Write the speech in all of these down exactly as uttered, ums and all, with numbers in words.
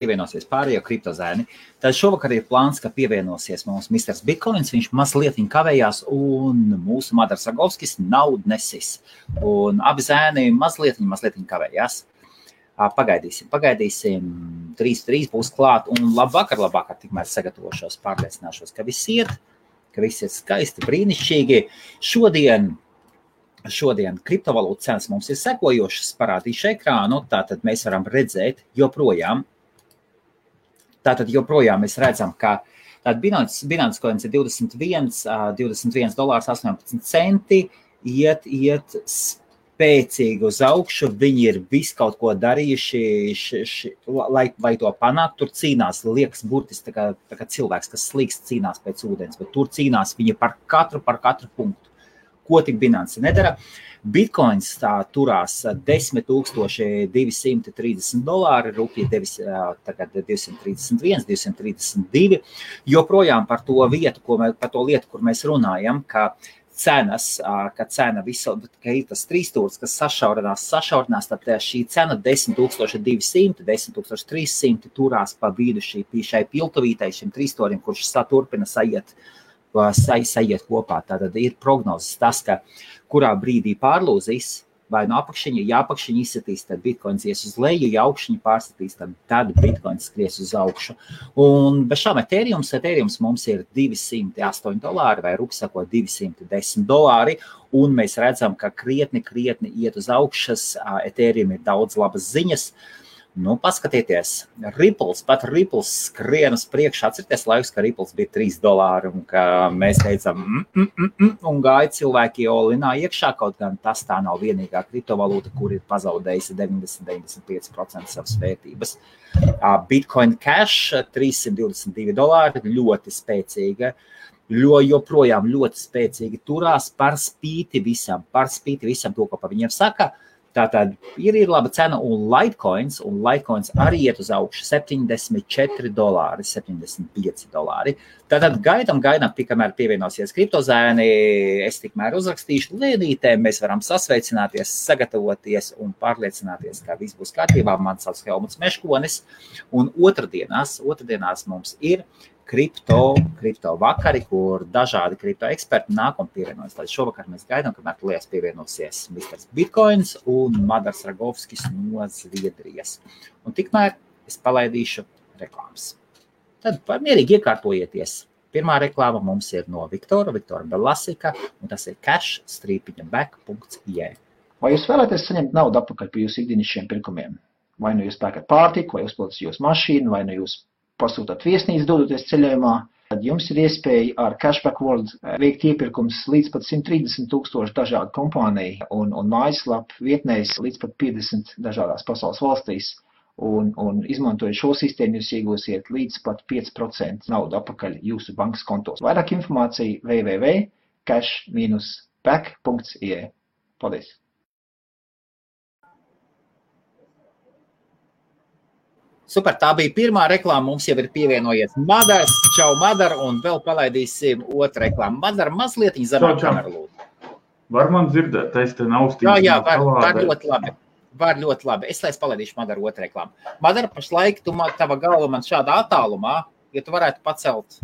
pievienosies pārējie kriptozēni. Tad šovakar ir plāns, ka pievienosies mums misters Bitcoins, viņš mazliet viņa kavējās un mūsu Madars Ragovskis nav nesis. Un abi zēni mazliet viņa, mazliet viņa kavējās. Pagaidīsim, pagaidīsim, trīs trīs būs klāt un labvakar, labvakar, tikmēr sagatavošos, pārliecināšos, ka viss iet, ka viss iet skaisti, brīnišķīgi. Šodien, šodien kriptovalūta cenas mums ir sekojošas, parādīšu ekrānu, tātad mēs varam redzēt joprojām, tātad joprojām mēs redzam, ka tātad Binance, Binance coins ir divdesmit viens dolārs astoņpadsmit centi, iet, iet spēcīgi uz augšu, viņi ir visu kaut ko darījuši, ši, ši, lai, lai to panākt, tur cīnās, liekas burtis, tā kā, tā kā cilvēks, kas slīgs, cīnās pēc ūdens, bet tur cīnās viņi par katru, par katru punktu, ko tik Binance nedara. Bitcoins tā turās desmit tūkstoši divi simti trīsdesmit dolāri, rupji tagad divsimt trīsdesmit viens, divsimt trīsdesmit divi, joprojām par to vietu, ko mēs, par to lietu, kur mēs runājam, ka cenas, ka cena visu, ka ir tas trīs stūrs, kas sašaurinās, sašaurinās, tad šī cena desmit tūkstoši divi simti, desmit tūkstoši trīs simti turās pa vidu šī, šai piltuvītei, šim trīstūrim, kurš saturpina saiet, sai, saiet kopā. Tātad ir prognozes tas, ka kurā brīdī pārlūzīs, vai no apakšiņa, ja apakšiņa izsatīs, tad Bitcoins ies uz leju, ja augšiņa pārsatīs, tad, tad Bitcoins skries uz augšu. Un bez šām Ethereum, Ethereum mums ir divsimt astoņi dolāri vai rupsako divsimt desmit dolāri, un mēs redzam, ka krietni, krietni iet uz augšas, Ethereum ir daudz labas ziņas. Nu, paskatieties, Ripples, pat Ripples skrien uz priekšu, atcerieties laikus, ka Ripples bija trīs dolāri un ka mēs teicam, mm, mm, mm, mm, un gāja cilvēki olinā iekšā, kaut gan tas tā nav vienīgā kriptovalūta, kur ir pazaudējusi deviņdesmit līdz deviņdesmit pieci procenti savas vērtības. Bitcoin Cash trīs simti divdesmit divi dolāri, ļoti spēcīga. Jo joprojām ļoti spēcīgi turās par spīti visam, par spīti visam to, ko pa viņiem saka. Tātad ir, ir laba cena un Litecoins, un Litecoins arī iet uz augšu septiņdesmit četri dolāri, septiņdesmit pieci dolāri. Tātad gaidam, gaidam, tikamēr pievienosies kriptozēni, es tikmēr uzrakstīšu lienītē, mēs varam sasveicināties, sagatavoties un pārliecināties, ka viss būs kārtībā. Man sauc Helmuts Meskonis, un otrdienās, otrdienās mums ir kripto, kripto vakari, kur dažādi kripto eksperti nāk un pievienojas. Lai šovakar mēs gaidām, kamēr liekas pievienosies misters Bitcoins un Madars Ragovskis no Zviedrijas. Un tikmēr es palaidīšu reklāmas. Tad mierīgi iekārtojieties. Pirmā reklāma mums ir no Viktora, Viktora Belasika, un tas ir cash dash back dot i e. Vai jūs vēlaties saņemt naudu apakaļ pie jūsu ikdienišķiem pirkumiem? Vai nu jūs pērkat pārtiku, vai uzpildāt jūsu mašīnu, vai nu jūs pasūtāt viesnīcu, dodoties ceļojumā, tad jums ir iespēja ar Cashback World veikt iepirkums līdz pat simt trīsdesmit tūkstoši dažādu kompāniju un, un mājaslapu vietnēs līdz pat piecdesmit dažādās pasaules valstīs. Un, un izmantojot šo sistēmu, jūs iegūsiet līdz pat pieci procenti naudu apakaļ jūsu bankas kontos. Vairāk informācija w w w dot cash dash back dot i e. Paldies! Super, tā bija pirmā reklāma, mums jau ir pievienojies Madars, čau Madar, un vēl palaidīsim otru reklāmu. Madar, mazlietiņ zarāk kameru lūdzu. Var man dzirdēt, es te nav stīdzi. Jā, jā, var, var ļoti labi, var ļoti labi. Es lai es palaidīšu Madaru otru reklāmu. Madar, pašlaik tu, tava galva man šādā attālumā, ja tu varētu pacelt.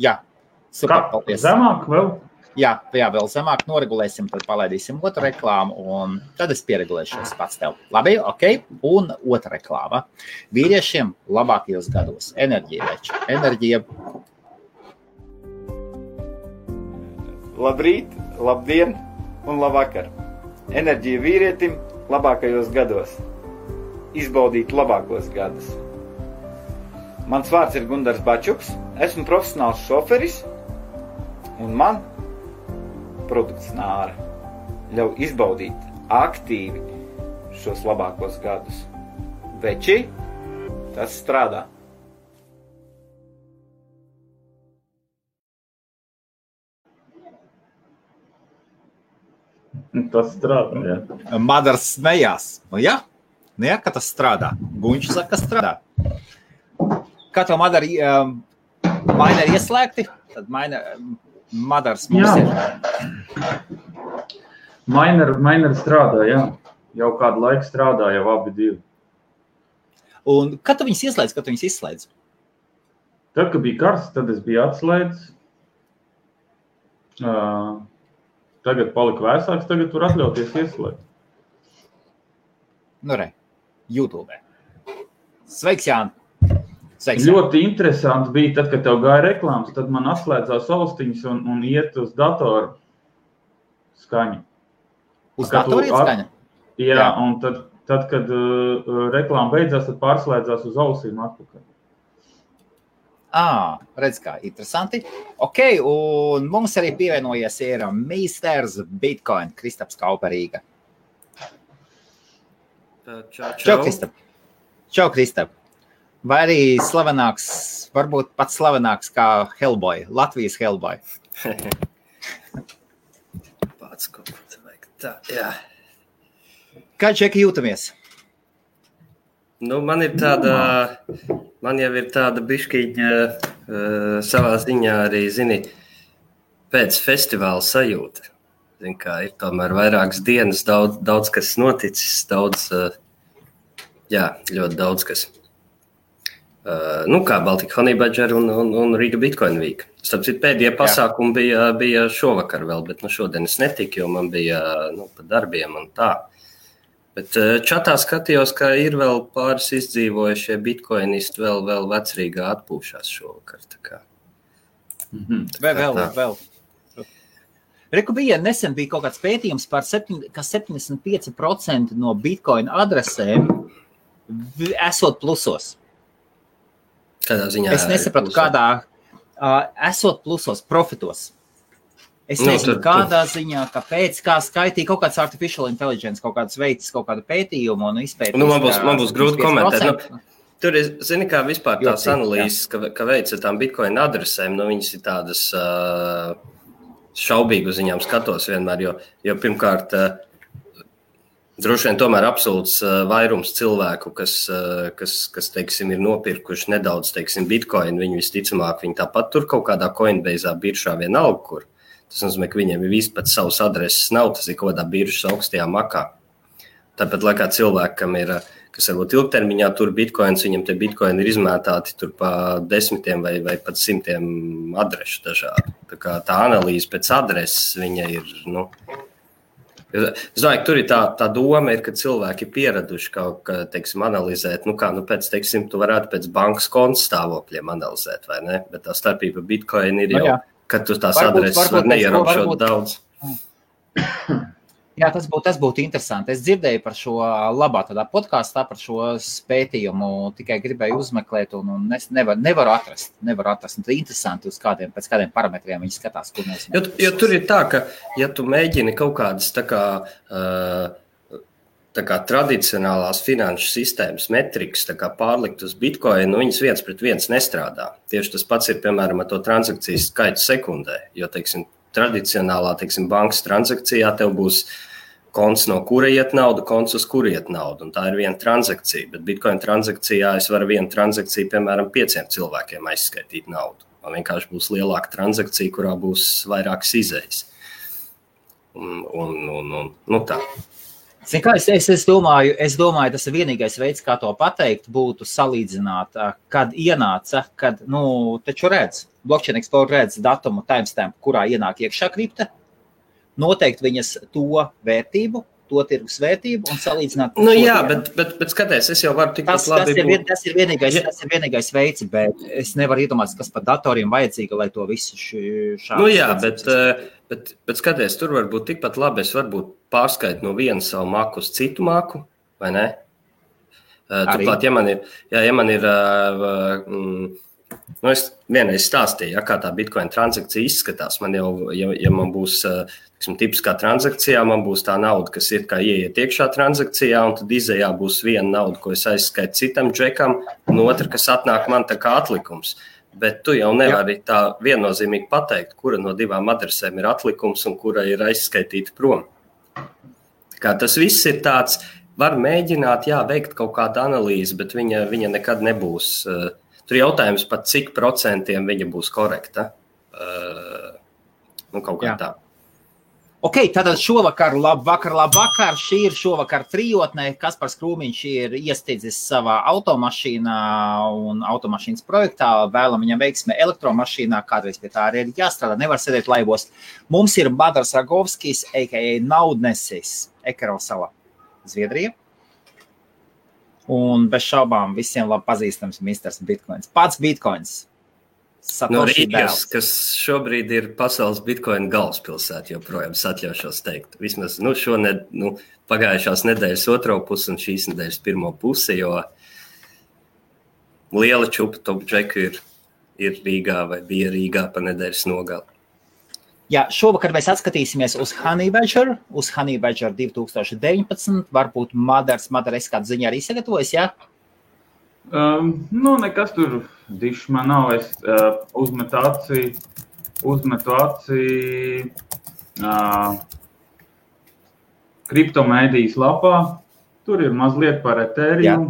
Jā, super, Kā, paldies. Zemāk vēl? Jā, jā, vēl zemāk noregulēsim, tad palaidīsim otru reklāmu, un tad es pieregulēšos pats tev. Labi, okei, okay. Un otra reklāma. Vīriešiem labākajos gados. Enerģija veču. Enerģija. Labrīt, labdien un labvakar. Enerģija vīrietim labākajos gados. Izbaudīt labākos gadus. Mans vārds ir Gundars Bačuks, esmu profesionāls šoferis, un man produkts nāra ļauj izbaudīt aktīvi šos labākos gadus. Veči, tas strādā. Tas strādā, jā. Madars smējās. Nu jā, nu jā, ka tas strādā. Guņš saka, ka strādā. Kā tev Madari, um, maina ir ieslēgti? Tad maina, Madars mums jā. Ir. Mainer, mainer strādā, jā. Jau kādu laiku strādā, jau abi divi. Un kad tu viņus ieslēdz, kad tu viņus izslēdz? Tad, kad bija kars, tad es biju atslēdz. Uh, tagad palika vēsāks, tagad tur atļauties ieslēgt. Nu re, YouTube. Sveiks, Jāni! Sveiks, Jāni. Ļoti interesanti bija, tad, kad tev gāja reklāmas, tad man atslēdzās austiņas un, un iet uz datoru skaņu. Uz kad datoru iet skaņa? At... Jā, jā, un tad, tad kad uh, reklāma beidzās, tad pārslēdzās uz ausīm atpakaļ. Ah, redz kā, interesanti. Ok, un mums arī pievienojies ir Misters Bitcoin, Kristaps Kauperīga. Čau, čau. Čau, Kristap. Čau, Kristap. Vai arī slavenāks, varbūt pats slavenāks kā Hellboy, Latvijas Hellboy. Pats kaut ko cilvēk tā, jā. Kā čeki jūtamies? Nu, man ir tāda, man jau ir tāda bišķiņa uh, savā ziņā arī, zini, pēc festivāla sajūta. Zini, kā ir tomēr vairākas dienas, daudz, daudz kas noticis, daudz, uh, jā, ļoti daudz kas. Uh, nu, kā Baltic Honeybadger un, un, un Riga Bitcoin Week. Starp citu, pēdējie pasākumi bija, bija šovakar vēl, bet nu, šodien es netiku, jo man bija nu, pa darbiem un tā. Bet čatā skatījos, ka ir vēl pāris izdzīvojušie bitcoinisti vēl, vēl vecrīgā atpūšās šovakar. Tā kā. Mm-hmm. Tā kā vēl, tā. vēl, vēl. Reku bija, nesen bija kaut kāds pētījums, par septiņdesmit, ka septiņdesmit pieci procenti no bitcoina adresēm esot plusos. Kādā ziņā? Es nesapratu, kādā uh, esot plusos, profitos. Es nezinu, no, kādā tu... ziņā, kāpēc, kā skaitīja kaut kāds artificial intelligence, kaut kāds veids, kaut kādu pētījumu un izpētījumu. Nu, man būs, man būs grūti komentēt. Nu, tur ir, zini, kā vispār tās analīzes, ka, ka veids ar tām Bitcoin adresēm, nu, viņas ir tādas uh, šaubīgu ziņām skatos vienmēr, jo, jo pirmkārt, uh, droši vien tomēr absolūts uh, vairums cilvēku, kas, uh, kas, kas, teiksim, ir nopirkuši nedaudz, teiksim, Bitcoin, viņi visticamāk, viņi tāpat tur kaut kādā Coinbase-ā biršā vienalga, kur. Tas nozīmē, ka viņiem ir vispār savas adreses nav, tas ir kaut kādā biržas augstajā makā. Tāpēc laikā cilvēkam ir, kas varbūt ilgtermiņā tur bitcoins, viņam tie bitcoini ir izmētāti tur pa desmitiem vai, vai pat simtiem adrešu dažādi. Tā kā tā analīze pēc adreses viņa ir, nu... Es domāju, tur ir tā, tā doma, ir, ka cilvēki pieraduši kaut kā, teiksim, analizēt, nu kā, nu pēc, teiksim, tu varētu pēc bankas konta stāvokļiem analizēt, vai ne? Bet tā starpība bitcoini ir jau... No, kad tu tās varbūt, adreses var neierobežot daudz. Jā, tas būtu, tas būtu interesanti. Es dzirdēju par šo labā tādā podkāstā, par šo pētījumu, tikai gribēju uzmeklēt un, un es nevar, nevaru atrast. Nevaru atrast. Un tad interesanti, uz kādiem, pēc kādiem parametriem viņi skatās, kur mēs jo, jo tur ir tā, ka, ja tu mēģini kaut kādas tā kā, tā kā tradicionālās finanšu sistēmas metrikas tā kā pārlikt uz Bitcoin, nu viņas viens pret viens nestrādā. Tieši tas pats ir, piemēram, ar to transakcijas skaitu sekundē, jo, teiksim, tradicionālā, teiksim, bankas transakcijā tev būs konts, no kura iet nauda, konts, uz kura iet nauda, un tā ir viena transakcija, bet Bitcoin transakcijā es varu vienu transakciju, piemēram, pieciem cilvēkiem aizskaitīt naudu. Man vienkārši būs lielāka transakcija, kurā būs vairākas izējas. Un, un, un, un, nu tā. Zin, kā, es, es, es, domāju, es domāju, tas ir vienīgais veids, kā to pateikt, būtu salīdzināt, kad ienāca, kad, nu, taču redz, Blockchain Explorer redz datumu timestamp, kurā ienāk iekšā kripta, noteikt viņas to vērtību, to tirgus vērtību un salīdzināt. Nu jā, bet, bet, bet skaties, es jau varu tikpat labi... Tas ir, vien, tas, ir vienīgais, tas ir vienīgais veids, bet es nevaru iedomāt, kas par datoriem vajadzīga, lai to visu šādu... Nu jā, bet... Uh... Bet, bet skaties, tur varbūt tikpat labi, es varbūt pārskaitu no vienu savu maku uz citu maku, vai ne? Uh, turklāt, ja man ir, jā, ja man ir, uh, mm, nu es vienreiz stāstīju, ja, kā tā Bitcoin transakcija izskatās, man jau, ja, ja man būs, uh, tiksim, tipiskā transakcijā, man būs tā nauda, kas ir kā ieiet iekšā transakcijā, un tad izējā būs viena nauda, ko es aizskaitu citam džekam, un otra, kas atnāk man tā kā atlikums. Bet tu jau nevari tā viennozīmīgi pateikt, kura no divām adresēm ir atlikums un kura ir aizskaitīta prom. Kā tas viss ir tāds, var mēģināt, jā, veikt kaut kādu analīzi, bet viņa, viņa nekad nebūs. Tur jautājums pat cik procentiem viņa būs korekta. Nu, kaut kā jā. Tā. Ok, tātad šovakar, labvakar, labvakar, šī ir šovakar trijotnē, Kaspars Krūmiņš ir iestiedzis savā automašīnā un automašīnas projektā, vēlam viņam veiksme elektromašīnā, kādreiz pie tā arī ir jāstrādā, nevar sēdēt laivos. Mums ir Madars Ragovskis, a k a. Naudnesis, Ekero sala, Zviedrija, un bez šaubām visiem labi pazīstams misters Bitcoins, pats Bitcoins. No Rīgas, kas šobrīd ir pasaules Bitcoin galvaspilsēta, joprojām atļaušos teikt. Vismaz nu, šoned, nu, pagājušās nedēļas otro pusi un šīs nedēļas pirmo pusi, jo liela čupa top džeku ir, ir Rīgā vai bija Rīgā pa nedēļas nogali. Jā, šovakar mēs atskatīsimies uz Honeybadger, uz Honeybadger divi tūkstoši deviņpadsmit, varbūt Madars, Madars kādu ziņu arī sagatavojas, jā? Um, nu, nekas tur dišma nav, es uh, uzmetu acī, uzmetu acī uh, kriptomēdijas lapā, tur ir mazliet par Ethereum,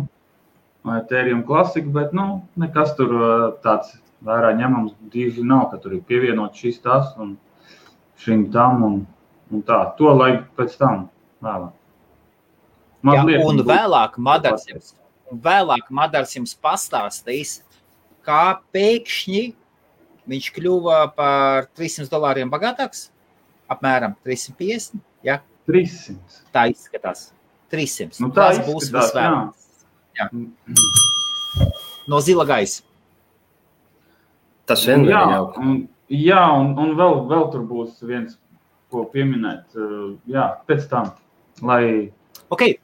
Jā. Ethereum Classic, bet, nu, nekas tur uh, tāds vērā ņemams diži nav, ka tur ir pievienot šis tas un šim tam un, un tā, to, lai pēc tam vēlāk. Mazliet, Jā, un vēlāk Madars jums. Vēlāk Madars jums pastāstīs, kā pēkšņi viņš kļuva par trīs simti dolāriem bagātāks, apmēram trīs simti piecdesmit, ja? trīs simti. Tā izskatās. trīs simti. Nu, tā izskatās, būs visvēlāks. Jā. Jā. No zila gaisa. Tas vienmēr jā, jau. Un, jā, un, un vēl, vēl tur būs viens, ko pieminēt. Jā, pēc tam, lai... Okay.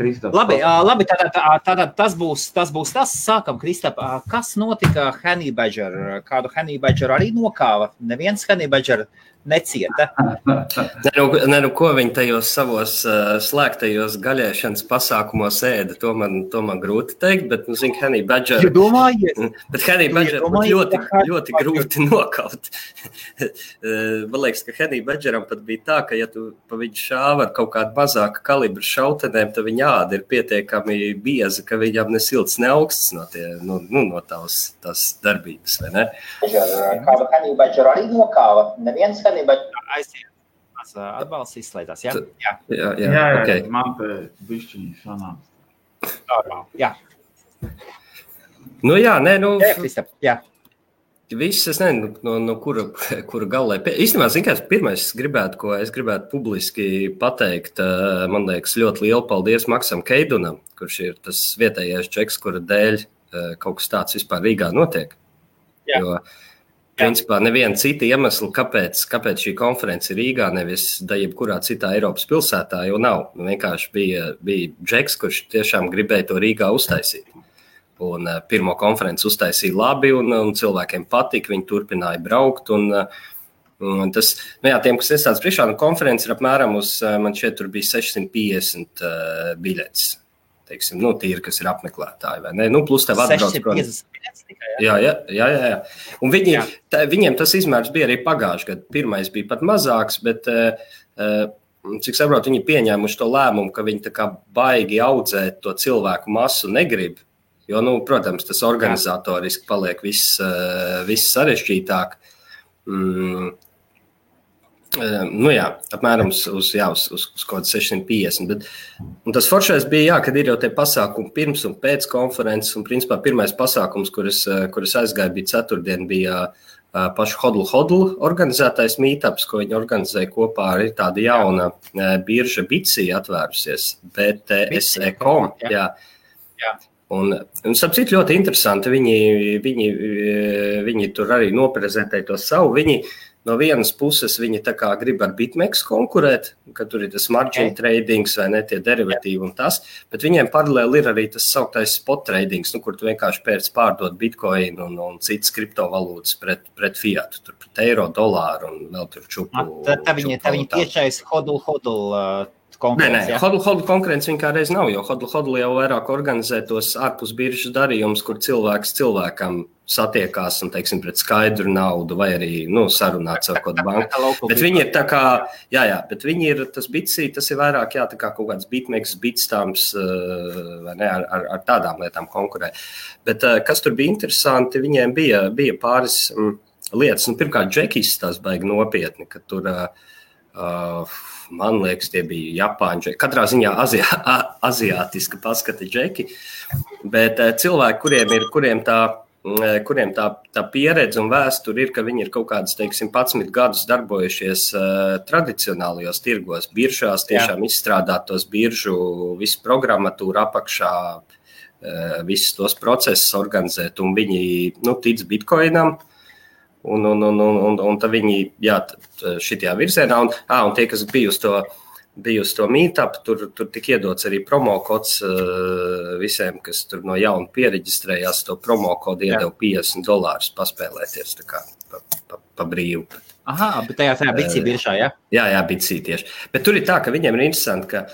Kristaps. Labi, labi tā, tā, tā, tā, tas, būs, tas būs tas. Sākam, Kristap. Kas notika Honeybadger? Kādu Honeybadger arī nokāva? Neviens Honeybadger necieta. Ne, nu, ne, nu, ko viņi tajos savos uh, slēgtajos gaļēšanas pasākumos ēda, to man, to man grūti teikt, bet, nu, zin, Honeybadger... Ja domājies? Bet Honeybadger domājies, ļoti, ļoti grūti nokaut. Man liekas, ka Honeybadgeram pat bija tā, ka, ja tu pa viņu šāvi ar kaut kādu mazāku kalibru šautenēm, tad viņa āda ir pietiekami bieza, ka viņam ne silts, ne augsts no, tie, nu, nu, no tās, tās darbības, vai ne? Kāda Honeybadger arī nokāva, neviens Honeybadger aiziet, atbalsts izslēdzās, jā? Jā, jā, jā, jā, okay. Man pie bišķiņi sanāks. Jā. Nu jā, nē, nu... Jā, Kristaps, jā. Viss, es nezinu, no, no kura, kura galē. Īstenībā, zin, kā es pirmais gribētu, ko es gribētu publiski pateikt, man liekas, ļoti lielu paldies Maksam Keidunam, kurš ir tas vietējais džeks, kura dēļ kaut kas tāds vispār Rīgā notiek. Jā. Jo, principā, neviena cita iemesla, kāpēc, kāpēc šī konference Rīgā, nevis jebkurā citā Eiropas pilsētā, jau nav. Vienkārši bija, bija džeks, kurš tiešām gribēja to Rīgā uztaisīt. Un pirmo konferenci uztaisīja labi, un, un cilvēkiem patika, viņi turpināja braukt, un, un tas, nu jā, tiem, kas iestāds priekšā, nu konferenci ir apmēram uz, man šeit tur bija sešsimt piecdesmit uh, biļetes, teiksim, nu tīri, kas ir apmeklētāji, vai ne, nu plus tev atbrauc, protams. Jā, jā, jā, jā, jā, un viņi, jā. Tā, viņiem tas izmērs bija arī pagājuši gadu, pirmais bija pat mazāks, bet... Uh, Cik saprotu, viņi pieņēmuši to lēmumu, ka viņi tā kā baigi audzēt to cilvēku masu negrib, jo, nu, protams, tas organizatoriski paliek viss, viss sarežģītāk. Mm. Nu jā, apmēram uz, uz, jā, uz, uz kaut kādu sešsimt piecdesmit, bet un tas foršais bija, jā, kad ir jau tie pasākumi pirms un pēc konferences, un principā pirmais pasākums, kur es, kur es aizgāju, bija ceturtdien, bija pašu Hodl Hodl organizētais meetups, ko viņi organizēja kopā, ir tāda jauna birža B T C atvērusies, B T C dot com, jā. Jā. Un, un sapcīt, ļoti interesanti, viņi, viņi, viņi tur arī noprezentēja to savu, viņi no vienas puses, viņi tā kā grib ar BitMEX konkurēt, ka tur ir tas margin tradings vai ne, tie derivatīvi un tas, bet viņiem paralēli ir arī tas sauktais spot tradings, nu, kur tu vienkārši pēc pārdot Bitcoin un, un citas kriptovalūtas pret, pret fiatu, tur pret eiro, dolāru un vēl tur čupu. Tā, tā viņi, čupu tā viņi tiešais hodl, hodl, uh... Nē, nē, Hodl Hodl konkurence vienkār reiz nav, jo Hodl Hodl jau vairāk organizē tos ārpus biržas darījumus, kur cilvēks cilvēkam satiekās un, teiksim, pret skaidru naudu vai arī, nu, sarunāts ar kādu banku. Bet viņi ir tā kā, jā, jā, bet viņi ir, tas bitsī, tas ir vairāk, jā, tā kā kaut kāds BitMEX, bitstamps, vai ne, ar, ar, ar tādām lietām konkurē. Bet kas tur bija interesanti, viņiem bija, bija pāris m, lietas, nu, pirmkārt, džekis tās baigi nopietni, ka tur... Uh, man liekas, tie bija Japāņu džeki. Katrā ziņā azi, a, aziātiska paskata džeki, bet uh, cilvēki, kuriem ir, kuriem tā, uh, kuriem tā, tā pieredze un vēsture ir, ka viņi ir kaut kādas, teiksim, padsmit gadus darbojušies uh, tradicionālajos tirgos, biržās, tiešām Jā. Izstrādāt tos biržu, visu programmatūru apakšā, uh, visus tos procesus organizēt, un viņi, nu, tic Bitcoinam, un un un un un un tā viņi, jā, šitajā virzienā un, ā, un tie, kas bija uz to, bija uz to meetup, tur tur tik iedots arī promokods uh, visiem, kas tur no jauna piereģistrējās, to promokodu iedev piecdesmit dolārus paspēlēties, tā kā pa, pa, pa brīvu. Aha, bet tajā tajā bitsī biršā, jā? Jā, jā, bitsī tieši. Bet tur ir tā, ka viņiem ir interesanti, ka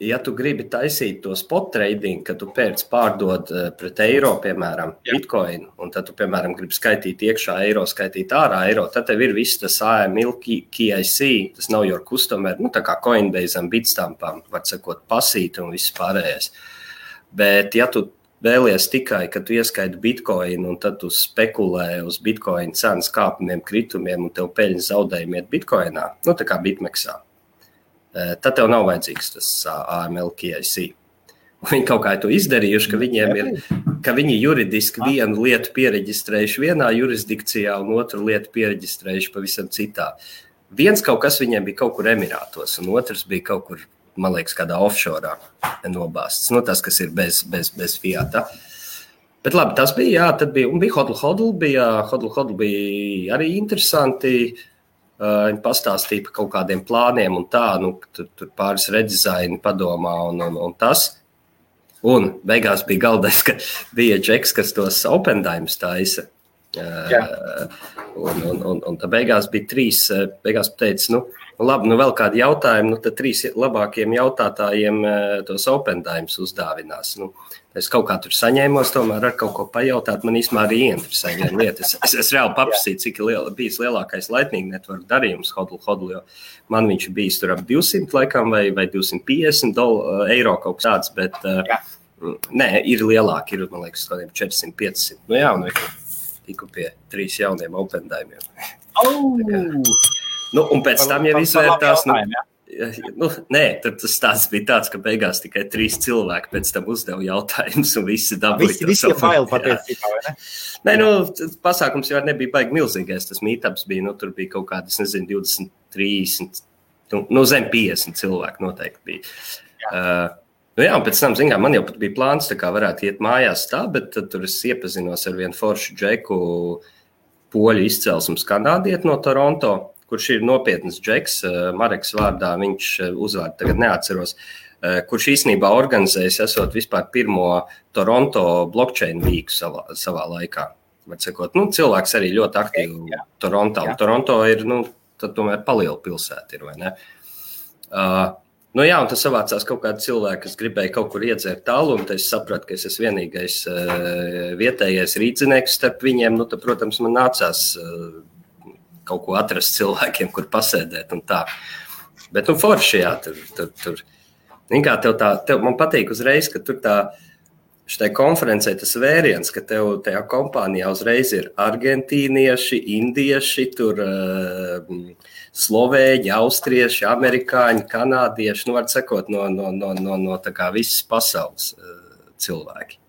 ja tu gribi taisīt to spot trading, kad tu pērc pārdod pret eiro, piemēram, Jā. Bitcoin, un tad tu, piemēram, gribi skaitīt iekšā eiro, skaitīt ārā eiro, tad tev ir viss tas A M L, K I C, tas nav your customer, nu tā kā Coinbase'am, Bitstampam, var sakot, pasīt un viss pārējais. Bet ja tu vēlies tikai, ka tu ieskaiti Bitcoin un tad tu spekulē uz Bitcoin cenas kāpumiem, kritumiem un tev peļņas zaudējumi iet Bitcoinā, nu tā kā BitMEX'ā. Tad tev nav vajadzīgs tas A M L K I C. Viņi kaut kā to izdarījuši, ka viņiem ir, ka viņi juridiski vienu lietu piereģistrējuši vienā jurisdikcijā un otru lietu piereģistrējuši pavisam citā. Viens kaut kas viņiem bija kaut kur Emirātos, un otrs bija kaut kur, man liekas, kādā offshore nobāsts. Nu, tas, kas ir bez, bez, bez fiata. Bet labi, tas bija, jā, tad bija, un bija Hodl Hodl, bija, Hodl Hodl bija arī interesanti, Uh, viņi pastāstīja par kaut kādiem plāniem un tā, nu, tur, tur pāris redizaini padomā un, un, un tas. Un beigās bija galdais, ka bija džeks, kas tos open dimes taisa. Uh, un, un, un, un tā beigās bija trīs, beigās pateica, nu, labi, nu vēl kādi jautājumi, nu, tad trīs labākiem jautātājiem uh, tos open dimes uzdāvinās. Nu, es kaut kā tur saņēmos, tomēr ar kaut ko pajautāt, man īsmā arī ieinteresē viena lieta. Es, es, es reāli paprasīju, cik liela, bijis lielākais Lightning Network darījums Hodl Hodl, jo man viņš bijis tur ap divsimt laikam vai, vai divsimt piecdesmit eiro kaut kāds, bet uh, nē, ir lielāk, ir, man liekas, kādiem četri simti pieci simti. Nu jā, un tiku pie trīs jauniem open daimiem. Oh! Nu, un pēc tam, ja izvērtās... Nu, Nu, nē, tad tas tāds bija tāds, ka beigās tikai trīs cilvēki pēc tam uzdeva jautājumus un visi dabūja. Visi, visi faili patiesībā, vai ne? Nē, nu, pasākums jau nebija baigi milzīgais, tas meetups bija, nu, tur bija kaut kādi, es nezinu, divdesmit, trīsdesmit, nu, no zem piecdesmit cilvēki noteikti bija. Jā. Uh, nu jā, un pēc tam, zin kā, man jau pat bija plāns, tā kā varētu iet mājās tā, bet tad tur es iepazinos ar vienu foršu džeku, poļu izcelsums kanādiet no Toronto, kurš ir nopietnas džeks, Mareks vārdā, viņš uzvārdu tagad neatceros, kurš īstenībā organizējas esot vispār pirmo Toronto blockchain weeku savā, savā laikā. Var sakot, nu, cilvēks arī ļoti aktīvi Jā. Torontā. Jā. Toronto ir, nu, tad tomēr paliela pilsēta ir, vai ne? Uh, Nu jā, un tas savācās kaut kādi cilvēki, kas gribēja kaut kur iedzert tālu, un es sapratu, ka es esmu vienīgais vietējais rīdzinieks starp viņiem, nu, tad, protams, man nācās kaut ko atrast cilvēkiem, kur pasēdēt un tā. Bet nu forši, jā, tur, tur, tur. Kā tev tā, tev, man patīk uzreiz, ka tur tā, šitai konferencē tas vēriens, ka tev tajā kompānijā uzreiz ir argentīnieši, indieši, tur uh, slovēģi, austrieši, amerikāņi, kanādieši, nu var sakot no, no, no, no, no tā kā visas pasaules uh, cilvēki.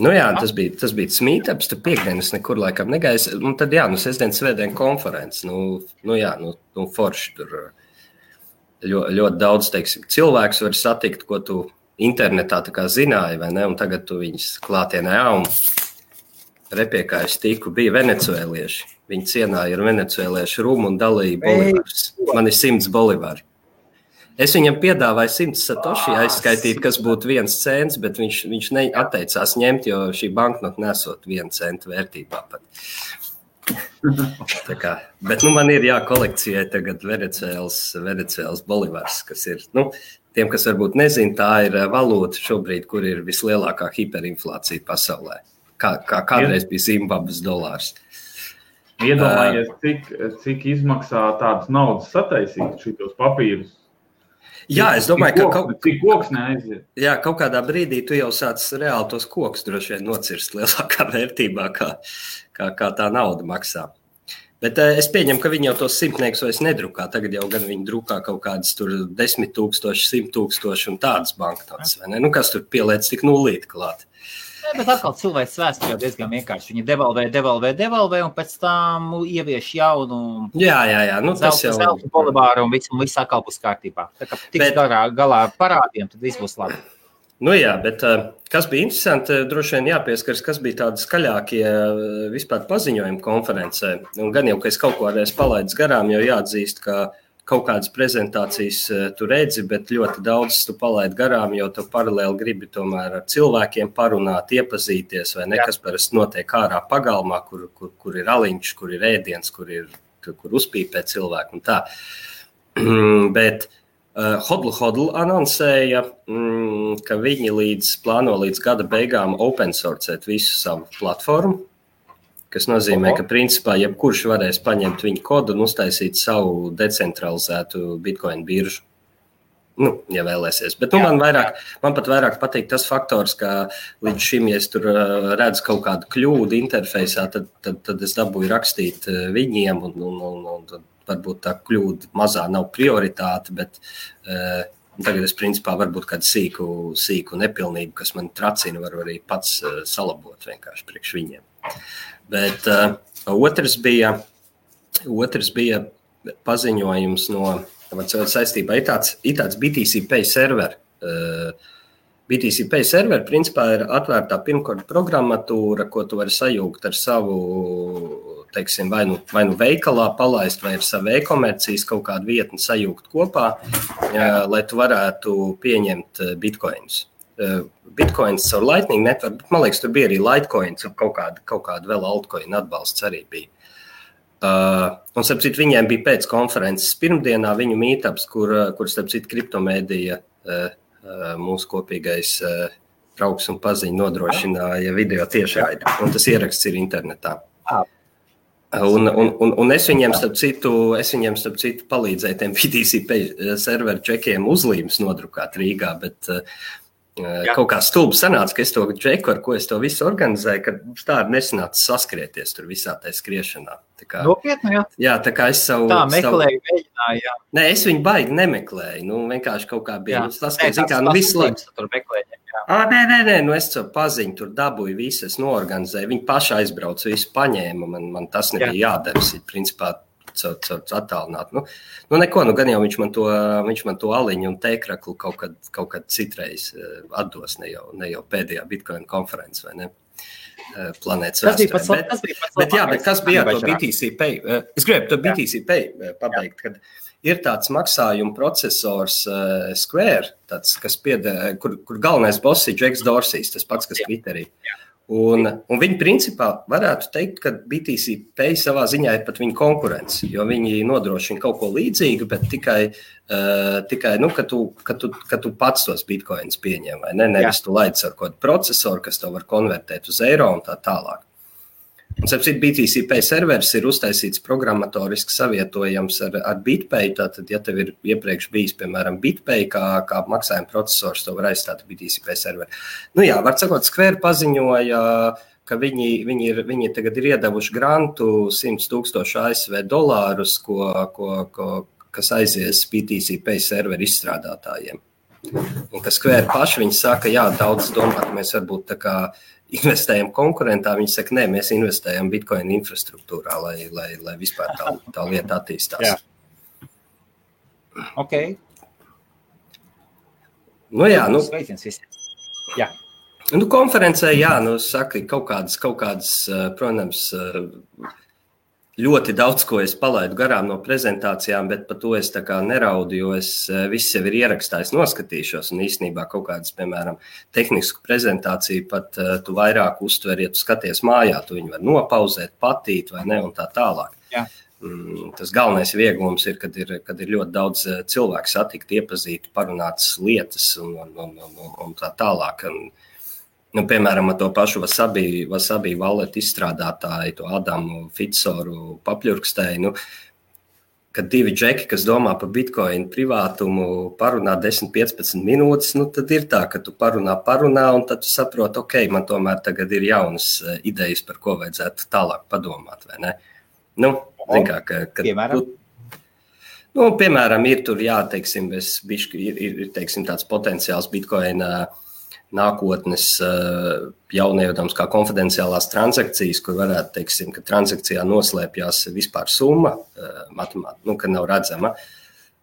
Nu jā, tas bija, tas bija meetups, tad piekdienas nekur laikam negais, un tad jā, nu sestdien, svētdien konferences, nu, nu jā, nu, nu forši tur ļo, ļoti daudz, teiksim, cilvēks var satikt, ko tu internetā tā kā zināji, vai ne, un tagad tu viņas klātienā, jā, un repiekājuši tiku, bija venecuēlieši, viņi cienāja ar venecuēliešu rumu un dalīja bolivārus, man ir simts bolivāri. Es viņam piedāvāju simts satoši aizskaitīt, kas būtu viens cents, bet viņš, viņš neatteicās ņemt, jo šī banknota nesot vienu centu vērtībā pat. Tā kā, bet nu man ir jākolekcijai tagad Venecēles bolivars, kas ir, nu, tiem, kas varbūt nezin, tā ir valūta šobrīd, kur ir vislielākā hiperinflācija pasaulē. Kā, kā kādreiz bija Zimbabves dolārs. Iedomājies, cik, cik izmaksā tādas naudas sataisīt šitos papīrus. Jā, es domāju, ka kaut, koks neaiziet. Jā, kaut kādā brīdī tu jau sāc reāli tos kokus droši vien nocirst lielākā vērtībā, kā, kā, kā tā nauda maksā. Bet es pieņemu, ka viņi jau tos simtniekus vairs nedrukā. Tagad jau gan viņi drukā kaut kādas tur desmit tūkstoši, simt tūkstoši un tādas banknotes, vai ne? Nu, kas tur pieliec tik nulīti klāt? Nē, bet atkal cilvēks vēstur jau diezgan vienkārši. Viņi devalvē, devalvē, devalvē un pēc tam ievieš jaunu jā, jā, jā. Nu, zelta, jau... zelta polibāru un viss, un viss atkal būs kārtībā. Tā kā tiks bet... garā, galā ar parādiem, tad viss būs labi. Nu jā, bet kas bija interesanti, droši vien jāpieskars, kas bija tādi skaļākie vispār paziņojumi konferencē. Un gan jau, ka es kaut ko arī palaidis garām, jo jāatzīst, ka kaut kādas prezentācijas tu redzi, bet ļoti daudz tu palaidi garām, jo tu paralēli gribi tomēr ar cilvēkiem parunāt, iepazīties, vai nekas parasti notiek ārā pagalmā, kur, kur, kur ir aliņš, kur ir ēdiens, kur, ir, kur uzpīpē cilvēku un tā. Bet... Hodl Hodl anoncēja, ka viņi līdz, plāno līdz gada beigām open sourcēt visu savu platformu, kas nozīmē, ka principā jebkurš varēs paņemt viņu kodu un uztaisīt savu decentralizētu Bitcoin biržu. Nu, ja vēlēsies. Bet nu, man, vairāk, man pat vairāk patīk tas faktors, ka līdz šim, ja es tur redzu kaut kādu kļūdu interfeisā, tad, tad, tad es dabūju rakstīt viņiem un, un, un, un tad varbūt tā kļūda mazā nav prioritāte, bet eh, tagad es principā varbūt kādu sīku, sīku nepilnību, kas man tracina, varu arī pats eh, salabot vienkārši priekš viņiem. Bet eh, otrs bija, otrs bija paziņojums no, saistībā, ir tāds, ir tāds B T C Pay server. Eh, B T C Pay server principā ir atvērtā pirmkārt programmatūra, ko tu vari sajūgt ar savu, teiksim, vai nu, vai nu veikalā palaist, vai ar savu e-komercijas kaut kādu vietni sajūgt kopā, jā, lai tu varētu pieņemt bitcoins. Bitcoins ar Lightning Network, bet man liekas, tur bija arī Litecoins un kaut kādu, kaut kādu vēl altcoin atbalsts arī bija. Uh, un, starp citu, viņiem bija pēc konferences pirmdienā viņu meetups, kur, kur starp citu, kriptomēdija uh, mūsu kopīgais draugs un paziņ nodrošināja video tiešraidē, un tas ieraksts ir internetā. Un, un, un, un es, viņiem starp citu, es viņiem starp citu palīdzēju tiem B T C serveru čekiem uzlīmes nodrukāt Rīgā, bet Jā. Kaut kā stulbi sanāca, ka es to džeku, ar ko es to visu organizēju, ka tā ir nesanāca saskrieties tur visā tajā skriešanā. Tā kā, Nopietni, jā? Jā, tā kā es savu... Tā, meklēju, savu... mēģināju, jā. Nē, es viņu baigi nemeklēju, nu vienkārši kaut kā bija saskriet, kā nu visu laiku. Tur meklēju, jā. Ā, nē, nē, nē, nu es to paziņu, tur dabūju visu, es noorganizēju, viņi paši aizbrauc, visu paņēma, man, man tas nebija jā. Jādaras, principā. Caur, caur, attālināt. Nu, nu, neko, nu, gan jau viņš man to, viņš man to aliņu un tēkraklu kaut kad, kaut kad citreiz atdos, ne jau, ne jau pēdējā Bitcoin konferences, vai ne, planētas vēsturē. Bet, bet, bet jā, bet kas bija to B T C Pay? Es gribēju to B T C Pay pabeigt, kad ir tāds maksājuma procesors uh, Square, tāds, kas piedē, kur, kur galvenais boss ir Jacks Dorsijs, tas pats, kas Twitterī. Jā. Un, un viņi principā varētu teikt, ka B T C Pay savā ziņā ir pat viņa konkurence, jo viņi nodrošina kaut ko līdzīgu, bet tikai, uh, tikai nu, ka tu, ka, tu, ka tu pats tos bitcoins pieņem, vai ne? Nevis Jā. Tu laids ar kādu procesoru, kas to var konvertēt uz eiro un tā tālāk. Un, sapcīt, B T C Pay servers ir uztaisīts programmatoriski savietojams ar, ar BitPay, tātad, ja tev ir iepriekš bijis, piemēram, BitPay, kā, kā maksājuma procesors, to var aizstāt B T C Pay serveri. Nu jā, var sakot, Square paziņoja, ka viņi, viņi, ir, viņi tagad ir iedavuši grantu simt tūkstoši A S V dolārus, ko, ko, ko, kas aizies B T C Pay serveri izstrādātājiem. Un, ka Square paši viņi saka, jā, daudz domāt, mēs varbūt tā kā investējam konkurentā, viņi saka, nē, mēs investējam Bitcoin infrastruktūrā, lai, lai, lai vispār tā, tā lieta attīstās. Jā. Ok. Nu jā, nu... Sveicins visiem. Jā. Nu, konferencē, jā, nu, saka, kaut kādas, kaut kādas, protams, ļoti daudz, ko es palaidu garām no prezentācijām, bet par to es tā kā neraudu, jo es viss jau ir ierakstājis, noskatīšos, un īstenībā kaut kādas, piemēram, tehnisku prezentāciju pat tu vairāk uztveri, ja tu skaties mājā, tu viņu var nopauzēt, patīt vai ne, un tā tālāk. Jā. Tas galvenais vieglums ir, kad ir, kad ir ļoti daudz cilvēku satikt, iepazīt, parunātas lietas un, un, un, un, un tā tālāk, un, Nu, piemēram, ar to pašu Wasabi, Wasabi wallet izstrādātāju, to Adamu Fitsoru papļurkstēju, nu, kad divi džeki, kas domā par Bitcoin privātumu, parunā desmit līdz piecpadsmit minūtes, nu, tad ir tā, ka tu parunā, parunā, un tad tu saproti, ok, man tomēr tagad ir jaunas idejas, par ko vajadzētu tālāk padomāt, vai ne? Nu, zin kā, ka, kad piemēram? Tu, nu, piemēram, ir tur, jā, teiksim, es bišķi, ir, ir, teiksim, tāds potenciāls Bitcoin nākotnes jaunievadams kā konfidenciālās transakcijas, kur varētu, teiksim, ka transakcijā noslēpjās vispār summa, matemāti, nu, ka nav redzama.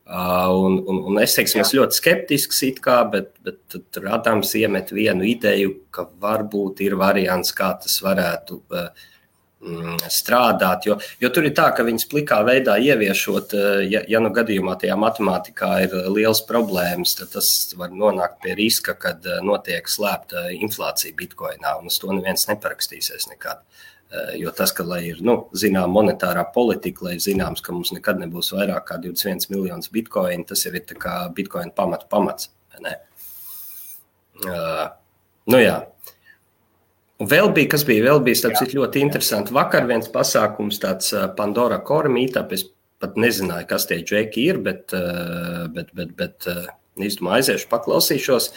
Un, un, un es, teiksim, es ļoti skeptisks it kā, bet, bet tur Adams iemet vienu ideju, ka varbūt ir variants, kā tas varētu strādāt, jo, jo tur ir tā, ka viņas plikā veidā ieviešot, ja, ja nu gadījumā tajā matemātikā ir liels problēmas, tad tas var nonākt pie riska, kad notiek slēpta inflācija Bitcoinā, un uz to neviens neparakstīsies nekad, jo tas, ka lai ir, nu, zinām monetārā politika, lai zināms, ka mums nekad nebūs vairāk kā divdesmit viens miljonus Bitcoin, tas jau ir tā kā Bitcoin pamatu pamats, vai ne? Uh, nu jā. Vēl bija, kas bija, vēl bija, tāpēc ir ļoti interesanti. Vakar viens pasākums, tāds Pandora Core meetup, es pat nezināju, kas tie džeki ir, bet, bet, bet, bet izdomā aiziešu, paklausīšos.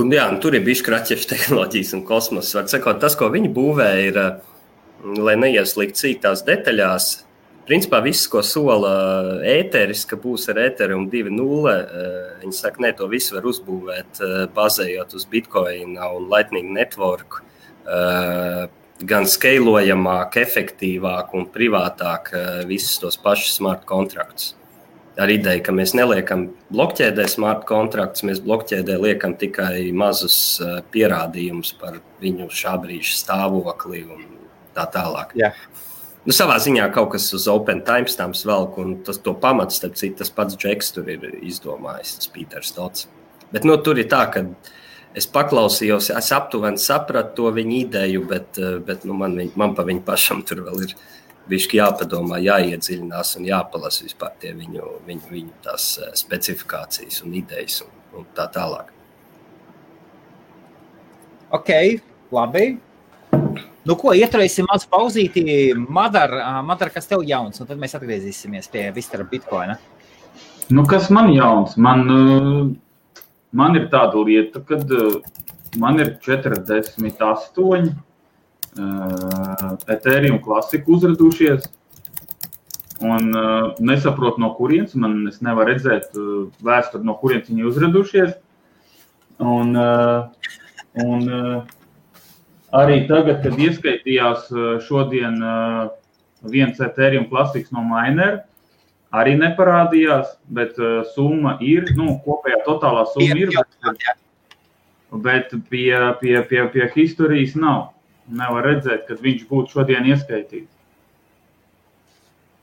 Un jā, un tur ir bišķi kraķiešu tehnoloģijas un kosmos. Var sakot, tas, ko viņi būvē, ir, lai neieslīgt cīktās detaļās, principā viss, ko sola ēteris, ka būs ar Ethereum divi nulle, viņi saka, ne, to visu var uzbūvēt, bazējot uz Bitcoin un Lightning Network, gan skalojamāk, efektīvāk un privātāk visus tos pašus smart kontraktus. Ar ideju, ka mēs neliekam blokķēdē smart kontraktus, mēs blokķēdē liekam tikai mazus pierādījumus par viņu šā brīža stāvokli un tā tālāk. Jā. Nu, savā ziņā kaut kas uz Open Timestamps velk, un tas to pamats, starp citu, tas pats Džeks tur ir izdomājis, tas Pīters Tots. Bet, nu, tur ir tā, ka es paklausījos, es aptuveni sapratu to viņu ideju, bet, bet nu, man, viņ, man pa viņu pašam tur vēl ir bišķi jāpadomā, jāiedziļinās un jāpalas vispār tie viņu, viņu, viņu tās specifikācijas un idejas un, un tā tālāk. Ok, labi. Nu, ko, ieturēsim maz pauzīti. Madar, Madar, kas tev jauns? Un tad mēs atgriezīsimies pie Vistara Bitcoina. Nu, kas man jauns? Man, man ir tāda lieta, kad man ir četrdesmit astoņi Ethereum Classic uzradušies. Un nesaprot, no kurienes. Man es nevar redzēt vēsturi, no kurienes viņi uzradušies. Un... un Arī tagad, kad ieskaitījās šodien viens Ethereum klasiks no Miner, arī neparādījās, bet summa ir, nu, kopējā totālā summa ir, bet pie, pie, pie, pie historijas nav. Nevar redzēt, kad viņš būtu šodien ieskaitīts.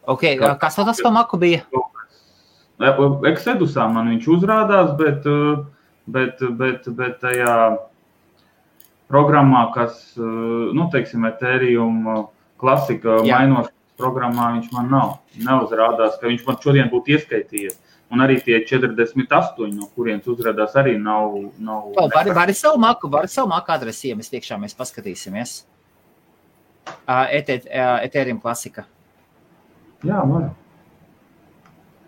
Ok, kas tas pa maku bija? Exodusā man viņš uzrādās, bet, bet, bet, bet tajā... programmā, kas, nu, teiksim, Ethereum klasika mainošas programmā, viņš man nav. Neuzrādās, ka viņš man šodien būtu ieskaitījies. Un arī tie četrdesmit astoņi, no kurienes uzrādās, arī nav... nav o, var, var savu maku, var savu maku adresi iemest iekšā, mēs paskatīsimies. Uh, et, et, uh, Ethereum klasika. Jā, var.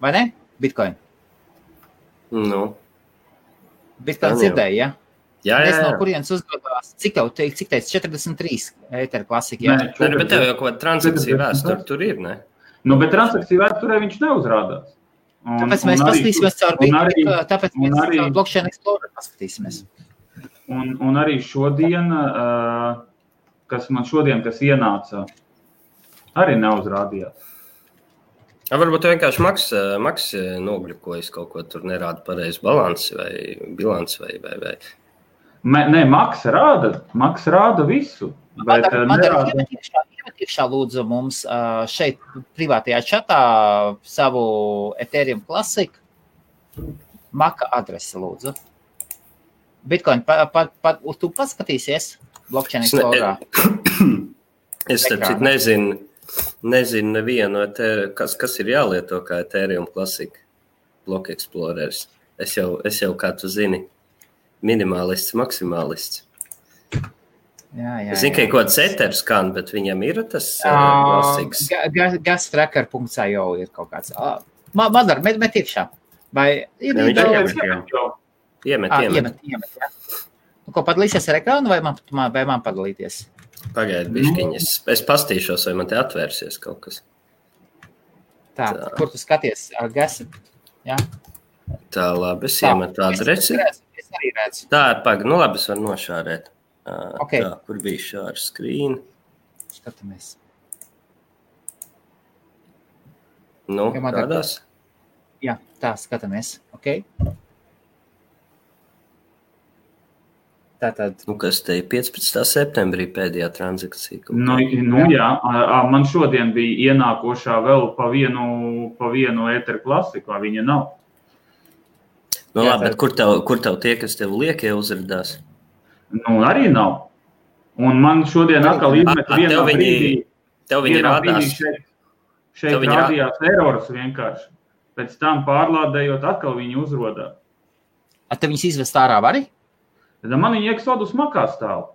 Vai ne? Bitcoin. Nu. Bitcoin dzirdēja, ja? Jā, jā, jā. Es no kurienes uzgādās, cik tev teikt, cik teic, četrdesmit trīs Ether Classic, jā? Nē, četrdesmit bet tev jau kaut transakcija vēstur tur ir, ne? Nu, bet transakcija vēsturē viņš neuzrādās. Un, tāpēc mēs paskatīsimies caur Bitcoin, tāpēc mēs arī, caur Blockchain Explorer paskatīsimies. Un, un arī šodien, kas man šodien, kas ienāca, arī neuzrādījās. Ja, varbūt vienkārši maks, maks nogļukojas kaut ko tur nerāda pareizi balansi vai bilansi vai... vai, vai. Mē, nē, Maks rāda, Maks rāda visu. Bet Madara, Madara iemet iekšā, iemet iekšā lūdzu mums šeit privātajā čatā savu Ethereum Classic Maka adresi lūdzu. Bitcoin, pa, pa, pa, tu paskatīsies blockchain explorerā? Es tam citu nezinu, nezinu nevienu, kas, kas ir jālieto kā Ethereum Classic block explorers. Es jau, es jau kā tu zini. Minimalists, maksimalists. Jā, jā. Es zinu, ka ir kaut setter skan, bet viņam ir tas uh, klasiks. Gass Tracker punktā jau ir kaut kāds. Uh, Madar, met, met iekšā. Vai ir iemet, iemet, iemet. Iemet, iemet, jā. Nu, ko, padalīsies ar ekrānu vai man, vai man padalīties? Pagaidu bišķiņas. Es, es pastīšos, vai man te atvērsies kaut kas. Tā, tā. Kur tu skaties? Gasi? Jā. Tā, labi, es iemetu adresi. Es, es arī redzu. Tā, pag, nu labi, es varu nošārēt. Okay. Tā, kur bija šāra skrīna. Skatāmies. Nu, kādās? Jā, tā, skatāmies. Ok. Tātad. Nu, kas te ir piecpadsmitā septembrī pēdējā transakcija? Nu, nu jā, man šodien bija ienākošā vēl pa vienu, pa vienu Ether Classic, vai viņa nav. Nu, jā, labi, bet kur tev, kur tev tie, kas tev liekie uzradās? Nu, arī nav. Un man šodien atkal izmet vienā brīdī. Tev viņi rādās. Šeit, šeit rādījās erors vienkārši. Pēc tam pārlādējot atkal viņi uzrodā. A, tev viņas izvest ārā vari? Tad man viņa Exodus makā stāv.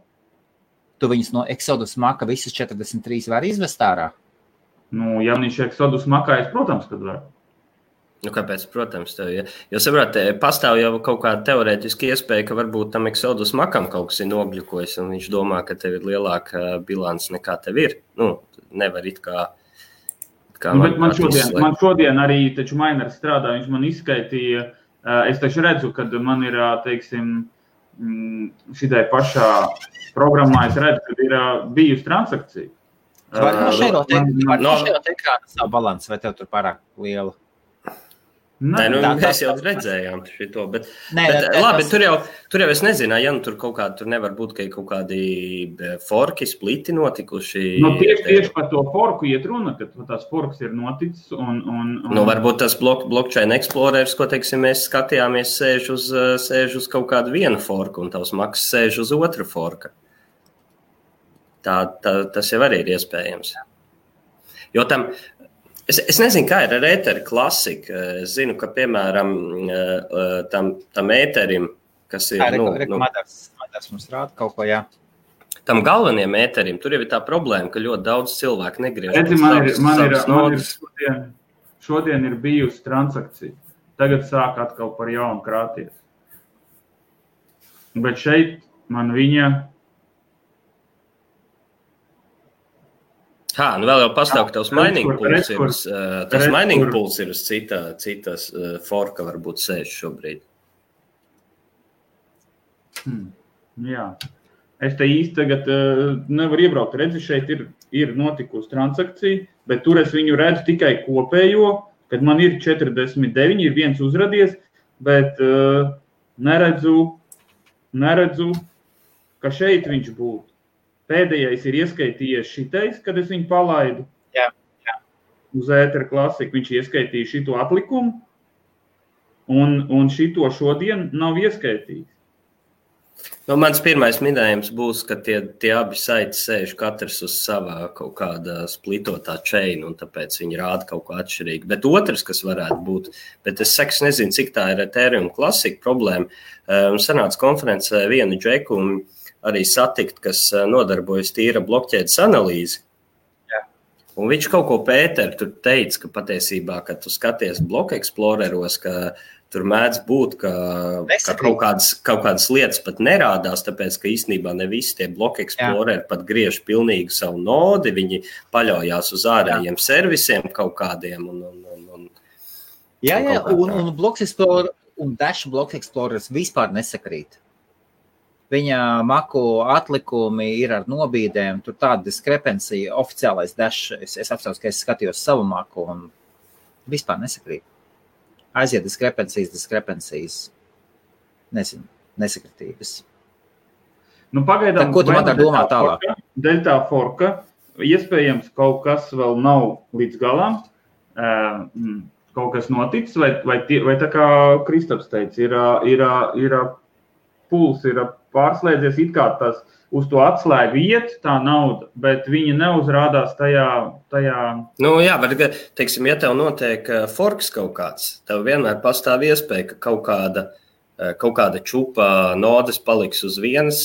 Tu viņus no Exodus maka visus četrdesmit trīs var izvest ārā? Nu, ja viņš Exodus makā, es, protams, kad var. Nu, kāpēc, protams, tev, ja. Jo, saprāt, pastāv jau kaut kāda teorētiska iespēja, ka varbūt tam Exodus makam kaut kas ir nobļukojis, un viņš domā, ka tev ir lielāka bilants nekā tev ir. Nu, nevar it kā... kā nu, man, man, šodien, man šodien arī, taču miner strādā, viņš man izskaitīja. Es taču redzu, kad man ir, teiksim, šitai pašā programmā es redzu, kad ir bijusi transakcija. Var no šeirot ekrāna savu balansu, vai tev tur pārāk liela? Nē, nu, mēs jau redzējām šito, bet, Nē, bet tā, labi, tas... tur, jau, tur jau es nezināju, ja nu tur kaut kādi, tur nevar būt, ka ir kaut kādi forki, spliti notikuši. Nu, tieši, tieši par to forku iet runa, ka tās forks ir noticis. Un, un, un... Nu, varbūt tas blok, blockchain explorers, ko, teiksim, mēs skatījāmies, sēž uz, sēž uz kaut kādu vienu forku, un tavs maks sēž uz otru forka. Tā, tā, tas jau arī ir iespējams. Jo tam... Es, es nezinu, kā ir ar Ether Classic. Es zinu, ka, piemēram, tam, tam Etherim, kas ir... Kā, nu, reku, nu, Madars, Madars mums rāda kaut ko, jā. Tam galvenajam Etherim, tur jau ir tā problēma, ka ļoti daudz cilvēku negriež. Redzi, man ir, man ir, man ir šodien, šodien ir bijusi transakcija. Tagad sāk atkal par jaunu krāties. Bet šeit man viņa... Hā, nu vēl jau pastāv, ka tavs mining pools ir uz, uh, tas mining pools ir uz citā, citas uh, forka varbūt sēž šobrīd. Hmm, jā, es te īsti tagad uh, nevaru iebraukt. Redzi, šeit ir, ir notikusi transakcija, bet tur es viņu redzu tikai kopējo, kad man ir četrdesmit deviņi, ir viens uzradies, bet uh, neredzu, neredzu, ka šeit viņš būtu. Pēdējais ir ieskaitījies šitais, kad es viņu palaidu. Jā, jā. Uz Ether Classic viņš ieskaitīja šito atlikumu, un, un šito šodien nav ieskaitījis. Nu, mans pirmais minējums būs, ka tie, tie abi saiti sēž katrs uz savā kaut kāda splitotā chainu, un tāpēc viņi rāda kaut ko atšķirīgu. Bet otrs, kas varētu būt, bet es seks nezinu, cik tā ir Ethereum Classic problēma, um, sanāca konferencē vienu džeku un arī satikt, kas nodarbojas tīra blokķēdes analīzi. Jā. Un viņš kaut ko pēter, tur teica, ka patiesībā, kad tu skaties bloku eksploreros, ka tur mēdz būt, ka, ka kaut, kādas, kaut kādas lietas pat nerādās, tāpēc, ka īstenībā ne visi tie bloku eksploreri pat griež pilnīgi savu nodi, viņi paļaujās uz ārējiem jā. Servisiem kaut kādiem. Un, un, un, un, jā, jā, un, un, un bloku eksplorer un Dash bloku eksplorers vispār nesakrīt. Viņa maku atlikumi ir ar nobīdēm, tur tāda diskrepencija, oficiālais Dash, es, es apsaucu, ka es skatījos savu maku un vispār nesakrīt. Aiziet diskrepencijas, diskrepencijas, nezinu, nesakritības. Nu, pagaidām... Tad, ko tu man tā domā tālāk? Delta forka, iespējams, kaut kas vēl nav līdz galām, kaut kas noticis, vai, vai, vai tā kā Kristaps teica, ir, ir, ir, ir puls ir pārslēdzies it kā tas uz to atslēgu iet, tā nauda, bet viņa neuzrādās tajā... tajā... Nu jā, bet, teiksim, ja tev notiek forks kaut kāds, tev vienmēr pastāv iespēja, ka kaut kāda, kaut kāda čupa nodes paliks uz vienas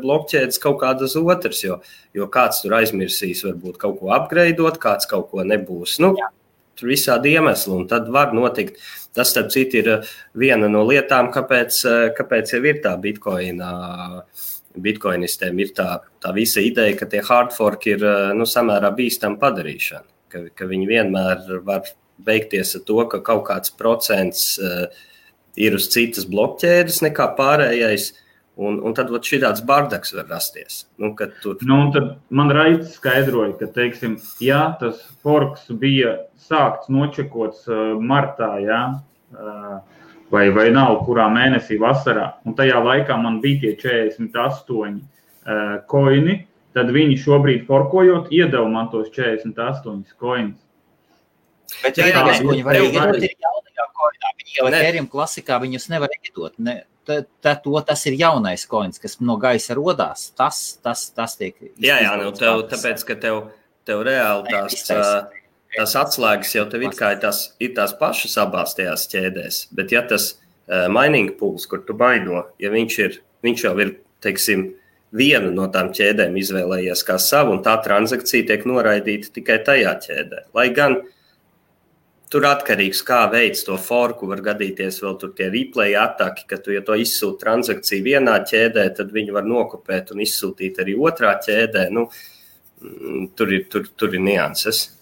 blokķēdes, kaut kāda uz otras, jo, jo kāds tur aizmirsīs varbūt kaut ko upgradeot, kāds kaut ko nebūs, nu... Jā. Tur visādi iemesli, un tad var notikt. Tas, starp citu, ir viena no lietām, kāpēc, kāpēc jau ir tā Bitcoina bitcoinistiem ir tā, tā visa ideja, ka tie hard fork ir nu, samērā bīstam padarīšana, ka, ka viņi vienmēr var beigties ar to, ka kaut kāds procents uh, ir uz citas blokķēdes nekā pārējais, un, un tad vat šitās bardaks var rasties. Nu, kad tur... nu, un tad man Raids skaidroja, ka, teiksim, jā, tas forks bija sākts nočekots uh, martā, jā, uh, vai, vai nav, kurā mēnesī vasarā, un tajā laikā man bija tie četrdesmit astoņi uh, koini, tad viņi šobrīd forkojot iedeva man tos četrdesmit astoņus koinus. Bet jā, jā, jā, jā, viņi var iedot ir jaunajā koinā, viņi jau Ethereum klasikā viņus nevar iedot, ne, t, t, to, tas ir jaunais koins, kas no gaisa rodās, tas, tas, tas tiek... Jā, jā, nu, tev, tāpēc, ka tev, tev reāli tās... Uh, Tās atslēgas jau tev it kā ir tās, ir tās pašas abās tajās ķēdēs, bet ja tas uh, mining pools, kur tu maino, ja viņš, ir, viņš jau ir, teiksim, vienu no tām ķēdēm izvēlējies kā savu, un tā transakcija tiek noraidīta tikai tajā ķēdē. Lai gan tur atkarīgs, kā veids to forku, var gadīties vēl tur tie replay ataki, ka tu, ja to izsūti transakciju vienā ķēdē, tad viņu var nokopēt un izsūtīt arī otrā ķēdē, nu, tur ir, tur, tur ir nianses.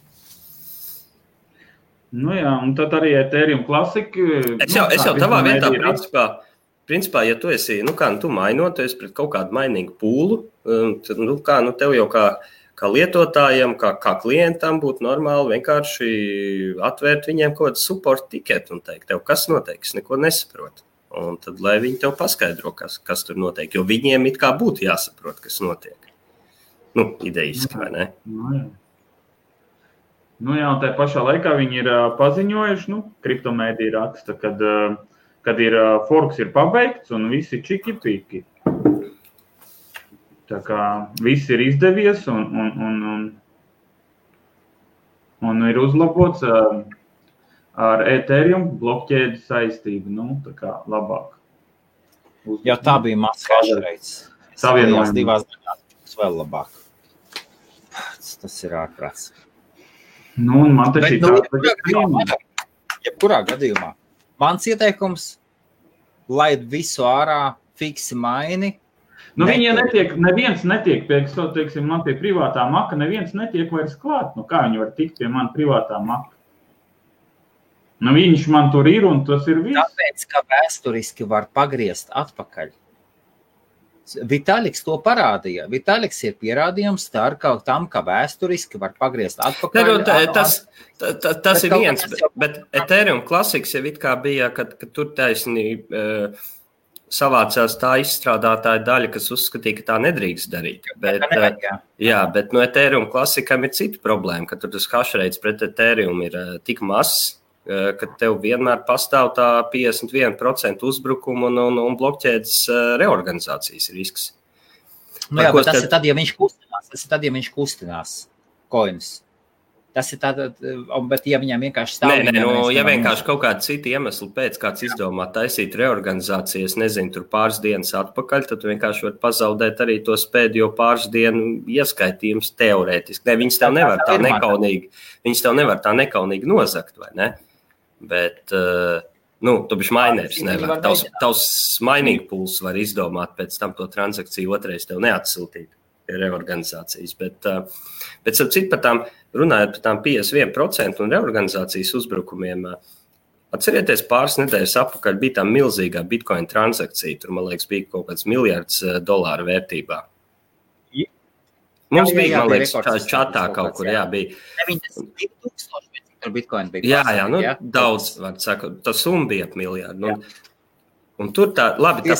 Nu jā, un tad arī Ethereum Classic... Es jau, nu, es jau tavā vietā, principā, principā, ja tu esi, nu kā, nu tu mainoties pret kaut kādu mainīgu pūlu, tad, nu kā, nu tev jau kā, kā lietotājiem, kā, kā klientam būtu normāli vienkārši atvērt viņiem kaut kādu support tiketu un teikt, tev kas notiek, es neko nesaprotu. Un tad, lai viņi tev paskaidro, kas, kas tur notiek, jo viņiem it kā būtu jāsaprot, kas notiek. Nu, idejiski, vai ne? Nu jā. Nu jā, un tajā pašā laikā viņi ir uh, paziņojuši, nu, kriptomēdija raksta, kad, uh, kad ir uh, forks ir pabeigts un visi čiki-piki. Tā kā viss ir izdevies un, un, un, un, un ir uzlabots uh, ar Ethereum blokķēdi saistību, nu, tā kā labāk. Uzlabots. Jo tā bija mans hašreiz. Savienojums divās daļās vēl labāk. Tas ir ārprāts. Nu, un man taču ir tāds... Jebkurā, jebkurā gadījumā. Mans ieteikums, laid visu ārā, fiksi maini. Nu, netiek. Viņi ja netiek, neviens netiek, pieks, to, teiksim, man pie privātā maka, neviens netiek vairs klāt. Nu, kā viņi var tikt pie man privātā maka? Nu, viņš man tur ir, un tas ir viss. Tāpēc, ka vēsturiski var pagriezt atpakaļ. Vitaliks to parādīja. Vitaliks ir pierādījums ar kaut tam, ka vēsturiski var pagriezt atpakaļ. Ne, tā, tas, tā, tā, tas ir viens, bet, bet Ethereum klasiks jau it kā bija, kad, kad tur taisnība eh, savācās tā izstrādātāja daļa, kas uzskatīja, ka tā nedrīkst darīt. Bet, nevajag, jā. jā, bet no Ethereum klasikam ir cita problēma, ka tur tas hašreits pret Ethereum ir eh, tik mazs, eh, ka tev vienmēr pastāv tā piecdesmit viens procents uzbrukuma un, un, un blokķēdes eh, reorganizācijas risks. Nu jā, bet tas tev... ir tad, ja viņš kustinās, tas ir tad, ja viņš kustinās coins. Tas ir tad, bet ja viņam vienkārši stāv... Nē, nē, no, ja vienkārši kaut kāda cita iemesla pēc, kāds izdomā taisīt reorganizācijas, nezinu, tur pāris dienas atpakaļ, tad tu vienkārši var pazaudēt arī tos pēdējo pāris dienu ieskaitījums teorētiski. Nē, viņas tev nevar tā nekaunīgi, viņas tev nevar tā nekaunīgi nozakt, vai ne? Bet, nu, tu bišķi mainērs nevar. Tavs, tavs mining pools var izdomāt pēc tam to transakciju otrais tev neatsiltīt reorganizācijas, bet, bet sapcīt par tām, runājot par tām piecdesmit viens procents un reorganizācijas uzbrukumiem, atcerieties pāris nedēļas apakaļ bija tā milzīgā bitcoin transakcija, tur, man liekas, bija kaut kāds miljards dolāru vērtībā. Mums jā, bija, jā, man liekas, tā čatā kaut kur, jā, bija. deviņdesmit divi tūkstoši bitcoin bija. Jā, jā, nu, jā? daudz, var saka, tā summa bija ap miljardu. Nu, un tur tā, labi, tā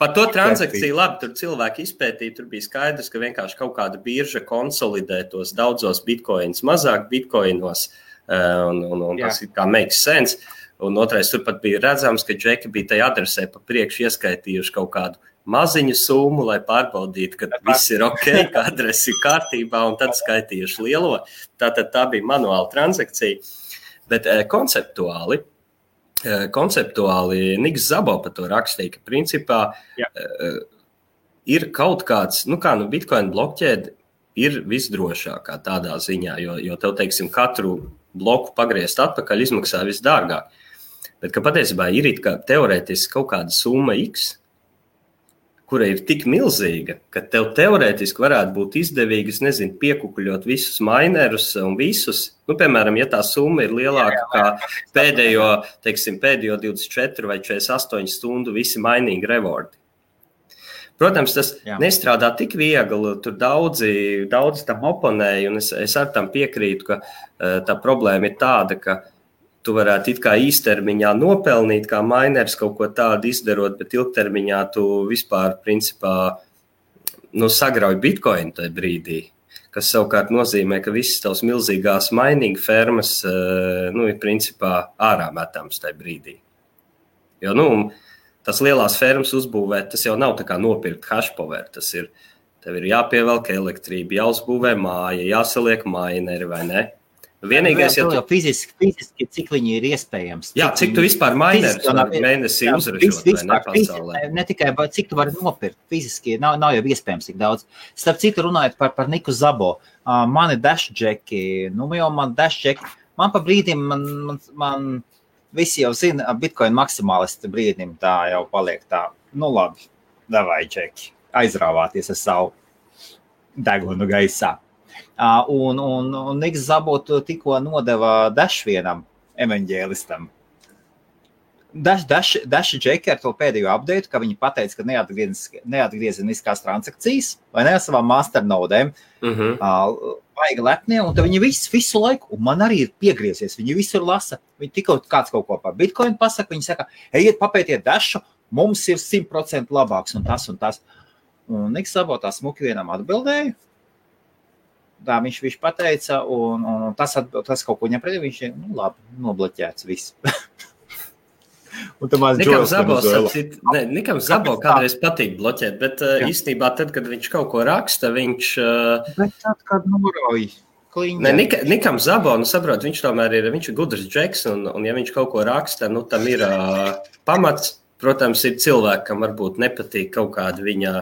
par to transakciju, labi, tur cilvēki izpētīja, tur bija skaidrs, ka vienkārši kaut kāda birža konsolidē tos daudzos bitcoins, mazāk bitcoinos, un, un, un tas ir kā makes sense, un otrais tur pat bija redzams, ka džeki bija tajā adresē pa priekšu ieskaitījuši kaut kādu maziņu summu, lai pārbaudītu, ka viss ir ok, ka adresi ir kārtībā, un tad skaitījuši lielo, tātad tā bija manuāla transakcija, bet eh, konceptuāli, konceptuāli Nick Szabo par to rakstīja, ka principā Jā. ir kaut kāds, nu kā, nu Bitcoin blokķēde ir visdrošākā tādā ziņā, jo, jo tev, teiksim, katru bloku pagriezt atpakaļ izmaksā visdārgāk. Bet, ka patiesībā ir it kā teorētiski kaut kāda summa X, kura ir tik milzīga, ka tev teorētiski varētu būt izdevīgi, es nezinu, piekukuļot visus mainerus un visus. Nu, piemēram, ja tā summa ir lielāka jā, jā, jā. kā pēdējo, teiksim, pēdējo divdesmit četru vai četrdesmit astoņu stundu visi mainīgi rewardi. Protams, tas jā. nestrādā tik viegli, tur daudzi, daudzi tam oponēja, un es, es ar tam piekrītu, ka uh, tā problēma ir tāda, ka tu varētu it kā īstermiņā nopelnīt, kā mainers kaut ko tādu izdarot, bet ilgtermiņā tu vispār, principā, nu, sagrauj bitcoinu tajā brīdī, kas savukārt nozīmē, ka visas tavas milzīgās mining fermas, nu, ir principā ārā metams tajā brīdī. Jo, nu, tas lielās fermas uzbūvēt, tas jau nav tā kā nopirkt hashpower, tas ir, tev ir jāpievelk elektrība, jāuzbūvē māja, jāsaliek maineri, vai ne? Vienīgais, jā, jā, ja tu... fiziski, fiziski, cik viņi ir iespējams. Cik jā, cik viņi... tu vispār maineris var mēnesī uzražot, vai ne, pasaulē? Ne tikai, bet cik tu vari nopirkt. Fiziski nav, nav jau iespējams tik daudz. Starp citu runājot par, par Niku Szabo. Uh, mani Dash džeki, nu jau man Dash džeki, man pa brīdim, man, man, man visi jau zina, Bitcoin maksimālisti brīdim tā jau paliek tā. Nu labi, davai džeki, aizrāvāties ar savu degunu gaisā. Uh, un, un, un Nick Szabo tikko nodeva Dash vienam evaņģēlistam. Dash, Dash, Dash džeki ar to pēdējo update, ka viņi pateica, ka neatgriezeniskās transakcijas, vai ne, savām masternodēm, mm-hmm. uh, vaiga lepnie, un viņi visu, visu laiku, un man arī ir piegriezies, viņi visur lasa, viņi tikko kāds kaut ko par Bitcoin pasaka, viņi saka, ejiet, papētiet Dashu, mums ir simt procenti labāks, un tas, un tas. Un Nick Szabo tā smuki vienam atbildēja, tā viņš, viņš pateica, un, un tas, tas kaut ko ņemprēdē, viņš ir, nu labi, nobloķēts viss. un tamās Nikam Szabo, sacīt, ne, Nikam Szabo kādreiz patīk bloķēt, bet uh, īstenībā tad, kad viņš kaut ko raksta, viņš... Uh, bet tad, kad norauj kliņģi. Ne, Nika, Nikam Szabo, nu saprot, viņš tomēr ir, viņš ir gudrs džeks, un, un ja viņš kaut ko raksta, nu tam ir uh, pamats, protams, ir cilvēkam varbūt nepatīk kaut kāda viņa...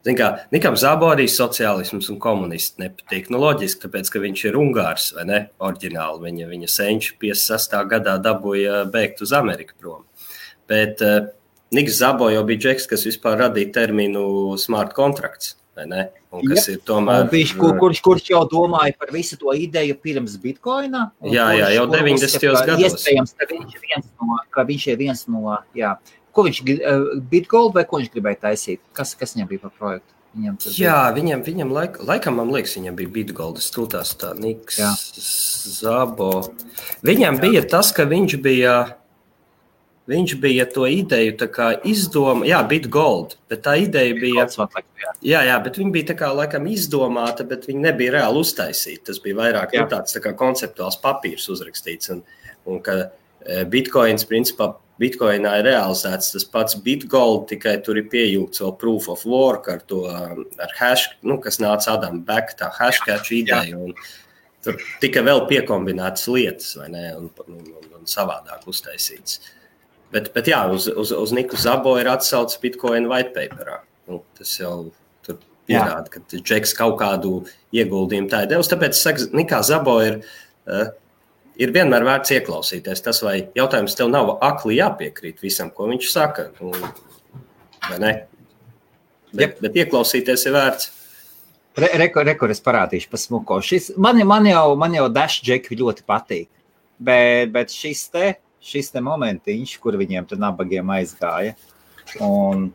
Zin kā, Nikam Szabo arī sociālisms un komunisti nepatīk. Nu, loģiski, tāpēc, ka viņš ir ungārs, vai ne, oriģināli. Viņa, viņa senču piecdesmit sastajā gadā dabūja bēgt uz Ameriku prom. Bet uh, Nick Szabo jau bija džeks, kas vispār radīja terminu smart contracts, vai ne? Un kas jā. ir tomēr... Viņš, kur, kurš, kurš jau domāja par visu to ideju pirms Bitcoina. Jā, jā, jau deviņdesmitajos gados. Iespējams, ka viņš ir viens no... Ka viņš ir viens no jā. Ko viņš, BitGold vai ko viņš gribēja taisīt? Kas, kas viņam bija par projektu? Viņam jā, viņam, viņam laik, laikam, man liekas, viņam bija BitGold, es tūtās tā, Nick Szabo. Viņam jā. bija tas, ka viņš bija, viņš bija to ideju tā kā izdoma, jā, BitGold, bet tā ideja bija, jā, jā, bet viņa bija tā kā laikam izdomāta, bet viņa nebija reāli uztaisīta, tas bija vairāk nu, tāds tā kā konceptuāls papīrs uzrakstīts, un, un ka Bitcoins, principā, Bitcoinā ir realizēts tas pats BitGold, tikai tur ir piejūgts vēl proof of work ar to, ar hash, nu, kas nāca Adam Back, tā hashcatch ideja, un tur tika vēl piekombinātas lietas, vai ne, un, un, un, un savādāk uztaisīts. Bet, bet jā, uz, uz, uz Niku Szabo ir atsauts Bitcoin whitepaperā, nu, tas jau tur pierāda, ka džeks kaut kādu ieguldījumu tā ir devs, tāpēc saka, Nikā Szabo ir... Uh, Ir vienmēr vērts ieklausīties. Tas, vai jautājums tev nav akli jāpiekrīt visam, ko viņš saka, un, vai ne? Bet, bet ieklausīties ir vērts. Re, reku, reku, es parādīšu pa smuko. Šis, man, man jau, man jau Dash džeki ļoti patīk, bet, bet šis, te, šis te momentiņš, kur viņiem te nabagiem aizgāja, un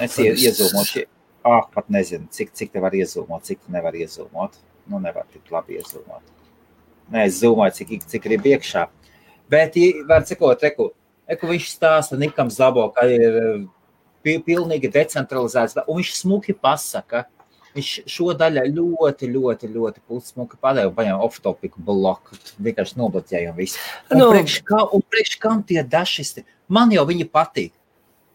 es iezūmošu. Ah, pat nezinu, cik, cik te var iezūmot, cik te nevar iezūmot. Nu, nevar tik labi iezūmot. Nē, es zūmāju, cik, cik ir iekšā. Bet, var cikot, reku, reku, viņš stāsta Nikam Szabo, ka ir pilnīgi decentralizēts, un viņš smuki pasaka, viņš šo daļu ļoti, ļoti, ļoti puls smuki padēja, paņēma off-topic block, vienkārši nobloķēja un viss. Un, no. priekš, kā, un priekš kam tie dašisti? Man jau viņi patīk,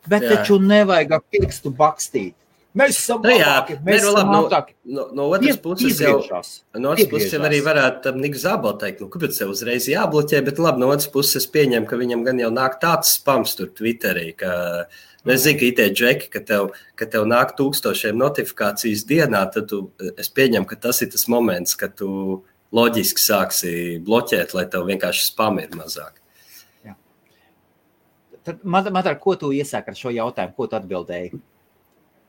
bet Jā. taču nevajag ar pirkstu bakstīt. Mēs esam labāki, mēs esam labāki. No, no otras puses jau, no otras puses jau arī varētu Nick Szabo teikt, nu, kāpēc sev uzreiz jābloķē, bet labi, no otras puses es pieņemu, ka viņam gan jau nāk tāds spams tur Twitterī, ka mēs zinu, ka itie džeki, ka tev, ka tev nāk tūkstošiem notifikācijas dienā, tad tu, es pieņemu, ka tas ir tas moments, ka tu loģiski sāksi bloķēt, lai tev vienkārši spam ir mazāk. Jā. Tad, Madar, ko tu iesāki ar šo jautājumu, ko tu atbildēji?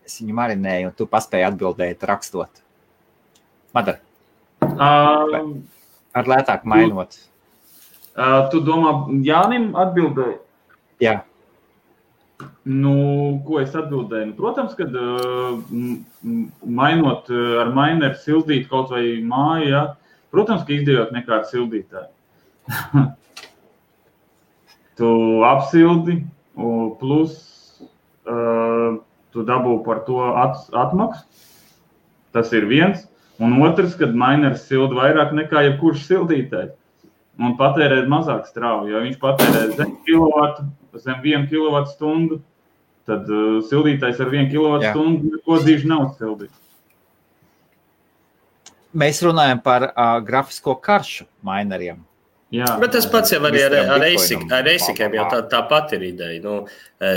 es viņu marinēju, un tu paspēji atbildēt rakstot. Madar, um, ar lētāk mainot. Uh, tu domā, Jānim atbildēji? Jā. Nu, ko es atbildēju? Protams, kad uh, mainot uh, ar maineru sildīt kaut vai māju, ja? Protams, ka izdevot nekādu sildītāju. Tu apsildi, plus uh, tu dabū par to at, atmaksu. Tas ir viens. Un otrs, kad mainers silda vairāk nekā jebkurš sildītājs. Un patērē mazāk strāvu, jo viņš patērē zem kilovatu, zem vienu kilovatu stundu, tad uh, sildītājs ar vienu kilovatu Jā. Stundu neko dzīvi nav sildīts. Mēs runājam par uh, grafisko karšu maineriem. Jā. Bet tas pats jau arī ar, ar, ar ASIC-iem jau tā, tā pati ir ideja. Nu,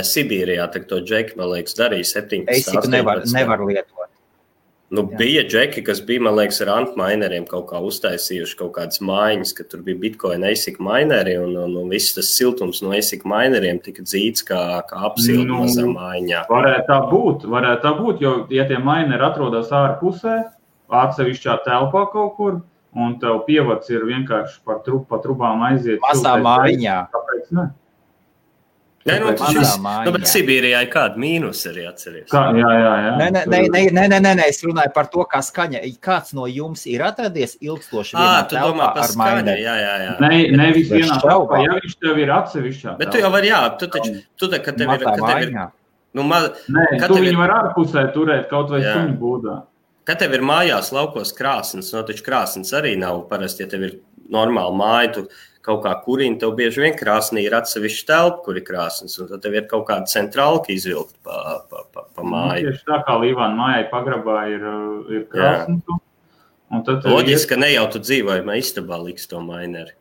Sibīrijā to džeki, man liekas, darīja septiņpadsmit. ASIC nevar, nevar lietot. Nu, Jā. Bija džeki, kas bija, man liekas, ar antmaineriem kaut kā uztaisījuši kaut kādas mājiņas, ka tur bija Bitcoin ASIC maineri un, un, un viss tas siltums no ASIC maineriem tika dzīts kā, kā apsilta nu, mazā mājiņā. Varētu tā būt, varētu tā būt, jo ja tie maineri atrodas ārpusē, atsevišķā telpā kaut kur, un tev pievads ir vienkārši par trup, pa trubām aiziet. Masā mājiņā. Kāpēc ne? Nē, nu, tas nu, bet Sibīrijai kāda mīnus arī atceries. Kā, jā, jā, jā. Nē, nē, nē, nē, nē, nē, es runāju par to, kā skaņa. Kāds no jums ir atradies ilgstoši vienā à, telpā ar maineri? Jā, jā, jā. Nē, nevis vienā telpā, ja viņš tev ir atsevišķā. Bet tu jau var, jā, tu taču, tu tā, kad tev ir... Masā mājiņā. Nu, ma... Nē, tu viņu var ārpusē turēt kaut vai suņu būdā. Kad tev ir mājās laukos krāsnes, no taču krāsnes arī nav parasti, ja tev ir normāla māja, tu kaut kā kurīni, tev bieži vien krāsnī ir atsevišķi telpa, kur ir krāsnes, un tad tev ir kaut kāda centrālka izvilkt pa, pa, pa, pa māju. Tieši tā kā Līvāna mājai pagrabā ir, ir krāsnes. Loģiski, ka ne jau tu dzīvojumā istabā liks to maineri.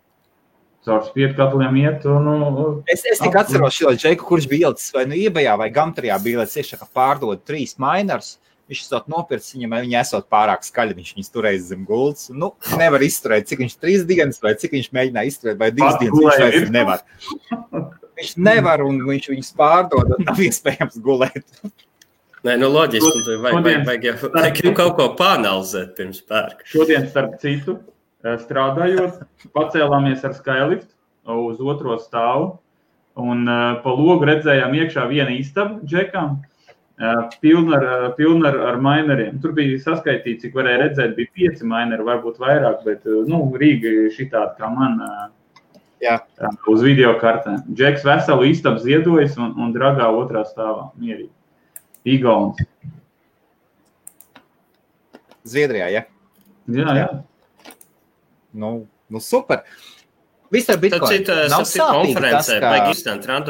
Caur spietu katliem iet, un... Es, es tik atceros šo džeku, kurš bildes vai nu iebajā vai gamtarijā bildes, iešā, ka pārdod trīs mainers, viņš esot nopirts viņam, vai viņi esot pārāk skaļi, viņš viņus turēs zem gulds. Nu, nevar izturēt, cik viņš trīs dienas, vai cik viņš mēģinā izturēt, vai divas Pat, dienas viņš vairs nevar. Viņš nevar, un viņš viņus pārdod, un nav iespējams gulēt. Nē, nu loģiski, un vajag, vajag, vajag, jau, vajag jau kaut ko pāanalizēt pirms pērka. Šodien, starp citu, strādājot, pacēlāmies ar skyliftu uz otro stāvu, un pa logu redzējām iekšā vienu istabu džekām, pilna ar, pilna ar, ar maineriem. Tur bija saskaitīts, cik varēja redzēt, bija pieci maineri, varbūt vairāk, bet nu, Rīga šitādi kā man Jā. Uz videokartē. Džeks veselu istabu ziedojas un, un dragā otrā stāvā. Mierīgi. Igauns. Zviedrijā, ja? Jā, jā. jā. Nu, nu super. Viss ar Bitcoin. Nav sāpīgi tas, ka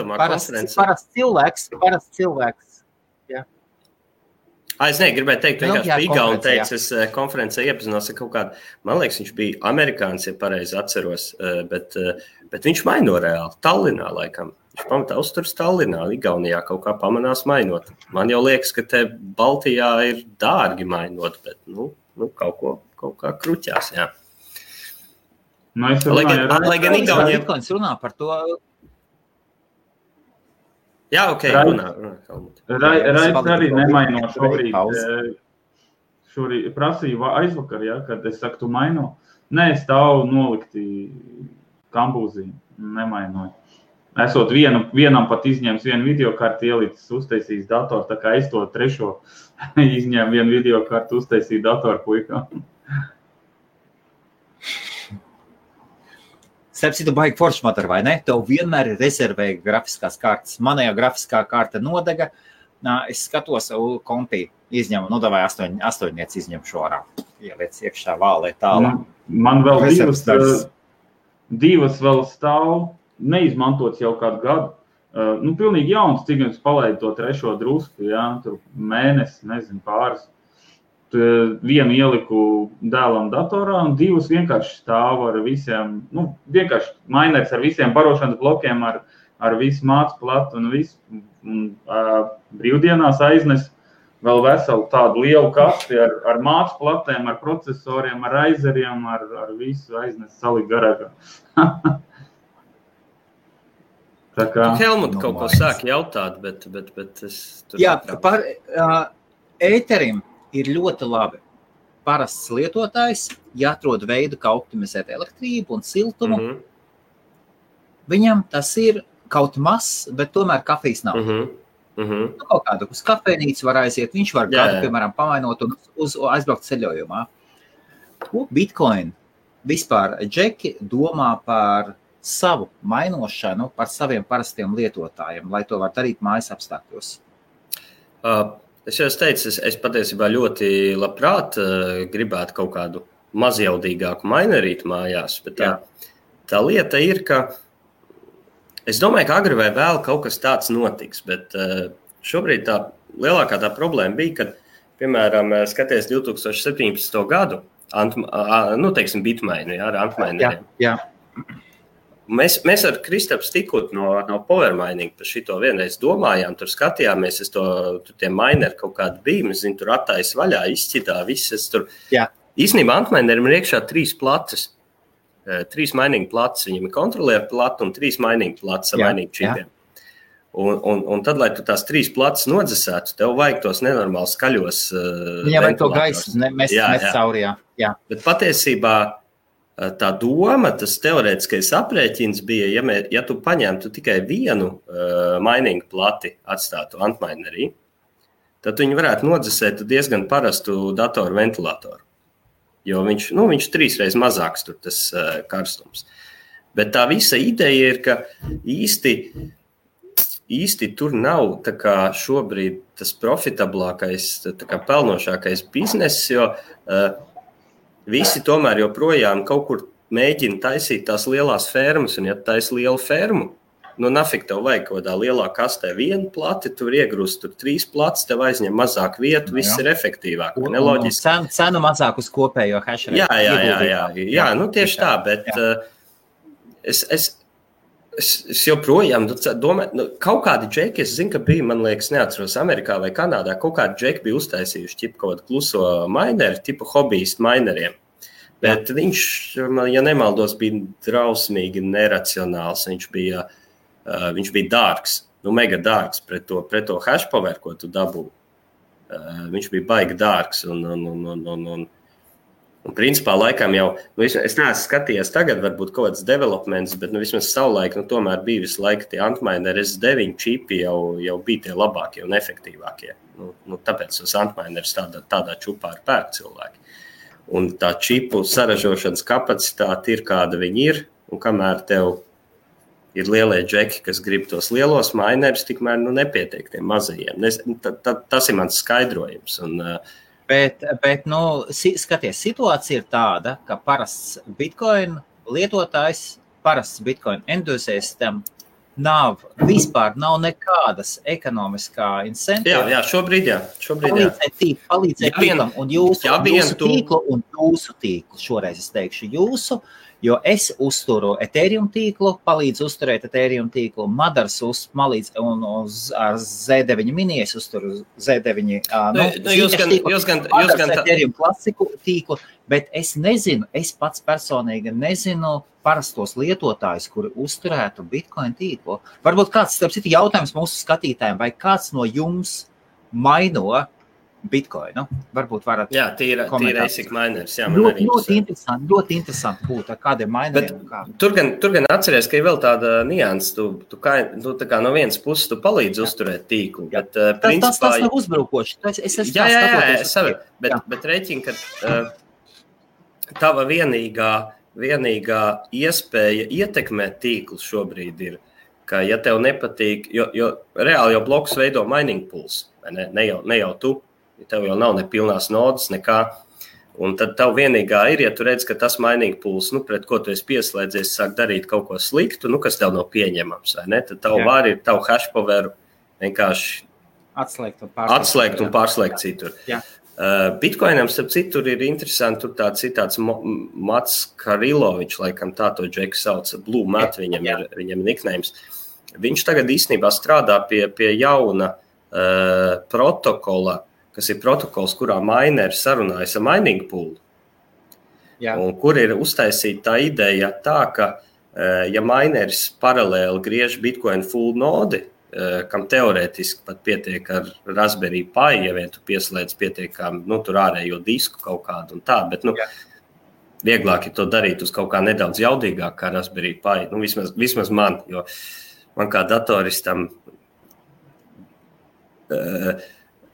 parasts parast cilvēks, parasts cilvēks Jā. Ah, es ne, gribēju teikt, vienkārši Pīgā un teicu, es konferencē iepazinos ar kaut kādu, man liekas, viņš bija amerikāns, ja pareizi atceros, bet, bet viņš maino reāli, Tallinā laikam. Viņš pamatā uzturs Tallinā, Igaunijā kaut kā pamanās mainot. Man jau liekas, ka te Baltijā ir dārgi mainot, bet nu, nu kaut ko kaut kā kruķās, jā. No, lai gan, lai gan Igaunijā... Bitcoins runā par to... Jā, ok, runā. Raids arī nemaino šobrīd. Šobrīd prasīja aizvakar, ja, kad es saku, tu maino. Nē, es stāvu nolikti kambūzī, nemainoju. Esot vienu, vienam pat izņēmis vienu videokartu, ielicis uztaisījis datoru, tā kā es to trešo izņēmu vienu videokartu, uztaisīju datoru puikā. Starp citu, baigi forši, Madar, vai ne? Tev vienmēr ir rezervēja grafiskās kartas. Manajā grafiskā karta nodega. Es skatos kompī izņemu. Nu, davai astoņ, astoņniec izņemu šo arā. Ieliec iekšā vālē tālā. Man vēl divas, divas vēl stāv neizmantots jau kādu gadu. Nu, pilnīgi jauns, cik jums palaid to trešo drusku, jā, tur mēnesi, nezinu, pāris. Vienu ieliku dēlam datorā un divus vienkārši stāv ar visiem, nu, vienkārši mainers ar visiem barošanas blokiem, ar, ar visu mācu platu un visu. Un, uh, brīvdienās aiznes vēl veselu tādu lielu kasti ar, ar mācu platēm, ar procesoriem, ar raizeriem, ar, ar visu aiznes salikt garagā. Kā... Helmut kaut ko sāk jautāt, bet, bet, bet es... Tur Jā, par... Uh... Ethereum ir ļoti labi. Parasts lietotājs, ja atrod veidu, kā optimizēt elektrību un siltumu, mm-hmm. viņam tas ir kaut mazs, bet tomēr kafijas nav. Mm-hmm. Mm-hmm. Nu, kaut kādu uz kafejnīcu var aiziet, viņš var yeah. kādu, piemēram, pamainot un uz, aizbraukt ceļojumā. Ko Bitcoin vispār džeki domā par savu mainošanu, par saviem parastiem lietotājiem, lai to var darīt mājas apstākļos? Uh, es jau teicu, es, es patiesībā ļoti labprāt uh, gribētu kaut kādu mazjaudīgāku mainerītu mājās, bet tā, tā lieta ir, ka es domāju, ka agri vai vēl kaut kas tāds notiks, bet šobrīd tā lielākā tā problēma bija, kad, piemēram, skaties divi tūkstoši septiņpadsmito. Gadu, antma, nu, teiksim, bitmainu, jā, ar antmaineriem. Jā, jā. Mēs, mēs ar Kristaps tikot no, no powermining par šito vienreiz domājām, tur skatījāmies, es to, tur tie maineri kaut kādi bija, mēs zinu, tur attais vaļā, izcitā, viss, es tur. Jā. Īstenībā antmainerim ir iekšā trīs places. Trīs mining plats, viņam ir kontrolēra plata un trīs mining plats ar mining čipiem. Un, un, un tad, lai tu tās trīs plats nodzesētu, tev vajag tos nenormāli skaļos ventilators. Viņam vajag to gaisu, ne, mēs, jā, mēs jā. Cauri, jā. jā. Bet patiesībā tā doma, tas teorētiskais aprēķins bija, ja, mē, ja tu paņemtu tikai vienu uh, mining plati atstātu antmainerī, tad viņi varētu nodzesēt diezgan parastu datoru ventilatoru. Jo viņš, nu, viņš trīsreiz mazāks tur tas uh, karstums. Bet tā visa ideja ir, ka īsti, īsti tur nav tā kā šobrīd tas profitablākais, tā kā pelnošākais bizness, jo uh, visi tomēr joprojām kaut kur mēģina taisīt tās lielās fermas, un ja taisa lielu fermu, nu nafik tev vajag kādā lielā kastē vienu plati, tu var iegrūst tur trīs plats, tev aizņem mazāk vietu, viss jā. Ir efektīvāk, neloģiski. Cenu, cenu mazāk uz kopējo hash rate. Jā, jā, jā, jā, jā, jā, nu tieši tā, bet uh, es, es, es, es joprojām domāju, nu, kaut kādi džeki, es zinu, ka bija, man liekas, neatceros Amerikā vai Kanādā, kaut kādi džeki bija uztaisījuši tipu kaut kluso maineri, tipu hobbyistu maineriem. Bet jā. Viņš, ja nemaldos, bija drausmīgi neracionāls, viņš bija Uh, viņš bija dārgs, nu mega dārgs pret to, pret to hash power, ko tu dabū. Uh, viņš bija baigi dārgs un, un, un, un, un, un, un principā laikam jau, nu es, es neesmu skatījies tagad, varbūt kaut kāds developments, bet nu vismaz savulaik, nu tomēr bija visu laiku tie antminer S deviņi čipi jau, jau bija tie labākie un efektīvākie. Nu, nu tāpēc tas antmineris tādā, tādā čupā ir pērk cilvēki. Un tā čipu saražošanas kapacitāte ir kāda viņa ir, un kamēr tev ir lielie džeki, kas grib tos lielos mainerus, tikmēr nu nepietiek tiem mazajiem. Tas ir mans skaidrojums. Un, bet, bet, nu, skaties, situācija ir tāda, ka parasts Bitcoin lietotājs, parasts Bitcoin entuziastam nav, vispār nav nekādas ekonomiskā incentiva. Jā, jā, šobrīd jā. Šobrīd, palīdzēt tīk, palīdzēt tīklam un jūsu, jā, vien, jūsu tīklu un jūsu tīklu. Šoreiz es teikšu jūsu, jo es uzturu Ethereum tīklu, palīdzu uzturēt Ethereum tīklu, Madars uz, malīdz, un uz ar Z deviņi mini, es uzturu Z deviņi uh, no, no, jūs gan, tīklu, jūs gan, Madars jūs gan tā... Ethereum klasiku tīklu, bet es nezinu, es pats personīgi nezinu parastos lietotājus, kuri uzturētu Bitcoin tīklu. Varbūt kāds, starp citu, jautājums mūsu skatītājiem, vai kāds no jums maino Bitcoinu, varbūt varat Jā, tīra, tīra ASIC miners, jā, man arī ļoti interesanti, ļoti interesanti būt ar kādiem mineriem. Kā. Tur, gan, tur gan atceries, ka ir vēl tāda nianses, tu, tu, kā, tu tā kā no vienas puses tu palīdzi jā. Uzturēt tīklu, jā. Bet tas, principā... Tas, tas nav uzbrukoši, es esmu jā, jā, jā, jā, savi, bet, bet reķin, ka uh, tava vienīgā, vienīgā iespēja ietekmēt tīklu šobrīd ir, ka ja tev nepatīk, jo, jo reāli jau bloks veido mining pools, ne, ne, jau, ne jau tu, tev jau nav ne pilnās nodas, nekā. Un tad tev vienīgā ir, ja tu redz, ka tas mainīgi puls, nu, pret ko tu esi pieslēdzies, sāk darīt kaut ko sliktu, nu, kas tev nav pieņemams, vai ne? Tad tev var ir tavu hash poweru vienkārši atslēgt un pārslēgt, atslēgt un pārslēgt citur. Jā. Uh, Bitcoinam, starp citur, ir interesanti, tur tāds ir tāds Mats Karilovičs, laikam tā to džeku sauc, Blue Mat, viņam ir, viņam ir nicknames. Viņš tagad īstenībā strādā pie, pie jauna uh, protokola, kas ir protokols, kurā maineri sarunājas ar mining poolu. Jā. Un kur ir uztaisīta tā ideja tā, ka, ja maineris paralēli griež Bitcoin full nodi, kam teorētiski pat pietiek ar Raspberry Pi, ja vien tu pieslēdz pietiekām, nu, tur ārējo disku kaut kādu un tā, bet, nu, vieglāk ir to darīt uz kaut kā nedaudz jaudīgāk kā Raspberry Pi, nu, vismaz, vismaz man, jo man kā datoristam uh,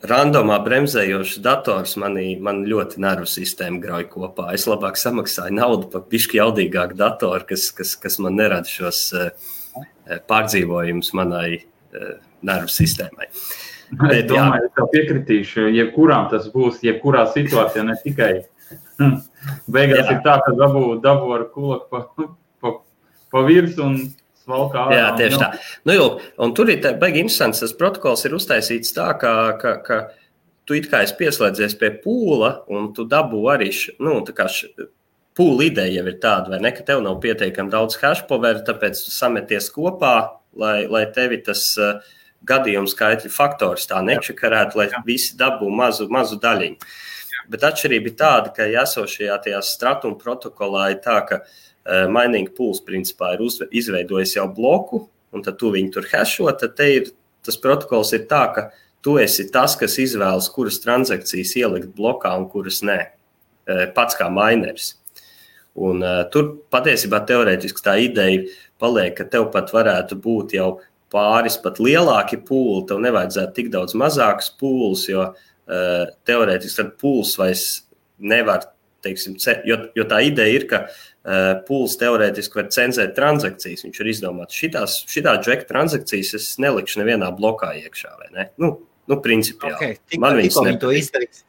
randomā bremzējošs dators manī, man ļoti nervu sistēmu grauj kopā. Es labāk samaksāju naudu par bišķi jaudīgāku datoru, kas, kas, kas man nerada šos uh, pārdzīvojumus manai nervu sistēmai. Bet, es domāju, es tev piekritīšu, jebkurām tas būs, jebkurā situācijā, ne tikai. Beigās jā. Ir tā, ka dabū, dabū ar kulaku pa, pa, pa virs un valkā. Jā, tieši tā. Nu, jo, un tur ir tā, baigi interesants, tas protokols ir uztaisīts tā, ka, ka, ka tu it kā esi pieslēdzies pie pūla, un tu dabū arī, š, nu, tā kā š, pūla ideja jau ir tāda, vai ne, ka tev nav pietiekami daudz hashpoveru, tāpēc tu sameties kopā, lai, lai tevi tas uh, gadījums skaitļu faktors tā nečakarētu, lai jā. Visi dabū mazu, mazu daļiņu. Jā. Bet atšķirība ir tāda, ka jāsošajā tajā stratuma protokolā ir tā, ka mining pools principā ir uzve, izveidojis jau bloku, un tad tu viņu tur hashot, tad te ir, tas protokols ir tā, ka tu esi tas, kas izvēlas, kuras transakcijas ielikt blokā un kuras nē, pats kā mineris. Un uh, tur patiesībā teorētiski tā ideja paliek, ka tev pat varētu būt jau pāris pat lielāki pūli, tev nevajadzētu tik daudz mazākus pūlus, jo uh, teorētiski tad pūls vairs nevar, teiksim, ce- jo, jo tā ideja ir, ka pūls teorētiski var cenzēt transakcijas, viņš ir izdomāts. Šitās, šitā džeka transakcijas es nelikšu nevienā blokā iekšā, vai ne? Nu, nu principiāli. Okay, tik, Man tikko viņi to izdarīs,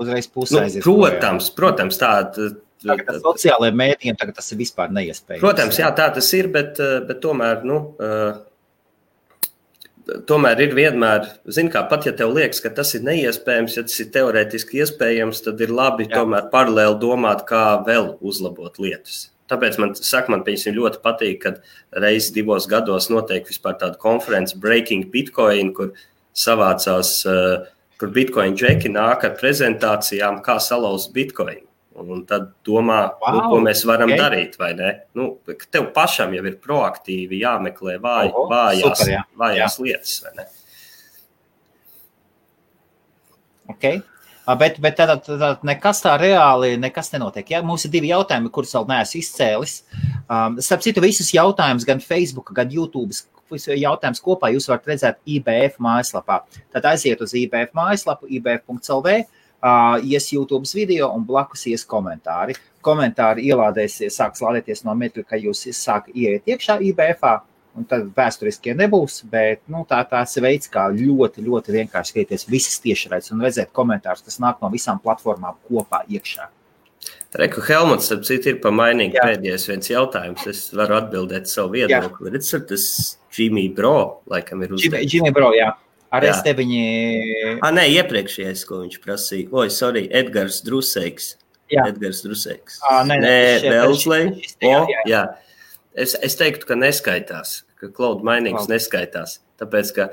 uzreiz pusē aizies. Nu, protams, protams, tā... Tagad tas sociālajiem mēdījiem, tagad tas ir vispār neiespējams. Protams, jā, tā tas ir, bet, bet tomēr, nu... Tomēr ir vienmēr, zini kā, pat ja tev liekas, ka tas ir neiespējams, ja tas ir teorētiski iespējams, tad ir labi Jā. Tomēr paralēli domāt, kā vēl uzlabot lietas. Tāpēc man, saka, man pieņemsim ļoti patīk, kad reiz divos gados notiek vispār tāda konference Breaking Bitcoin, kur savācās, kur Bitcoin džeki nāk ar prezentācijām, kā salauzt Bitcoin. Un tad domā, wow, nu, ko mēs varam okay. darīt, vai ne? Nu, tev pašam jau ir proaktīvi jāmeklē vāj, Oho, vājās, super, jā. vājās jā. Lietas, vai ne? Ok, bet, bet tad, tad nekas tā reāli, nekas nenotiek. Ja? Mums ir divi jautājumi, kurus vēl neesmu izcēlis. Um, starp citu, visus jautājumus, gan Facebook, gan YouTube, visu jautājumus kopā jūs varat redzēt I B F mājaslapā. Tad aiziet uz I B F mājaslapu, i b f dot l v, Uh, ies YouTube's video un blakus ies komentāri. Komentāri ielādēsies, sāks lādēties no metri, ka jūs sāk ieiet iekšā I B F-ā, un tad vēsturiskie nebūs, bet nu, tā tās veids, kā ļoti, ļoti vienkārši skatīties visas tiešraidus un redzēt komentārus, kas nāk no visām platformām kopā iekšā. Reku Helmuts, starp citu, ir pamainīgi pēdējais viens jautājums. Es varu atbildēt savu viedokli. Redz, tas Jimmy Bro laikam ir uzdevums. Jimmy Bro, jā. Ar jā. Es te viņi... Ah, nē, iepriekšējais, ko viņš prasīja. Oi, sorry, Edgars Druseiks. Jā. Edgars Druseiks. Ah, nē, nē, Belsley. O, jā. jā. Es, es teiktu, ka neskaitās, ka cloud minings oh. neskaitās. Tāpēc, ka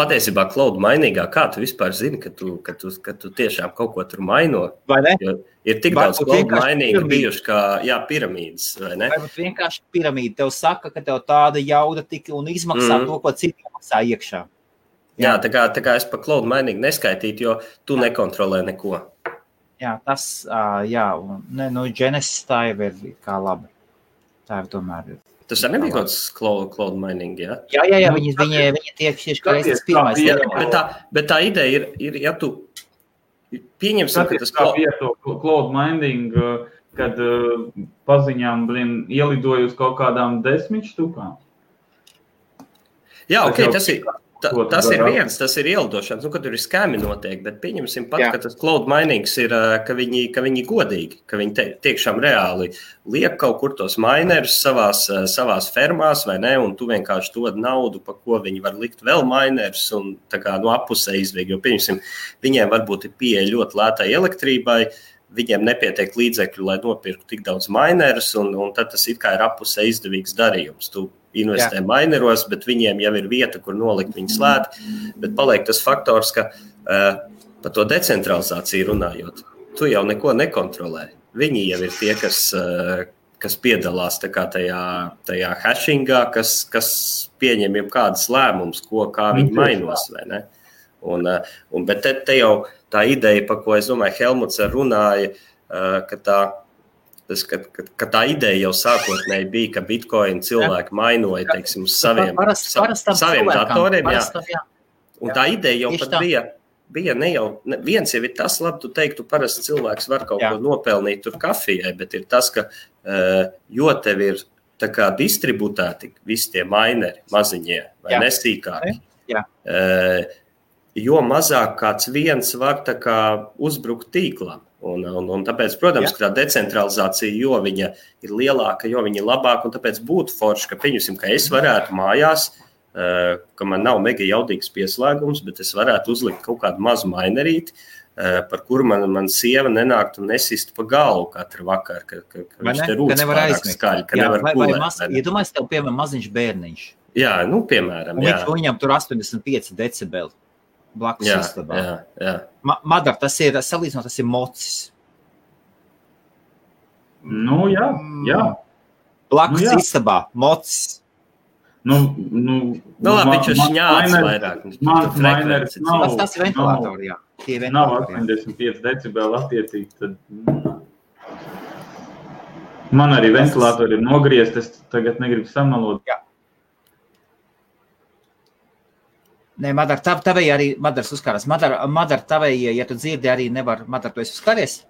patiesībā cloud miningā, kā tu vispār zini, ka tu, ka tu, ka tu tiešām kaut ko tur maino? Vai ne? Jo ir tik daudz cloud mininga bijuši kā, jā, piramīdas, vai ne? Varbūt vienkārši piramīda. Tev saka, ka tev tāda jauda tika un izmaksā mm. to, ko citi maksā iekšā. Jā, tā kā, tā kā es pa cloud mining neskaitītu, jo tu jā. Nekontrolē neko. Jā, tas, uh, jā, un, ne, nu, Genesis tā jau ir kā labi. Tā jau tomēr ir. Tas arī nebija kāds cloud, cloud mining, jā? Jā, jā, jā, viņi, viņi, viņi tiek tieši kā reizes pirmais. Jā, bet, tā, bet tā ideja ir, ir ja tu pieņemsim, ka tas... Tā bija to cloud mining, kad uh, paziņām, blin, ielidoju uz kaut kādām desmit štukām. Jā, ok, tas ir... Ta, tas ir viens, tas ir ielidošanas, nu, ka tur ir skēmi notiek, bet pieņemsim pat, jā. Ka tas cloud minings ir, ka viņi, ka viņi godīgi, ka viņi te, tiekšām reāli liek kaut kur tos minerus savās, savās fermās, vai ne, un tu vienkārši dod naudu, pa ko viņi var likt vēl minerus, un tā kā no appusē izvieg, jo pieņemsim, viņiem varbūt ir pieeja ļoti lētai elektrībai, viņiem nepietiek līdzekļu, lai nopirku tik daudz minerus, un, un tad tas it kā ir appusē izdevīgs darījums, tu investē Jā. Mineros, bet viņiem jau ir vieta, kur nolikt viņu slēt, bet paliek tas faktors, ka uh, par to decentralizāciju runājot, tu jau neko nekontrolē. Viņi jau ir tie, kas, uh, kas piedalās tā kā tajā, tajā hashingā, kas, kas pieņem jebkādas lēmumus, ko, kā viņi mainos, vai ne? Un, un, bet te, te jau tā ideja, pa ko, es domāju, Helmuts runāja, ka tā, tas, ka, ka tā ideja jau sākotnēji bija, ka Bitcoin cilvēki mainoja, teiksim, uz saviem, parast, sa, saviem datoriem, jā. jā. Un tā ideja jau pat bija... bija ne jau, ne, viens jau ir tas, labi, tu teiktu, parasti cilvēks var kaut Jā. Ko nopelnīt tur kafijai, bet ir tas, ka, jo tev ir tā kā distributēti visi tie maineri maziņie, vai Jā. Nesīkāki, Jā. Jo mazāk kāds viens var tā kā uzbrukt tīklam. Un, un, un tāpēc, protams, Jā. Ka tā decentralizācija, jo viņa ir lielāka, jo viņa ir labāka, un tāpēc būtu forši, ka pieņemsim, ka es varētu mājās, Uh, ka man nav mega jaudīgs pieslēgums, bet es varētu uzlikt kaut kādu mazu mainerīti, uh, par kuru man, man sieva nenāktu un nesistu pa galvu katru vakaru, ka, ka, ka viņš ne? Te rūc pārāk skaļi, ka jā, nevar vai, kulēt. Vai maz, ne? Ja tu mēs tev, piemēram, maziņš bērniņš. Jā, nu, piemēram, jā. Viņš, viņam tur astoņdesmit pieci decibeli blakus istabā. Jā, jā. Ma, Madar, tas ir, salīdzinot, tas ir mocis. Nu, jā, jā. Blakus nu, jā. Istabā, mocis. Nu, nu, nu labi, viņš ir šņāts vairāk. Mans mainers nav. Tas, tas ir ventilatori, jā. Tie ventilatori. Nav astoņdesmit pieci decibeli attiecīgi, tad man arī ventilatori ir nogriezt, es tagad negribu samalot. Jā. Nē, Madar, tav, tavējie arī, Madars uzkārās. Madar, Madar, tavējie, ja tu dzirdi, arī nevar, Madar, tu esi uzkāries?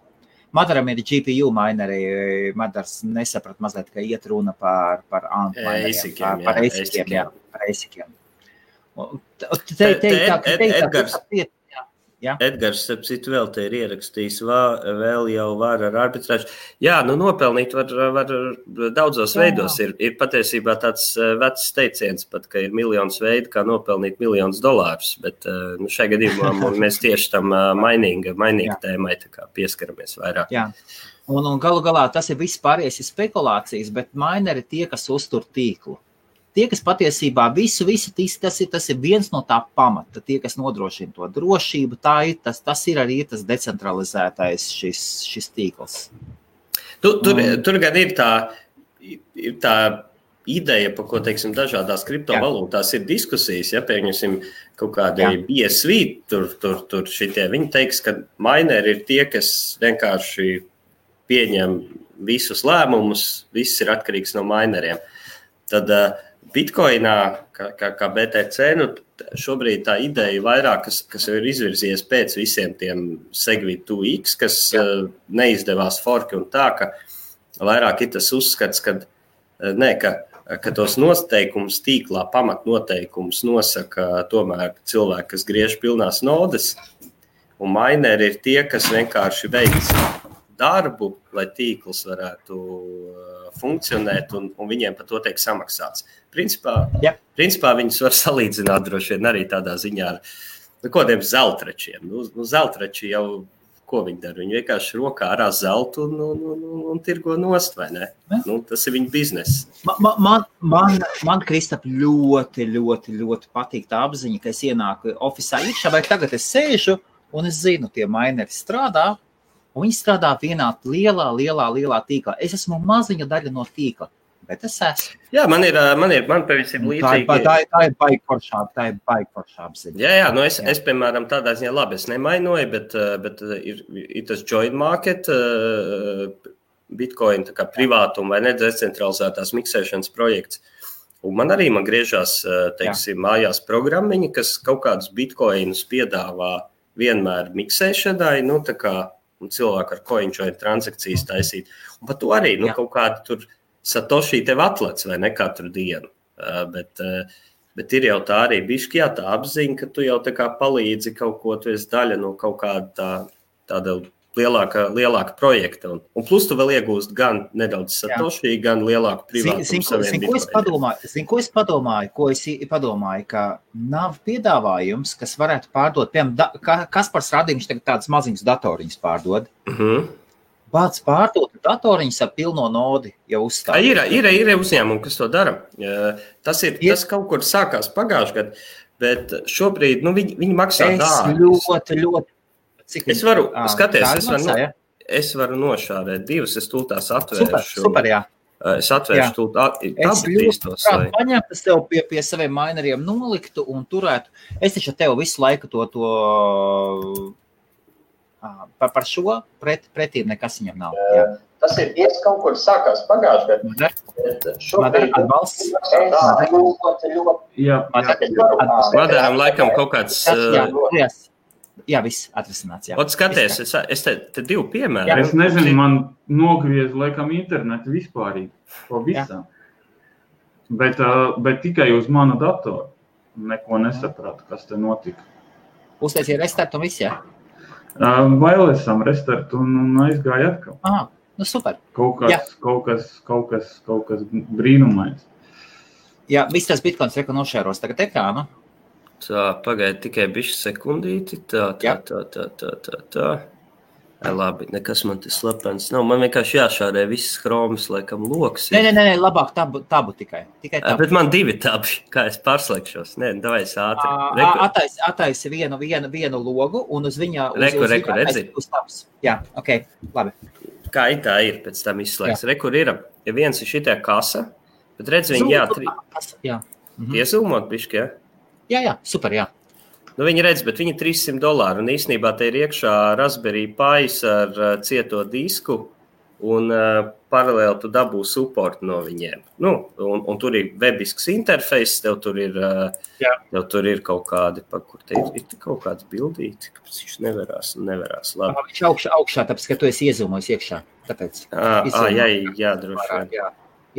Madaram ir G P U maineri, Madars nesaprat mazliet, ka iet runa par par ASIC-iem, par, par ASIC-iem, jā, par ASIC-iem. Te te Edgars, jā. Edgars, starp citu, vēl te ir ierakstījis, vēl jau var ar arbitrāžu. Jā, nu nopelnīt var, var daudzos jā, veidos. Ir, ir patiesībā tāds vecs teiciens, pat, ka ir miljons veidu, kā nopelnīt miljonus dolārus, bet nu, šajā gadījumā mēs tieši tam mainīga, mainīga tēmai tā kā pieskaramies vairāk. Jā, un, un galu galā tas ir viss pārējais spekulācijas, bet maineri tie, kas uztur tīklu. Tie, kas patiesībā visu, visu, tas ir, tas ir viens no tā pamata, tie, kas nodrošina to drošību, tā ir, tas, tas ir arī tas decentralizētais šis, šis tīkls. Tu, tur, um, tur gan ir tā, ir tā ideja, par ko, teiksim, dažādās kriptovalūtās ir diskusijas, ja, pieņemsim, kaut kādi jā. B S V, tur, tur, tur šitie, viņi teiks, ka maineri ir tie, kas vienkārši pieņem visus lēmumus, viss ir atkarīgs no maineriem. Tad, Bitcoinā, kā, kā, kā B T C, nu, šobrīd tā ideja vairāk, kas, kas ir izvirzies pēc visiem tiem Segwit two X, kas uh, neizdevās forki un tā, ka vairāk ir tas uzskats, kad, ne, ka, ka tos noteikums tīklā, pamatnoteikums nosaka tomēr cilvēki, kas griež pilnās nodes, un maineri ir tie, kas vienkārši veids darbu, lai tīkls varētu funkcionēt, un, un viņiem par to tiek samaksāts. Principā, yeah. principā viņus var salīdzināt droši vien arī tādā ziņā ar nu, kodiem zeltrečiem. Nu, nu, zeltreči jau, ko viņi dara? Viņi vienkārši rokā arā zeltu un, un, un, un tirgo nost, vai ne? Yeah. Nu, tas ir viņa bizness. Man, man, man, man Kristap, ļoti, ļoti, ļoti patīk tā apziņa, ka es ienāku ofisā iekšā, vai tagad es sēžu, un es zinu, tie maineri strādā, un viņi strādā vienā lielā, lielā, lielā tīklā. Es esmu maziņa daļa no tīkla, bet es esmu. Jā, man ir, man ir, man pavisam līdzīgi. Tā ir, tā ir baigforšā, tā ir baigforšā apziņa. Jā, jā, nu es, jā. es, piemēram, tādā ziņā labi, es nemainoju, bet, bet ir, ir tas joint market, Bitcoin, tā kā privātuma vai nedecentralizētās miksēšanas projekts. Un man arī man griežās, teiksim, jā. Mājās programmiņi, kas kaut kādus Bitcoinus piedāvā vienmēr miksēšanai, nu tā kā, un cilvēku ar coinjoin transakcijas taisīt. Un par to arī, nu, Jā. Kaut kādi tur Satoshi tev atlec, vai ne, katru dienu. Uh, bet, uh, bet ir jau tā arī bišķi, jā, tā apziņa, ka tu jau tā kā palīdzi kaut ko, tu esi daļa no kaut kāda tā, tāda lielāka, lielāka projekta. Un, un plus tu vēl iegūst gan nedaudz Satoshi, Jā. Gan lielāku privātu. Zin, zin, zin, ko, es padomāju, zin ko es padomāju? Ko es padomāju, ka nav piedāvājums, kas varētu pārdot, piemēram, da, ka, Kaspars Krūmiņš tagad tādas maziņas datoriņas pārdod. Uh-huh. Bāds pārdot datoriņas ar pilno nodi jau uzstāvot. Ir, ir, ir uzņēmumi, kas to dara. Tas ir, ir. Tas kaut kur sākās pagājuši gadu, bet šobrīd, nu, viņi, viņi maksā es dārgi. Ļoti, ļoti. Cik es varu, skaties, es varu, no, es varu nošārēt divas, es tūltās atvēršu. Super, super, jā. Es atvēršu tūlīt aptīstos. Es paņemtu, es tev pie, pie saviem maineriem noliktu un turētu. Es taču tev visu laiku to, to par, par šo pret, pretīm nekas viņam nav. Jā. Tas ir ies kaut kur sākās pagājuši, bet, bet šobrīd atbalsts. Jā, Madārām laikam kaut kāds... Jā, jā, jā viss atrasināts. Jā. Ot, skaties, es, es te, te divu piemēru. Es nezinu, man nogriez laikam internetu vispārīgi, to visam. Bet, bet tikai uz manu datoru. Neko nesapratu, kas te notika. Uztaisīja restart un viss, jā? Bailēsam restart un, un aizgāja atkal. Aha. Nu, super. Kaut kas, jā. kaut kas, kaut kas, kaut kas brīnumais. Jā, viss tas Bitcoins reka nošēros tagad ekrānu. Tā, pagaid tikai bišķi sekundīti. Tā, tā, tā, tā, tā, tā, tā. Ai, labi, nekas man te slepens nav. Man vienkārši jāšārē viss chromas, laikam, loks. Nē, nē, nē, labāk tabu, tabu tikai. tikai tabu. Bet man divi tabi, kā es pārslēgšos. Nē, davai es ātri. Atais, atais vienu, vienu, vienu logu un uz viņa... Uz, reku, uz reku, viņa redzi. Uz tabs. Jā, okei, okay, labi. Kā it tā ir, pēc tam izslēgs. Re, kur ir, ja viens ir šitā kasa, bet redz viņi jātri... Jā. Mhm. Iezūmot bišķi, jā? Jā, jā, super, jā. Nu, viņi redz, bet viņi trīs simti dolāru, un īstenībā te ir iekšā Raspberry Pi ar uh, cieto disku, un uh, paralēli tu dabū supportu no viņiem. Nu, un, un tur ir webisks interfejs, tev tur ir, uh, tev tur ir kaut kādi, pa, kur te ir, ir kaut kādi bildīti, kas viņš nevarās un nevarās. Labi. Viņš augšā, augšā, tāpēc, ka tu esi iezūmojis iekšā, tāpēc. Ā, ā, jā, jā, droši. Jā,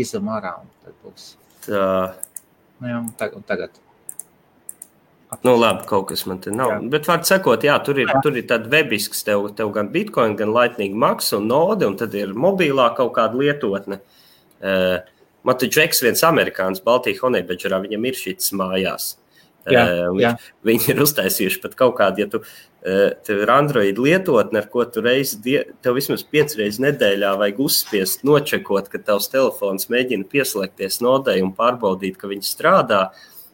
izum ārā, un tad būs. Tā. Jā, un tagad. Nu, labi, kaut kas man te nav. Jā. Bet var cekot, jā, tur ir, tur ir tāda webisks, tev, tev gan Bitcoin, gan Lightning Max un node, un tad ir mobilā kaut kāda lietotne. Uh, man te Džeks viens amerikāns, Baltic Honeybadgerā, viņam ir šits mājās. Jā, uh, jā. Viņi ir uztaisījuši pat kaut kādu, ja tu, uh, tev ir Android lietotne, ar ko tu reizi, die, tev vismaz pieci reizi nedēļā vajag uzspiest, nočekot, ka tavs telefons mēģina pieslēgties nodei un pārbaudīt, ka viņš strādā.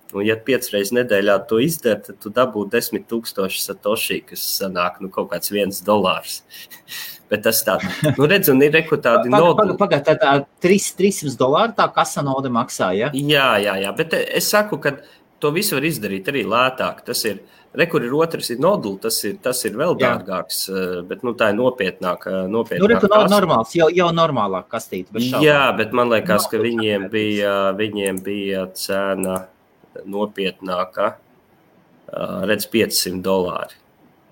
Un, ja piec reiz nedēļā to izdara, tad tu dabū desmit tūkstoši Satoshi, kas sanāk, nu, kaut kāds viens dolārs. Bet tas tā, nu, redz, un ir reku tādi nodi. Pagad, tā, tā trīs simti dolāru tā kasa nodi maksā, ja? Jā, jā, jā, bet es saku, ka to visu var izdarīt arī lētāk. Tas ir, reku, ir otrs, ir nodli, tas ir, tas ir vēl dārgāks, bet, nu, tā ir nopietnāk, nopietnāk. Nu, reku, nav normāls, jau, jau normālāk kastīt. Bet jā, bet man liekas, ka viņiem bija, viņiem bija cena... nopietnākā, redz piecsimt dolāri.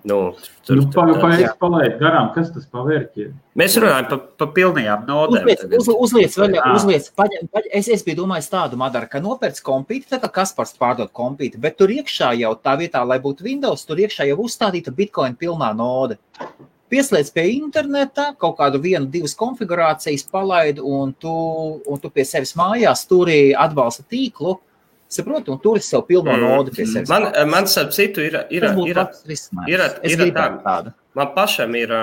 Nu, tur, nu pa, tur, pa, es palaidu garām, kas tas pavērķi? Mēs runājam pa, pa pilnījām nodēm. Uzliec, uzliec, uzliec, paņem, paņem, es, es biju domājis tādu, Madara, ka nopērts kompīti, tad Kaspars pārdod kompīti, bet tur iekšā jau tā vietā, lai būtu Windows, tur iekšā jau uzstādīta Bitcoin pilnā node. Pieslēdz pie interneta, kaut kādu vienu, divas konfigurācijas palaidu, un tu, un tu pie sevis mājās turi atbalsta tīklu, saprotu, un tur es sev pilno nodu pie sevis. Man, man starp citu ir, ir, ir, ir, ir tā, man pašam ir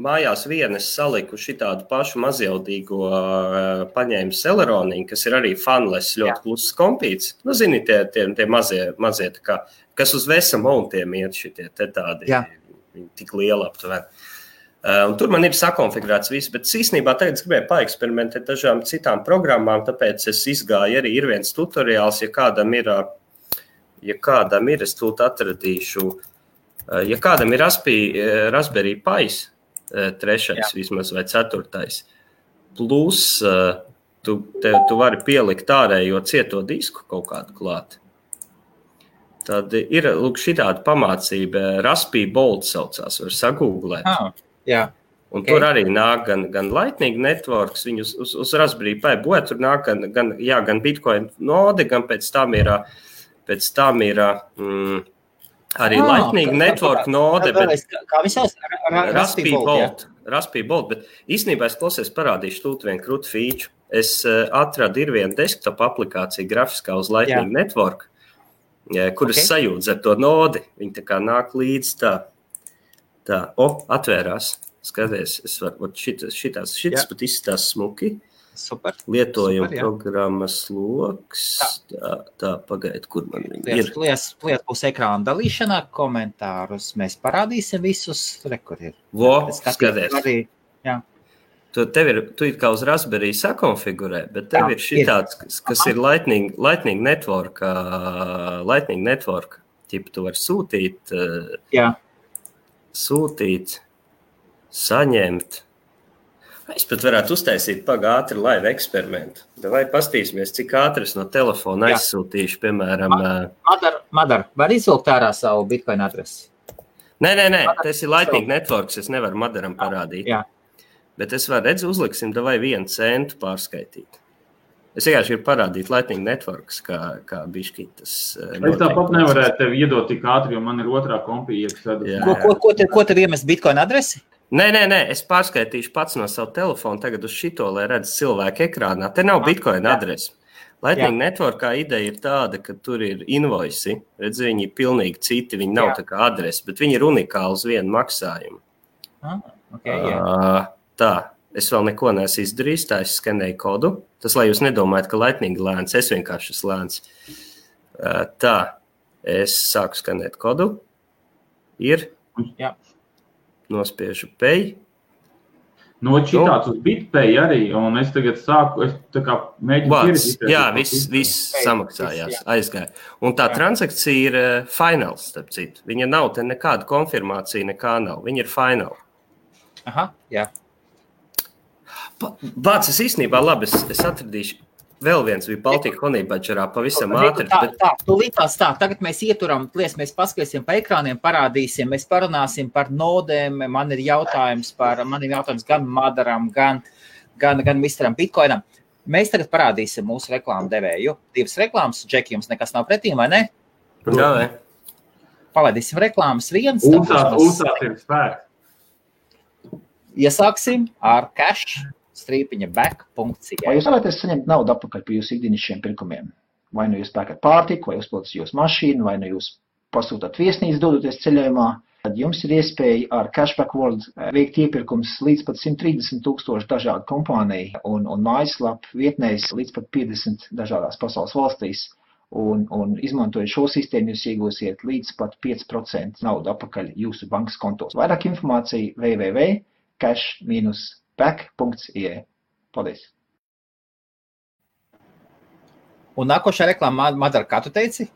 mājās vienes saliku šitādu pašu mazjaudīgo uh, paņēmu Celeroniņu, kas ir arī fanless, ļoti kluses kompīts. Nu, zini, tie, tie, tie mazie, mazie tā kā, kas uz vesa mountiem iet šitie, te tādi, jā. Tik liela aptuveni. Uh, un tur man ir sakonfigurēts viss, bet īstenībā tagad es gribēju paeksperimentēt dažām citām programmām, tāpēc es izgāju arī, ir viens tutoriāls, ja kādam ir, ja kādam ir, es tūlīt atradīšu, ja kādam ir Raspī, Raspberry Pi, trešais Jā. Vismaz vai ceturtais, plus tu, te, tu vari pielikt ārējo cieto disku kaut kādu klāt. Tad ir, lūk, šitāda pamācība, Raspī Bold saucās, var sagūglēt. Ah. Jā. Un okay. Tur arī nāk gan, gan Lightning Networks, viņus uz, uz Raspberry Pi būvē, tur nāk gan, gan, jā, gan Bitcoin node, gan pēc tam ir, pēc tam ir mm, arī ah, Lightning Network node, bet kā visās Raspberry Bolt, Raspberry Bolt, bet īstenībā es klausies parādīšu tūlīt vienu krūtu feature. Es atradu ir vienu desktop aplikāciju grafiskā uz Lightning jā. Network, kuras okay. sajūdz ar to nodi, viņi tā kā nāk līdz tā. Tā, o, atvērās, skaties, es varu, šitās, šitās, šitās pat izskatās smuki. Super. Lietojuma programmas loks. Tā, tā, tā pagaid, kur man viņi ir. Liet būs ekrāna dalīšanā, komentārus, mēs parādīsim visus, re, kur ir. Vo, skaties. Arī, jā. Tu, tev ir, tu it kā uz Raspberry sakonfigurē, bet tev jā, ir šitāds, ir. Kas ir Lightning, Lightning Network, uh, Lightning Network, tipu tu var sūtīt, uh, jā. Sūtīt, saņemt. Es pat varētu uztaisīt paga ātri live eksperimentu. Davai pastīsimies, cik ātri no telefona jā. Aizsūtīšu, piemēram... Madar, Madar, Madar, var izvilkt ārā savu Bitcoin adresi? Nē, nē, nē, Madar, tas ir Lightning savu. Networks, es nevaru Madaram parādīt. Jā. Bet es varu redzu, uzliksim, davai vienu centu pārskaitīt. Es vienkārši gribu parādīt Lightning Networks, kā, kā bišķi tas... Es tāpat nevarētu tevi iedot tik ātri, jo man ir otrā kompija. Ko, ko, ko, te, ko tev iemest Bitcoin adresi? Nē, nē, nē, es pārskaitīšu pats no savu telefonu tagad uz šito, lai redz cilvēku ekrānā. Te nav Bitcoin adresi. Lightning jā. Networkā ideja ir tāda, ka tur ir invoisi. Redz, viņi ir pilnīgi citi, viņi nav jā. Tā kā adresi, bet viņi ir unikāli uz vienu maksājumu. Ah, okay, jā. Uh, tā. Es vēl neko neesmu izdarījis, tā es skenēju kodu. Tas, lai jūs nedomājat, ka Lightning lēns, es vienkārši esmu lēns. Tā, es sāku skenēt kodu. Ir. Jā. Nospiešu Pay. No šitāds uz BitPay arī, un es tagad sāku, es tā kā mēģinu pieredzīt. Jā, viss vis samaksājās, aizgāja. Un tā jā. Transakcija ir uh, final, starp citu. Viņa nav te nekāda konfirmācija, nekā nav. Viņa ir final. Aha, jā. Bāc, es īstenībā labi, es, es atradīšu vēl viens bija Baltic Honeybadgerā pavisam ātri. Tā, tā, tu līdzās tā, tagad mēs ieturam, lies, mēs paskatīsim pa ekrāniem, parādīsim, mēs parunāsim par nodēm, man ir jautājums par, man ir jautājums gan Madaram, gan, gan, gan misteram Bitcoinam. Mēs tagad parādīsim mūsu reklāmu devēju. Divas reklāmas, Džeki, jums nekas nav pretī, vai ne? Jā, ne. Palaidīsim reklāmas viens. Uzsāc, uzsāc ir spēks. Iesāksim ar cash-back.ie. Vai jūs vēlaties saņemt naudu apakaļ pie jūsu ikdienišķiem pirkumiem? Vai nu jūs pērkat pārtiku, vai uzpildat jūsu mašīnu, vai nu jūs pasūtat viesnīcu dodoties ceļojumā, tad jums ir iespēja ar Cashback World veikt iepirkums līdz pat simt trīsdesmit tūkstoši dažādu kompāniju un, un mājaslapu vietnēs līdz pat piecdesmit dažādās pasaules valstīs. Un, un izmantojot šo sistēmu, jūs iegūsiet līdz pat pieci procenti naudu apakaļ jūsu bankas kontos. Vairāk informācija www. cash-back.ie. Paldies. Un nākošā reklāma, Madara, kā tu teici?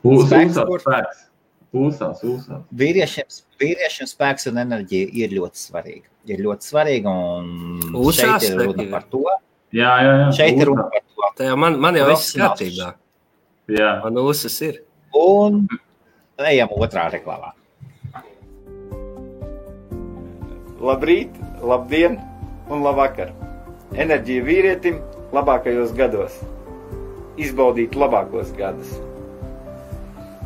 Pūsās, spēks. Pūsās, pūsās. Vīriešiem, vīriešiem spēks un enerģija ir ļoti svarīga. Ir ļoti svarīga un pūsās, šeit ir runa par to. Jā, jā, jā. Šeit pūsās. Ir runa par to. Tā jau man, man jau viss skatībā. Jā. Man ūsas ir. Un ejam otrā reklāmā. Labrīt, labdien un labvakar. Enerģija vīrietim labākajos gados. Izbaudīt labākos gadus.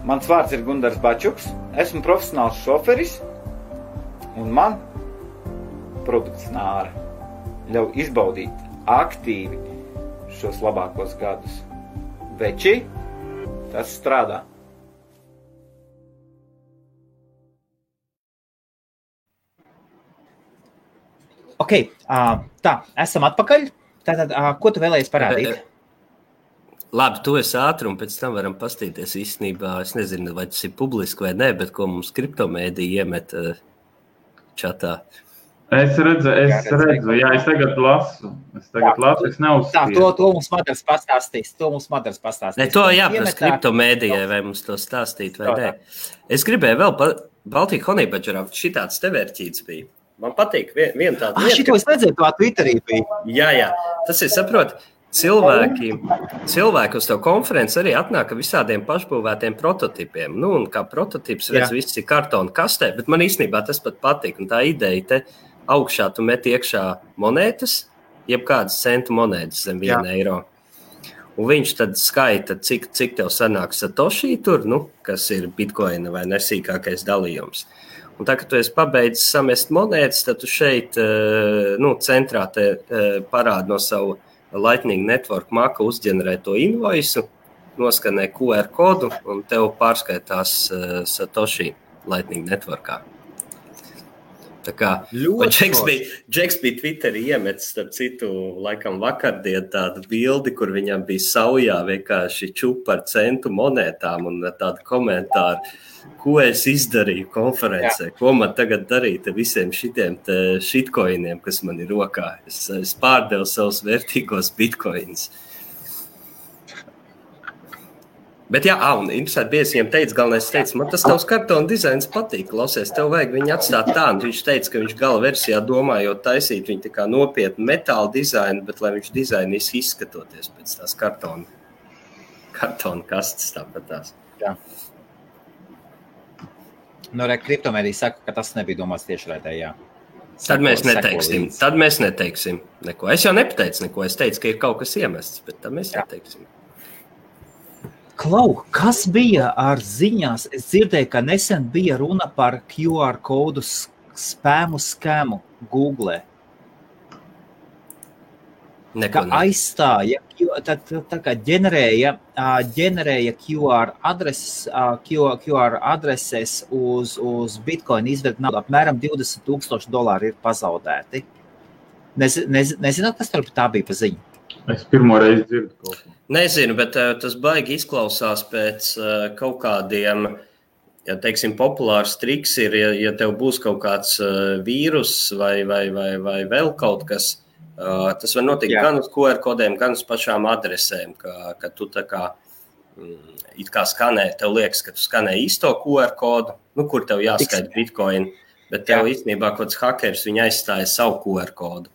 Mans vārds ir Gundars Bačuks, esmu profesionāls šoferis un man produkts nāra. Ļauj izbaudīt aktīvi šos labākos gadus. Veči, tas strādā. Ok, uh, tā, esam atpakaļ. Tātad, uh, ko tu vēlējies parādīt? Labi, to es ātri, un pēc tam varam pastīties īstenībā. Es nezinu, vai tas ir publiski vai nē, bet ko mums kriptomēdija iemet uh, čatā. Es redzu, es jā, redzu, redzu, jā, es tagad lasu. Es tagad jā, lasu, es neuzspiedu. Tā, to, to mums Madars pastāstīs, to mums Madars pastāstīs. Ne, to jāpras kriptomēdijai, vai mums to stāstīt, vai to, nē. Tā. Es gribēju vēl pa Baltic Honeybadgerā, šitāds tevērķīts bija. Man patīk vien, vien tāda lieta. Ah, šito es redzēju tā Twitterī bija. Jā, jā. Tas ir, saprot, cilvēki, cilvēki uz to konferenci arī atnāk ar visādiem pašbūvētiem prototipiem. Nu, un kā prototips redz visi kartonu kastē, bet man īstenībā tas pat patīk. Un tā ideja te augšā tu meti iekšā monētas, jeb kādas centu monētas zem viena eiro. Un viņš tad skaita, cik, cik tev sanāk Satoshi tur, nu, kas ir Bitcoina vai nesīkākais dalījums. Un tā, ka tu esi pabeidzis samest monētas, tad tu šeit, nu, centrā te parādi no savu Lightning Network maka uzģenerē to invoisu, noskanē Q R kodu un tev pārskaitās Satoshi Lightning Networkā. Tā kā, Džeks bija, Džeks bija Twitterī iemetis, starp citu, laikam vakardien tādu bildi, kur viņam bija saujā vienkārši čupa ar centu monētām un tādu komentāru, ko es izdarīju konferencē, ko man tagad darīt ar visiem šitiem te shitcoiniem, kas man ir rokā. Es, es pārdevu savus vērtīgos bitcoins. Bet jā, ā, un interesēt bies viņam teica, galvenais teica, man tas tavs kartona dizains patīk, klausies, tev vajag viņu atstāt tā, un viņš teica, ka viņš gala versijā domājot taisīt viņu tā kā nopietnu metālu dizainu, bet lai viņš dizainīs izskatoties pēc tās kartona, kartona kastes tāpat tās. Jā. Nu, re, kriptomēdija saka, ka tas nebija domāts tieši raidē, jā. Seko, tad mēs neteiksim, tad mēs neteiksim neko. Es jau nepateicu neko, es teicu, ka ir kaut kas iemests, bet tad mēs jā. Neteiksim. Klau, kas bija ar ziņās? Es dzirdēju, ka nesen bija runa par Q R kodu spēmu skēmu Google. Neko, ne. Aizstāja, tā, tā kā ģenerēja, ģenerēja Q R adreses, Q R adreses uz, uz Bitcoin izved naudu. Apmēram divdesmit tūkstoši dolāri ir pazaudēti. Nez, nez, nezināt, kas tur tā bija pa ziņu? Es pirmo reizi dzirdu kaut ko. Nezinu, bet uh, tas baigi izklausās pēc uh, kaut kādiem, ja teiksim, populārs triks ir, ja, ja tev būs kaut kāds uh, vīrus vai, vai, vai, vai vēl kaut kas, uh, tas var notikt Jā. Gan uz Q R kodēm, gan uz pašām adresēm, ka, ka tu tā kā, mm, it kā skanē, tev liekas, ka tu skanē īsto Q R kodu, nu, kur tev jāskaita Bitcoin, bet tev Jā. Īstenībā kāds hakers, viņi aizstāja savu Q R kodu.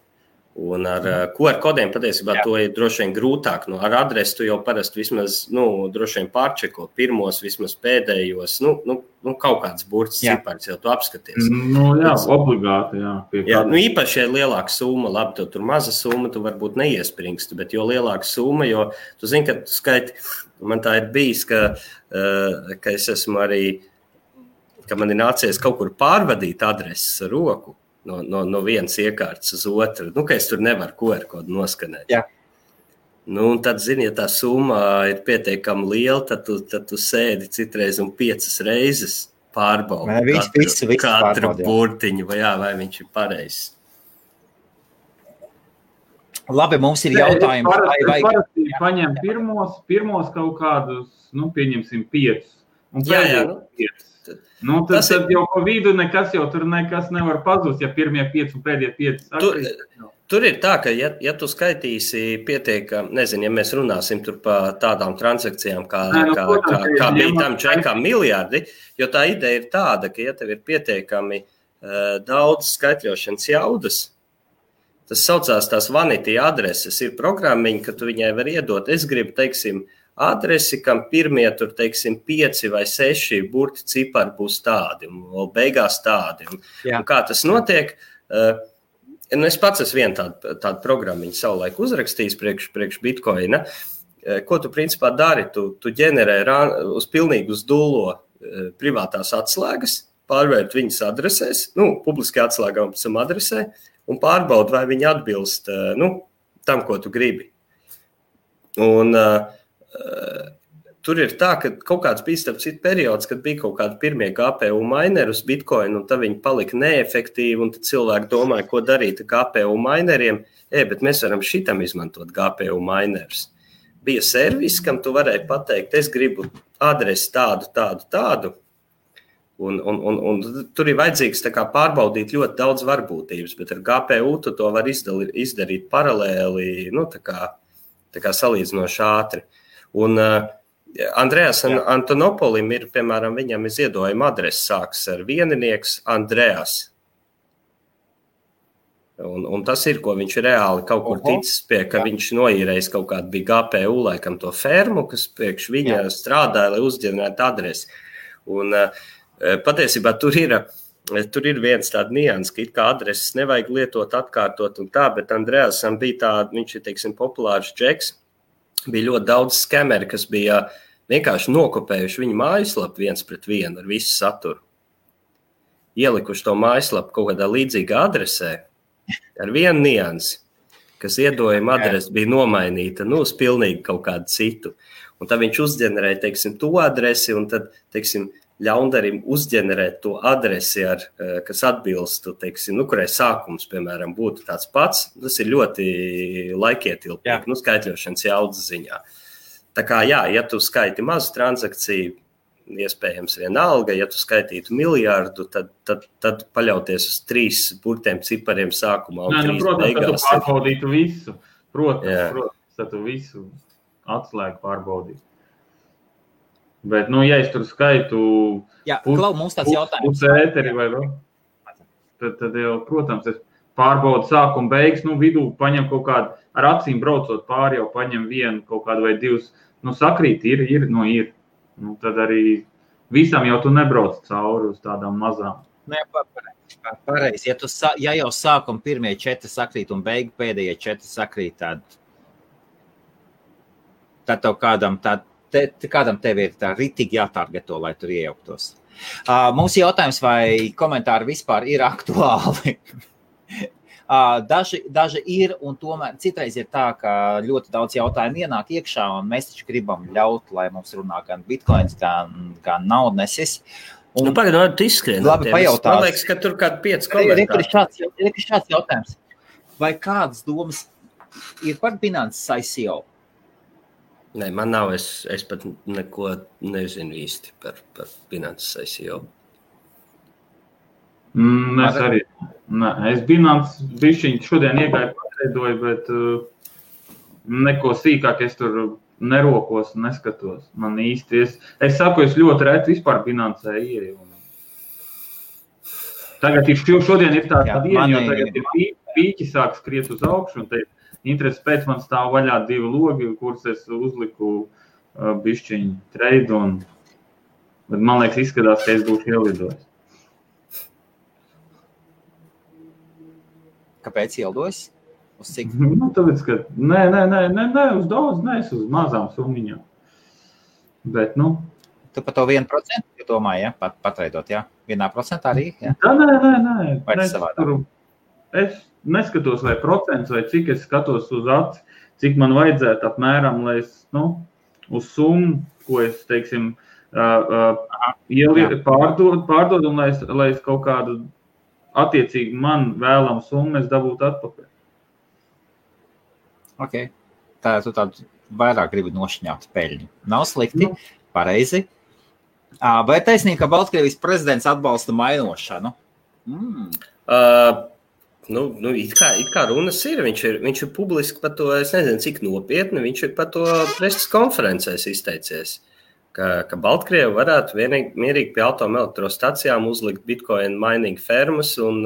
Un ar Q R kodiem, patiesībā, Jā. To ir droši vien grūtāk. Nu, ar adresi tu jau parasti vismaz, nu, droši vien pārčeko pirmos, vismaz pēdējos, nu, nu, nu kaut kāds burts cipars jau tu apskaties. Nu, jā, Pēc, obligāti, jā. Jā, nu, īpaši, ja ir lielāka summa, labi, tev tur maza summa, tu varbūt neiespringsti, bet jo lielāka summa, jo tu zini, ka tu skaiti, man tā ir bijis, ka, uh, ka es esmu arī, ka man ir nācies kaut kur pārvadīt adreses ar roku. No, no, no vienas iekārtas uz otru. Nu, ka es tur nevaru Q R kodu noskanēt. Jā. Nu, un tad, zini, ja tā summa ir pietiekami liela, tad tu, tad tu sēdi citreiz un piecas reizes pārbaudi visu, katru, visu, visu katru pārbaudi, burtiņu, vai, jā, vai viņš ir pareizs. Labi, mums ir jautājumi. Es parasti paņem pirmos, pirmos kaut kādus, nu, pieņemsim piecus. Un jā, jā. Piecus. Nu, tad, tad jau pa vidu nekas jau tur nekas nevar pazust, ja pirmie pieci un pēdējie pieci. Tur, tur ir tā, ka ja, ja tu skaitīsi pietiekam, nezinu, ja mēs runāsim tur pa tādām transakcijām, kā, Nē, nu, kā, kā, kā bija tam čekām miljardi, jo tā ideja ir tāda, ka ja tev ir pietiekami uh, daudz skaitļošanas jaudas, tas saucās tās vanity adreses, ir programmiņa, ka tu viņai var iedot, es gribu, teiksim, adresi, kam pirmie, tur, teiksim, pieci vai seši burti cipari būs tādi, un beigās tādi. Un, un kā tas notiek, uh, nu es pats esmu vienu tādu, tādu programmiņu savulaik uzrakstījis priekš, priekš Bitcoina, uh, ko tu principā dari, tu, tu ģenerē rāna, uz pilnīgi uz dullo uh, privātās atslēgas, pārvērt viņas adresēs, nu, publiski atslēgā un pēc tam adresē, un pārbaud, vai viņi atbilst, uh, nu, tam, ko tu gribi. Un... Uh, Uh, tur ir tā, ka kaut kāds bija starp citu periods, kad bija kaut kādi pirmie G P U mineri uz Bitcoin, un tad viņi palika neefektīvi, un tad cilvēki domāja, ko darīt G P U mineriem. E, bet mēs varam šitam izmantot G P U minerus. Bija servis, kam tu varēji pateikt, es gribu adresi tādu, tādu, tādu, un, un, un, un tur ir vajadzīgs tā kā pārbaudīt ļoti daudz varbūtības, bet ar G P U tu to var izdalīt, izdarīt paralēli, nu, tā kā, tā kā salīdzinoši ātri. Un uh, Andreas Antonopolim ir, piemēram, viņam ir ziedojuma adrese sāks ar vieninieks Andreas. Un, un tas ir, ko viņš reāli kaut kur Oho. Ticis pie, ka Jā. Viņš noīrējis kaut kādu bija G P U, laikam to fermu, kas priekš viņa Jā. Strādāja, lai uzģenerētu adresi. Un uh, patiesībā tur ir... Tur ir viens tāda nians, ka it kā adreses nevajag lietot, atkārtot un tā, bet Andreasam bija tā, viņš ir, teiksim, populārs džeks, bija ļoti daudz skemeri, kas bija vienkārši nokopējuši viņu mājaslapu viens pret vienu ar visu saturu. Ielikuši to mājaslapu kaut kādā līdzīgā adresē ar vienu niansi, kas iedojuma adrese bija nomainīta, nu, uz pilnīgi kaut kādu citu. Un tad viņš uzģenerēja, teiksim, to adresi un tad, teiksim, ļaundarim uzģenerēt to adresi, ar, kas atbilstu, teiksim, nu, kurai sākums, piemēram, būtu tāds pats, tas ir ļoti laikietilpīgi, nu, skaitļošanas jaudas ziņā. Tā kā, jā, ja tu skaiti mazu transakciju, iespējams vienalga, ja tu skaitītu miljārdu, tad, tad, tad paļauties uz trīs burtiem cipariem sākumā. Nē, nu, protams, tad tu pārbaudītu visu. Protams, protams, tad tu visu atslēgu pārbaudītu. Bet, nu, ja es tur skaitu jā, pus, klau, mums tāds jautājums. Pus ēteri vai vēl, tad, tad jau, protams, es pārbaudu sākumu beigas, nu, vidū paņem kaut kādu, ar acīm braucot pāri jau paņem vienu kaut kādu vai divus, nu, sakrīt ir, ir, nu, ir. Nu, tad arī visam jau tu nebrauc cauri uz tādām mazām. Nē, pareizi, pareizi. Ja, tu sa, ja jau sākuma pirmie četri sakrīt un beigu pēdējie četri sakrīt, tad, tad tev kādam, tā, te, kādam tev ir tā ritīgi jātargeto, lai tur iejauktos. Uh, mums jautājums vai komentāri vispār ir aktuāli? Daži, daži ir, un tomēr citreiz ir tā, ka ļoti daudz jautājumu ienāk iekšā, un mēs taču gribam ļaut, lai mums runā gan bitcoins, gan, gan naudnesis. Un, nu, pagad, varat izskrienāt. Labi pajautās. Man liekas, ka tur kādi pieci komentāri. Ir arī šāds jautājums. Vai kādas domas ir par Binances I C O? Nē, man nav. Es, es pat neko nezinu īsti par, par Binances I C O. Mm, es arī, nē, es Binance bišķiņ šodien iegāju patreidoju, bet uh, neko sīkāk es tur nerokos un neskatos. Man īsti, es, es saku, es ļoti reti vispār Binance ieju. Tagad ir, šodien ir tāda diena, jo tagad ir pī, pīķi sāk skriet uz augšu, un te interesi pēc man stāv vaļā divi logi, kurus es uzliku uh, bišķiņ treidu, un, bet man liekas izskatās, ka es būšu ielidojis. Kāpēc ieldos? Uz cik? Nu, tāpēc, ka nē, nē, nē, nē, nē, uz daudz, nē, es uz mazām summiņām. Bet, nu... Tu pa to vienu procentu domāji, ja? Pat, patreidot, ja? Vienā procentā arī, ja? Nē, nē, nē, nē. Vai tas savādā? Es neskatos, vai procents, vai cik es skatos uz aci, cik man vajadzētu apmēram, lai es, nu, uz summu, ko es, teiksim, uh, uh, ieliet, pārdod, pārdod, un lai es, lai es kaut kādu attiecīgi man vēlam summu, es dabūtu atpakaļ. Ok. Tā tu tādu vairāk gribi nošņāt peļņu. Nav slikti, nu. Pareizi. Vai taisnība, ka Baltkrievijas prezidents atbalsta mainošanu? Mm. Uh, nu, nu it, kā, it kā runas ir. Viņš ir, viņš ir publiski par to, es nezinu, cik nopietni, viņš ir par to preses konferencēs izteicies. Ka, ka Baltkrievi varētu vienīgi, mierīgi pie automelektrostacijām uzlikt bitcoin mining fermas un,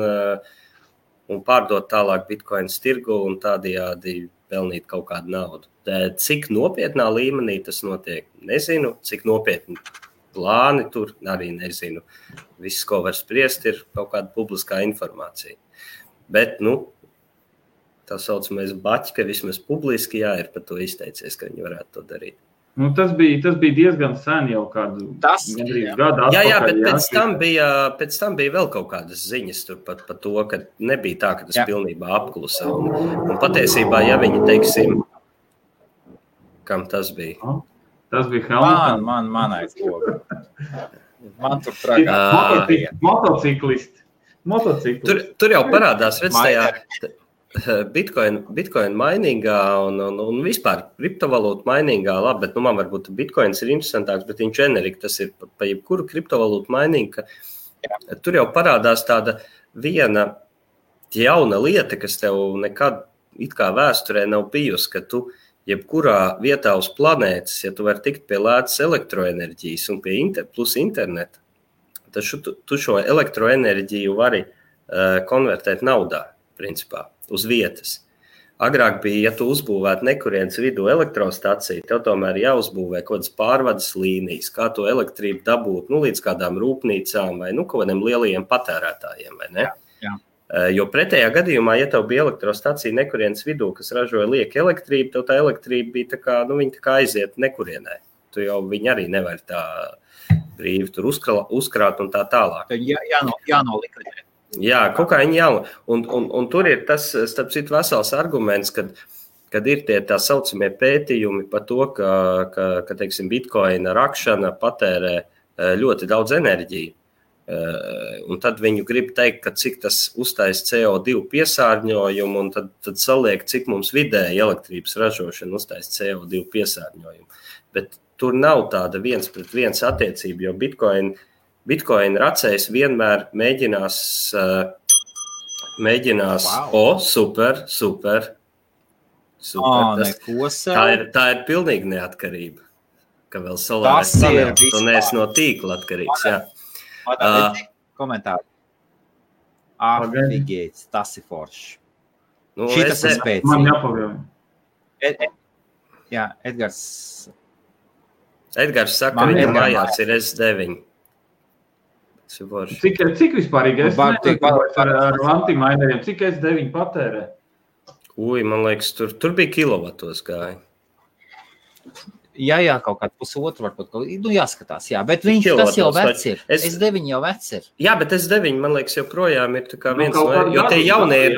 un pārdot tālāk bitcoins tirgu un tādējādi pelnīt kaut kādu naudu. Cik nopietnā līmenī tas notiek? Nezinu. Cik nopietni plāni tur? Arī nezinu. Viss, ko var spriest, ir kaut kāda publiskā informācija. Bet, nu, tā saucamais baķi, ka vismaz publiski, jā, ir par to izteicies, ka viņi varētu to darīt. Nu, tas bija, tas bija diezgan sen jau kādu tas, gandrīz jā. Gadu atpakaļ. Jā, jā, bet jā, pēc, tam bija, pēc tam bija vēl kaut kādas ziņas tur par pa to, ka nebija tā, ka tas jā. Pilnībā apklusa. Un, un patiesībā, ja viņi teiksim, kam tas bija? Tas bija Helmutam. Man, man, manai kogu. Man tur tragā. Motociklisti. Motociklisti. Tur, tur jau parādās, redz tajā... Bitcoin, Bitcoin mainīgā un, un, un vispār kriptovalūtu mainīgā, labi, bet nu man varbūt Bitcoins ir interesantāks, bet viņš generika, tas ir pa, pa jebkuru kriptovalūtu mainīga, ka tur jau parādās tāda viena jauna lieta, kas tev nekad it kā vēsturē nav bijusi, ka tu jebkurā vietā uz planētas, ja tu vari tikt pie lētas elektroenerģijas un pie inter, plus interneta, tad šo, tu šo elektroenerģiju vari uh, konvertēt naudā, principā. Uz vietas. Agrāk bija, ja tu uzbūvētu nekurienes vidu elektrostaciju, tev tomēr jāuzbūvē kādas pārvades līnijas, kā to elektrību dabūt, nu, līdz kādām rūpnīcām vai, nu, kādiem lielajiem patērētājiem, vai ne? Jā, jā. Jo pretējā gadījumā, ja tev bija elektrostacija nekurienes vidū, kas ražoja lieka elektrību, tev tā elektrība bija tā kā, nu, viņa tā kā aiziet nekurienē. Tu jau viņi arī nevar tā brīvi tur uzkrāt un tā tālāk. Jā, jā, no, jā, no likvidē. Jā, kaut kā viņi jau, un, un, un tur ir tas, starp citu, vesels arguments, kad, kad ir tie tā saucamie pētījumi par to, ka, ka, ka teiksim, bitcoina rakšana patērē ļoti daudz enerģiju. Un tad viņu grib teikt, ka cik tas uztais C O divi piesārņojumu, un tad, tad saliek, cik mums vidēji elektrības ražošana uztais C O divi piesārņojumu. Bet tur nav tāda viens pret viens attiecība, jo Bitcoin, Bitcoin racējs vienmēr mēģinās, mēģinās, wow. o, super, super, super, oh, tas, tā, ir, tā ir pilnīgi neatkarība, ka vēl solārais panels, tu neesi no tīkla atkarīgs, jā. Uh, komentāri. Arvigates, tas ir foršs. Nu, Šitas ir spēcīgi. Man jāpavēl. Ed, ed, jā, Edgars. Edgars saka, man viņa mājās ir S deviņi. Cik, cik vispārīgi es nevienu ar, ar antimaineriem? Cik S deviņi patērē? Ui, man liekas, tur, tur bija kilovatos gāja. Jā, jā, kaut kāds pusotru varbūt, nu jāskatās, jā, bet viņš Kilotos, tas jau vec ir, es, S deviņi jau vec ir. Jā, bet S deviņi, man liekas, joprojām ir tā kā viens, no, jo tie jaunie ir,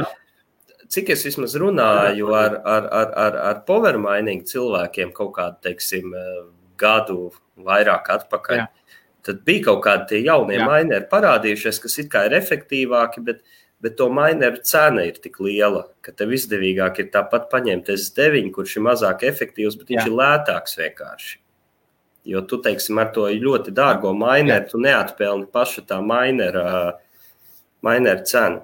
cik es vismaz runāju ar, ar, ar, ar, ar powermining cilvēkiem kaut kādu, teiksim, gadu vairāk atpakaļ, jā. Tad bija kaut kādi tie jaunie jā. Maineri parādījušies, kas it kā ir efektīvāki, bet, bet to maineru cena ir tik liela, ka tev izdevīgāk ir tāpat paņemt S deviņi, kurš ir mazāk efektīvs, bet viņš jā. Ir lētāks vienkārši. Jo tu, teiksim, ar to ļoti dārgo maineru, tu neatpelni paša tā mainera, mainera cenu.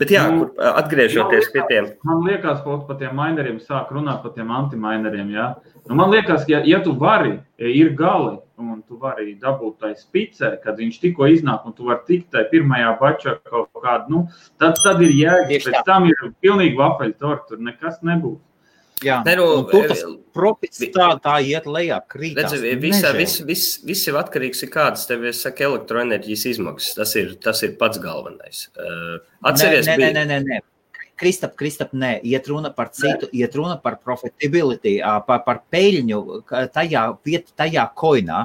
Bet jā, nu, kur, atgriežoties liekas, pie tiem... Man liekas, ka par tiem maineriem sāk runāt par tiem antimaineriem, jā. Nu, man liekas, ja, ja tu vari, ir gali, un tu vari dabūt tai spicē, kad viņš tikko iznāk, un tu vari tikt tai pirmajā bačā kaut kādu, nu, tad, tad ir jēgas, pēc tam ir pilnīgi vapaļi torti, tur nekas nebūs. Jā, Neru, un tu tas profits tā, tā iet lejā, krītās. Redzi, visā, vis, vis, vis ir atkarīgs ir kādas, tev es saku, elektroenerģijas izmaksas, tas ir, tas ir pats galvenais. Uh, atceries nē, nē, nē, nē, nē. Kristap, Kristap, nē, iet runa par citu, nē. Iet runa par profitability, par, par peļņu tajā, tajā koinā,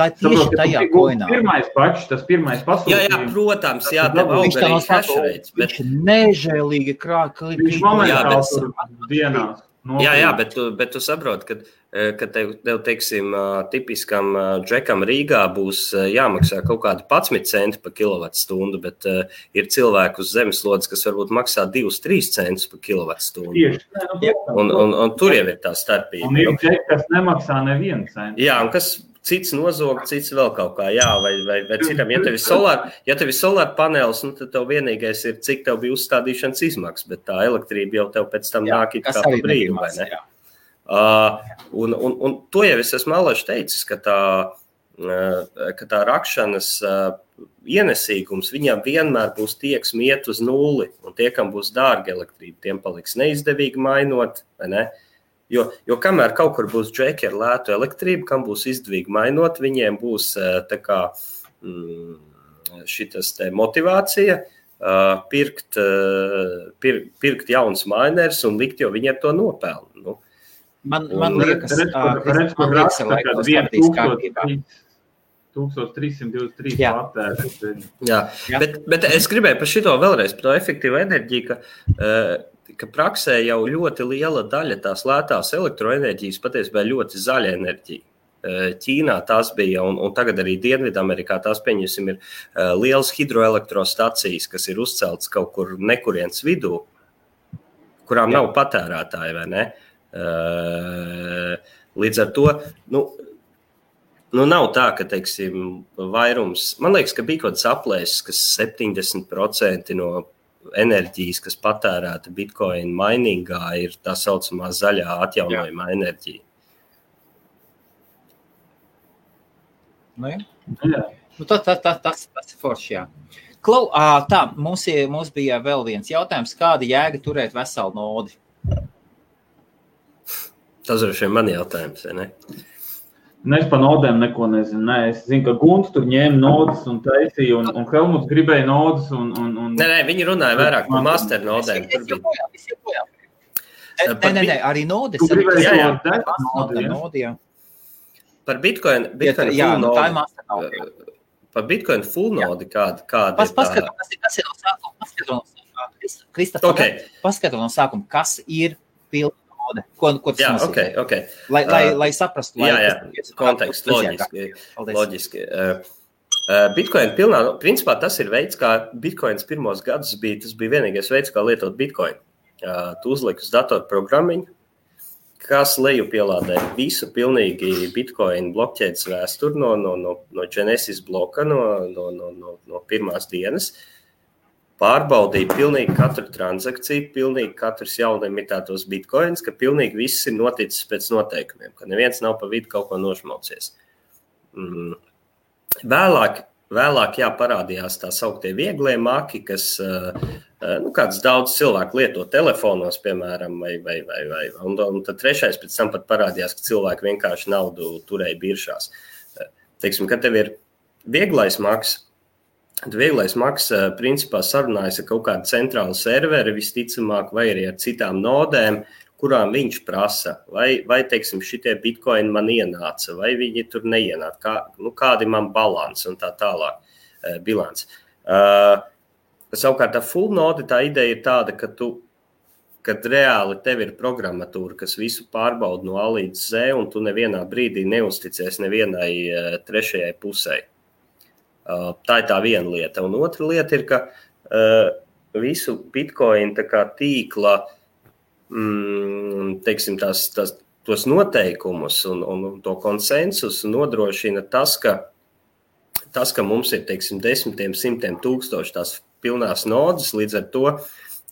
tā tieši Tāpēc, tajā koinā. Pirmais bačs, tas pirmais pasūtījums. Jā, jā, protams, jā, tev auga arī cash rates. Bet... Viņš nežēlīgi krāk. Viņš momentās dienās. Nopienu. Jā, jā, bet tu, bet tu saproti, ka, ka tev, tev, teiksim, tipiskam džekam Rīgā būs jāmaksā kaut kādu padsmit centi par kilovatstundu, bet uh, ir cilvēki uz zemeslodes, kas varbūt maksā divus trīs centus par kilovatstundu. Tieši. Un, un, un tur jau ir tā starpība. Un ir džek, kas nemaksā nevienu centu. Jā, un kas... Cits nozog, cits vēl kaut kā, jā, vai, vai, vai citam, ja tev ir solāra, ja tev ir solāra panelis, nu, tad tev vienīgais ir, cik tev bija uzstādīšanas izmaksas, bet tā elektrība jau tev pēc tam jā, nāk it kā brīvi, vai ne? Uh, un, un, un to jau es esmu alaši teicis, ka tā, uh, ka tā rakšanas uh, ienesīgums, viņam vienmēr būs tieksmi iet uz nulli, un tie, kam būs dārga elektrība, tiem paliks neizdevīgi mainot, vai ne? Jo, jo kamēr kaut kur būs džeki ar lētu elektrību, kam būs izdevīgi mainot, viņiem būs tā kā šitas te motivācija pirkt, pir, pirkt jauns mainers un likt, jo viņi ar to nopelni. Nu. Man, man liekas, redz, kur raksta, ka tūkstoš trīs simti divdesmit trīs patērē. Jā, bet, bet es gribēju par šito vēlreiz, par to efektīvu enerģiju, ka... ka praksē jau ļoti liela daļa tās lētās elektroenerģijas patiesībā ļoti zaļa enerģija. Ķīnā tās bija, un, un tagad arī Dienvidamerikā tās, pieņemsim, ir lielas hidroelektrostacijas, kas ir uzceltas kaut kur nekurienes vidū, kurām Jā. Nav patērētāji, vai ne? Līdz ar to, nu, nu nav tā, ka, teiksim, vairums, man liekas, ka bija kaut kāds aplēses, kas septiņdesmit procenti no enerģijas, kas patērēta Bitcoin miningā, ir tā saucamā zaļā atjaunojumā enerģija. Nu, jā. Jā. Nu, tā, tā, tā, tas, tas ir forši, jā. Klau, ā, tā, mums, ir, mums bija vēl viens jautājums, kāda jēga turēt veselu nodi? Tas ir šiem man jautājums, vai ne? Ne, es pa nodēm neko nezinu, nē, es zinu, ka Gunts tur ņēma nodas un taisīja, un, un Helmuts gribēja nodas, un... un, un... Nē, nē, viņi runāja vairāk par master nodēm. Es joprojām, es joprojām. Nē, nē, nē, arī nodas. Tu gribēji master nodiem. Par Bitcoin, Bitcoin jā, full nodi. Jā, tā ir master nodi. Par Bitcoin full nodi kāda, kāda ir tā? Kas ir no sākuma? Paskatu no sākuma, kas ir pilna metode, ko, ko tas jā, nozīmē. Okay, okay. Lai, lai, lai saprastu, lai jā, jā. Tas, konteksts, loģiski. loģiski. Uh, Bitcoin pilnā, principā tas ir veids, kā Bitcoins pirmos gadus bija, tas bija vienīgais veids, kā lietot Bitcoin. Uh, tu uzliek uz datoru programmiņu, kas leju pielādē visu pilnīgi Bitcoin blokķēdes vēsturi no, no, no, no Genesis bloka, no, no, no, no pirmās dienas, pārbaudīja pilnīgi katru transakciju, pilnīgi katrs jaunimitētos bitcoins, ka pilnīgi viss ir noticis pēc noteikumiem, ka neviens nav pa vidu kaut ko nošmaucies. Mm. Vēlāk, vēlāk jā, parādījās tā sauktie vieglie maki, kas, nu, kāds daudz cilvēku lieto telefonos, piemēram, vai, vai, vai, vai. Un, un tad trešais pēc tam pat parādījās, ka cilvēki vienkārši naudu turēja biršās. Teiksim, kad tev ir vieglais maks, Vieglais maks principā sarunājas ar kaut kādu centrālu serveri, visticamāk, vai arī ar citām nodēm, kurām viņš prasa, vai, vai teiksim, šitie bitcoini man ienāca, vai viņi tur neienāca, kā, nu, kādi man balans un tā tālāk bilans. Uh, savukārt, tā full node, tā ideja ir tāda, ka tu, kad reāli tev ir programmatūra, kas visu pārbauda no A līdz Z, un tu nevienā brīdī neusticies nevienai uh, trešajai pusē. Tā ir tā viena lieta. Un otra lieta ir, ka uh, visu Bitcoin tā kā tīkla, mm, teiksim, tās, tās, tos noteikumus un, un to konsensus nodrošina tas, ka, tas, ka mums ir, teiksim, desmitiem, simtiem tūkstoši tās pilnās nodes, līdz ar to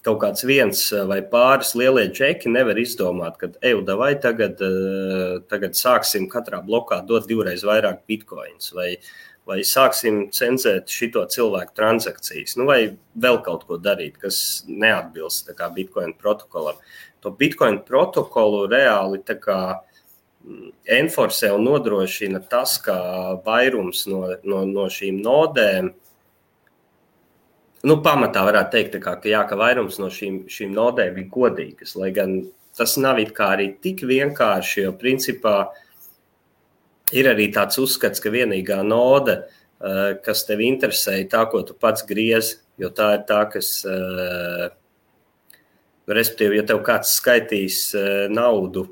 kaut kāds viens vai pāris lielie džeki nevar izdomāt, kad, eju, davai, tagad, uh, tagad sāksim katrā blokā dot divreiz vairāk Bitcoins vai vai sāksim cenzēt šito cilvēku transakcijas, nu vai vēl kaut ko darīt, kas neatbilst tā kā Bitcoin protokolam. To Bitcoin protokolu reāli tā kā enforcē un nodrošina tas, ka vairums no, no, no šīm nodēm, nu pamatā varētu teikt, tā kā, ka jā, ka vairums no šīm, šīm nodēm ir godīgas, lai gan tas nav it kā arī tik vienkārši, jo principā, ir arī tāds uzskats, ka vienīgā node, kas tevi interesē, tā, ko tu pats griezi, jo tā ir tā, kas, respektīvi, ja tev kāds skaitīs naudu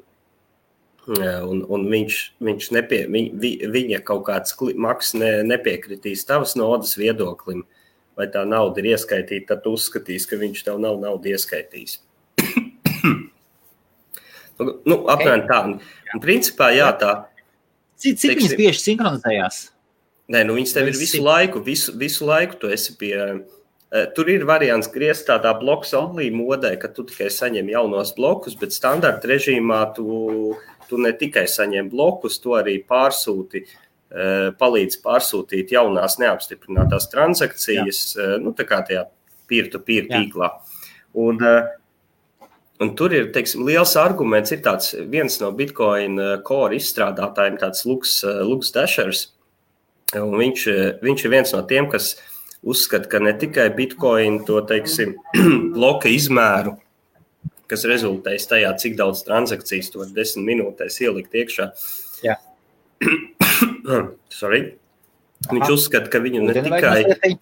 un, un viņš, viņš nepie, viņa kaut kāds maks nepiekritīs tavas nodas viedoklim, vai tā nauda ir ieskaitīta, tad tu uzskatīs, ka viņš tev nav naudu ieskaitījis. Nu, apmēram tā. Un principā, jā, tā. Cik, cik viņas bieži sinhronizējās? Nē, nu viņas tev ir visu laiku, visu, visu laiku tu esi pie... Tur ir variants griezt tādā bloks only modē, ka tu tikai saņem jaunos blokus, bet standarta režīmā tu, tu ne tikai saņem blokus, tu arī pārsūti, palīdz pārsūtīt jaunās neapstiprinātās transakcijas, Jā. Nu tā kā tajā peer-to-peer tīklā. Un... Un tur ir, teiksim, liels arguments, ir tāds viens no Bitcoin Core izstrādātājiem, tāds Lux, Lux Dashers, un viņš, viņš ir viens no tiem, kas uzskata, ka ne tikai Bitcoin to, teiksim, bloka izmēru, kas rezultēs tajā, cik daudz transakcijas to desmit minūtēs ielikt iekšā. Jā. Sorry. Viņš Aha. uzskata, ka viņu ne tikai...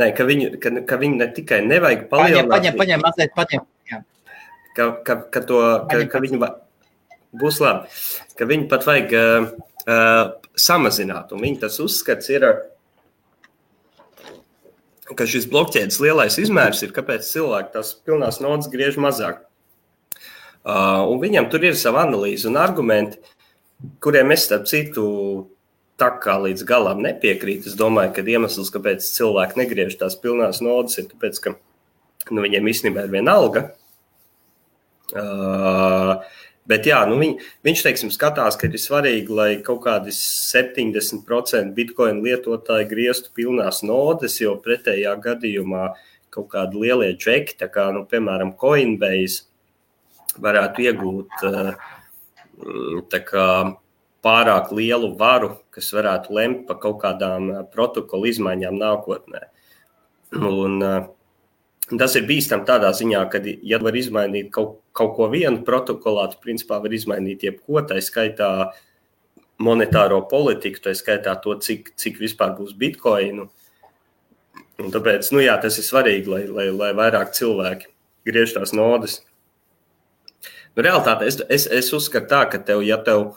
Nē, ka viņu, ka, ka viņu ne tikai nevajag palielināt... Paņem, paņem, paņem, paņem, jā. Ka, ka, ka, to, ka, ka viņu va... būs labi, ka viņu pat vajag uh, uh, samazināt. Un viņa tas uzskats ir, ka šis blokķēdes lielais izmērs ir, kāpēc cilvēki tās pilnās nodas griež mazāk. Uh, un viņam tur ir sava analīze un argumenti, kuriem es starp citu tā kā līdz galām nepiekrīt. Es domāju, ka iemesls, kāpēc cilvēki negriež tās pilnās nodas, ir tāpēc, ka nu, viņiem īstenībā ir viena alga. Uh, bet jā, nu viņ, viņš, teiksim, skatās, ka ir svarīgi, lai kaut kādi septiņdesmit procenti Bitcoin lietotāji grieztu pilnās nodes, jo pretējā gadījumā kaut kādi lielie džeki, tā kā, nu, piemēram, Coinbase varētu iegūt uh, tā kā pārāk lielu varu, kas varētu lemt par kaut kādām protokolu izmaiņām nākotnē. Un... Uh, Tas ir bīstam tādā ziņā, ka, ja var izmainīt kaut, kaut ko vienu protokolā, tu principā var izmainīt jebko, tai skaitā monetāro politiku, tai skaitā to, cik, cik vispār būs bitcoinu. Un tāpēc, nu jā, tas ir svarīgi, lai, lai, lai vairāk cilvēki griež tās nodas. Nu, realitāte, es, es, es uzskatu tā, ka tev, ja tev,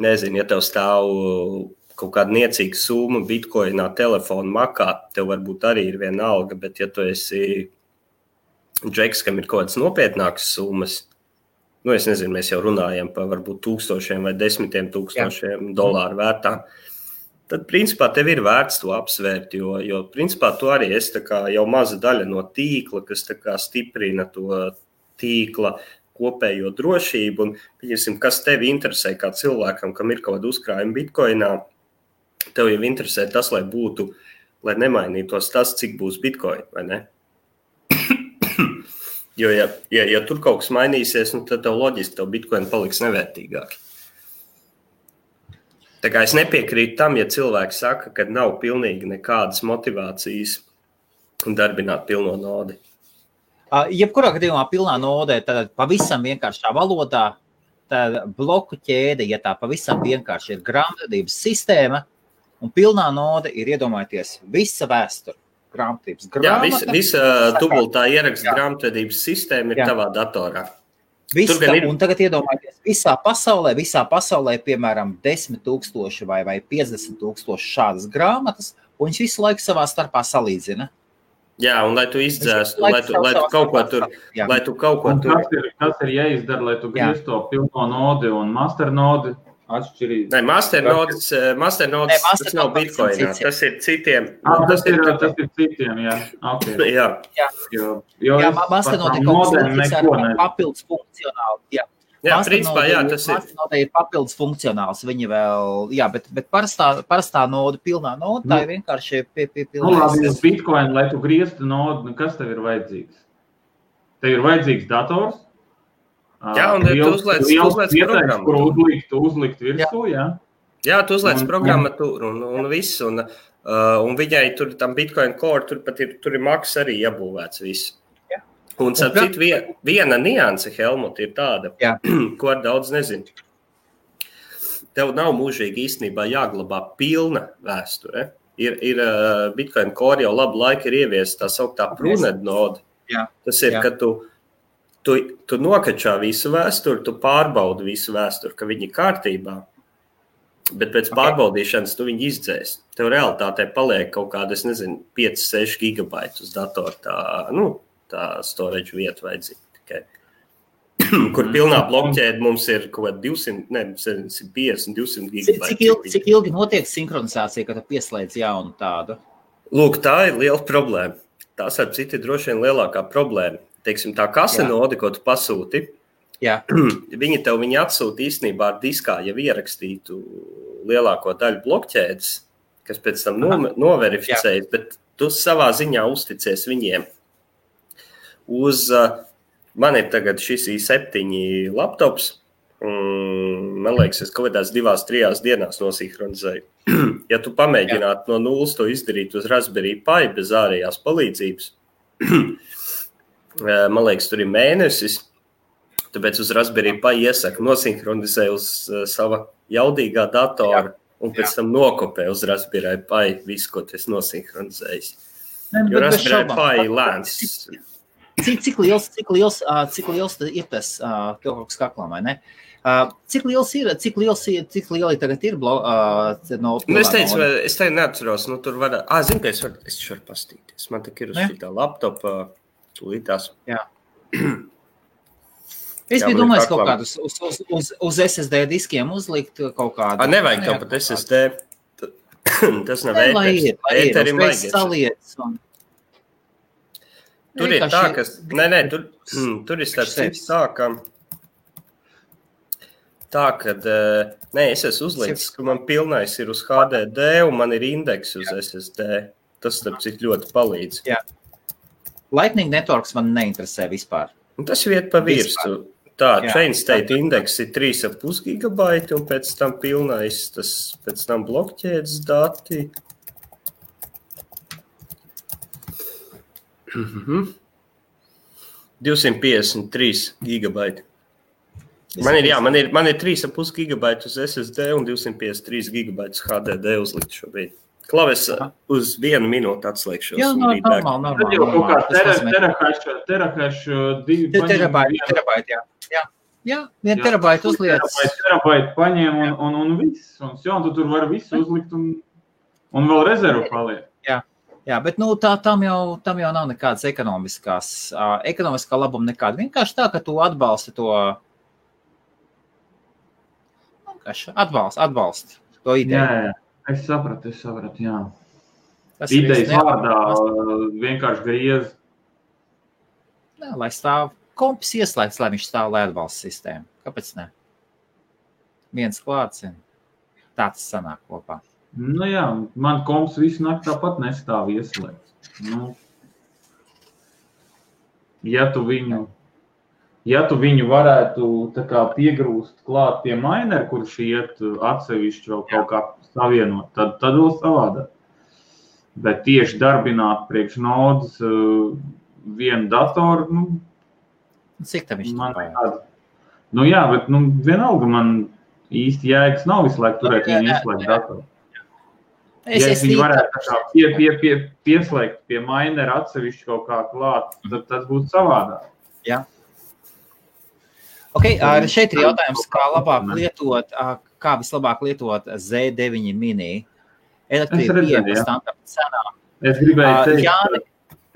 nezinu, ja tev stāv kaut kāda niecīga summa bitcoinā telefona makā, tev varbūt arī ir viena alga, bet ja tu esi džeks, kam ir kaut kāds nopietnāks summas, nu, es nezinu, mēs jau runājam par varbūt tūkstošiem vai desmitiem tūkstošiem Jā. Dolāru vērtā, tad, principā, tev ir vērts to apsvērt, jo, jo principā, tu arī esi tā kā jau maza daļa no tīkla, kas tā kā stiprina to tīkla kopējo drošību, un, piemēram, kas tevi interesē kā cilvēkam, kam ir kaut kāda uzkrājuma bitcoinā, tev jau interesē tas, lai būtu, lai nemainītos tas, cik būs bitcoin, vai ne? Jo, ja, ja, ja tur kaut kas mainīsies, nu, tad tev loģiski, tev bitcoin paliks nevērtīgāki. Tā kā es nepiekrītu tam, ja cilvēki saka, ka nav pilnīgi nekādas motivācijas darbināt pilno nodi. Uh, jebkurā gadījumā pilnā nodē, tad pavisam vienkāršā valodā, tad bloku ķēde, ja tā pavisam vienkārši ir grāmatvedības sistēma, un pilnā node ir iedomājieties visa vēsture grāmatvedības grāmata. Jā, visa, visa dubultā ieraksta grāmatvedības sistēma ir jā. Tavā datorā. Viss, un tagad iedomājieties, visā pasaulē, visā pasaulē, piemēram, desmit tūkstoši vai, vai piecdesmit tūkstoši šādas grāmatas, un viņš visu laiku savā starpā salīdzina. Jā, un lai tu izdzēstu, lai tu, lai tu kaut ko tur, jā. Lai tu kaut ko tur. Tas ir, tas ir jāizdara, lai tu griez to pilno nodi un masternodi atšķirīgi. Nē, masternodis, masternodis, tas nav bitcoinā, tas ir citiem. A, tas, tas, ir, ir, tas ir citiem, jā. Okay. jā. jā. Jo, jo jā, masternodi kaut kas ir papildus funkcionāli, jā. Jā, principā, jā, tas ir. Masternodi ir papildus funkcionāls, viņi vēl, jā, bet, bet parastā, parastā noda, pilnā noda, tā ir vienkārši pie, pie, pilnā. Nu, labi, uz bitcoin, lai tu grieztu nodu, kas tev ir vajadzīgs? Tev ir vajadzīgs dators? Jā, un tu uzliec, tu uzliec programmatūru. Uzlikt, tu uzlikt virsū, jā. Jā, jā tu uzliec programmatūru un, un viss. Un, uh, un viņai tur, tam Bitcoin Core, tur pat ir, tur ir maks arī iebūvēts viss. Jā. Un, starp citu, vien, viena nianse, Helmut, ir tāda, jā. Ko ar daudz nezinu. Tev nav mūžīgi īstenībā jāglabā pilna vēsture. Ir, ir uh, Bitcoin Core jau labu laiku ir ievies tā sauktā pruned node. Jā. Tas ir, jā. Ka tu... Tu, tu nokačā visu vēsturi, tu pārbaudi visu vēsturi, ka viņi kārtībā, bet pēc okay. pārbaudīšanas tu viņi izdzēs. Tev realitātē paliek kaut kāda, es nezinu, pieci seši gigabaitu uz datoru tā, nu, tā storage vietu vajadzīga tikai. Kur pilnā blokķēde mums ir kaut kāda divsimt, ne, piecdesmit, divsimt gigabaitu. Cik ilgi, cik ilgi notiek sinhronizācija, kad tu pieslēdz jaunu tādu? Lūk, tā ir liela problēma. Tās ar citu droši vien lielākā problēma. Teiksim, tā kasa node, ko tu pasūti, Jā. Viņi tev viņi atsūta īstenībā ar diskā, ja ierakstītu lielāko daļu blokķēdes, kas pēc tam no, noverificējas, bet tu savā ziņā uzticies viņiem. Uz, man ir tagad šis i septiņi laptops, man liekas, es kaut kādās divās, trijās dienās nosihronizēju. Ja tu pamēģinātu no nulles to izdarīt uz Raspberry Pi bez ārējās palīdzības, man liekas, tur ir mēnesis, tāpēc uz Raspberry Pi iesaka nosinhronizē uz sava jaudīgā datora Jā. Un pēc Jā. Tam nokopē uz Raspberry Pi visu, ko tu esi nosinhronizējis. Jo Raspberry Pi lēns. Cik, cik, liels, cik, liels, cik liels ir tas kaut kāds kaklā, vai ne? Cik liels ir, cik liels ir, cik lieli tagad ir blau, no pilā? Nu, es teicu, no... es teicu neatceros, nu tur var, ā, zinu, ka es varu, es varu pastīties, man tik ir uz šitā laptopa, Tūlītās. Jā. Es biju domājis kaut kādus uz, uz, uz, uz S S D diskiem uzlikt kaut kādu. A, nevajag tev pat S S D. Tas nav ēteris. Ēterim vajag. Saliec. Un... Tur ir tā, kas... Nē, nē, tur, tur ir starp citu tā, ka... Tā, kad... Nē, es esmu uzlicis, ka man pilnais ir uz H D D un man ir indeks uz S S D. Tas starp citu ļoti palīdz. Jā. Lightning Networks man neinteresē vispār. Un tas viet pa virstu. Tā, jā, Chain State Index ir trīs komats pieci gigabaiti, un pēc tam pilnais, tas pēc tam blokķēdes dati. divsimt piecdesmit trīs gigabaiti. Man ir, jā, man ir, man ir trīs komats pieci gigabaiti uz S S D un divsimt piecdesmit trīs gigabaiti uz H D D uzlikt šobrīd. Klaves uz vienu minūtu atslēgšos. Jā, normāli, normāli, normāli. Tad jau kaut kā terahašu, terahašu, terabaiti, jā. Jā, vien terabaitu uzlietas. Terabaitu paņem un, un, un viss. Un, jo, un tu tur var visu uzlikt un, un vēl rezervu paliek. Jā, jā bet nu, tā, tam, jau, tam jau nav nekādas ekonomiskās, uh, ekonomiskā labuma nekāda. Vienkārši tā, ka tu atbalsti to, vienkārši atbalsti, atbalsti to ideju. Jā, jā, es sapratu, es sapratu, jā. Tas idejas vārdā vienkārši griez. Jā, lai stāv. Kompis ieslēgts, lai viņš stāv, lai atbalsta sistēmu. Kāpēc ne? Viens klāts un tā tas sanāk kopā. Nu jā, man komps visu nakti tāpat nestāv ieslēgts. Nu, ja, tu viņu, ja tu viņu varētu tā kā piegrūst klāt pie mainera, kurš iet atsevišķi vēl kaut kā savienot, tad, tad vēl savādāk. Bet tieši darbināt priekš naudas vienu datoru, nu, cik tam viņš man tāda. Nu jā, bet nu, vienalga man īsti jēgas nav visu laiku turēt viņu ieslēgt datoru. Es, ja es viņu varētu tā kā pie, pie, pie, pieslēgt pie mainera atsevišķi kaut kā klāt, tad tas būtu savādāk. Jā. Ok, šeit ir jautājums, kā labāk lietot, kā vislabāk lietot Z deviņi mini elektrību pieeja standarta cenā. Es gribēju teikt Jāni...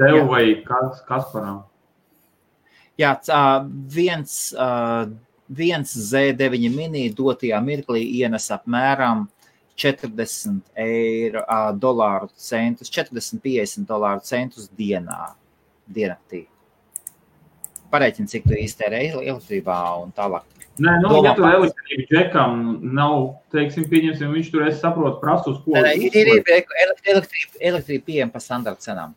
tev vai kas, Kasparam. Jā, viens, viens Z deviņi mini dotajā mirklī ienes apmēram četrdesmit eiro, dolāru centus, četrdesmit piecdesmit dolāru centus dienā, dienaktī. Pareiķini, cik tu iztērē elektrībā un tālāk. Nē, nu, ja tu elektrību džekam nav, teiksim, pieņemsim, viņš tur, es saprotu, prasu uz ko. Nē, ir, ir, ir elektrība, elektrība pieejama pa standarta cenām.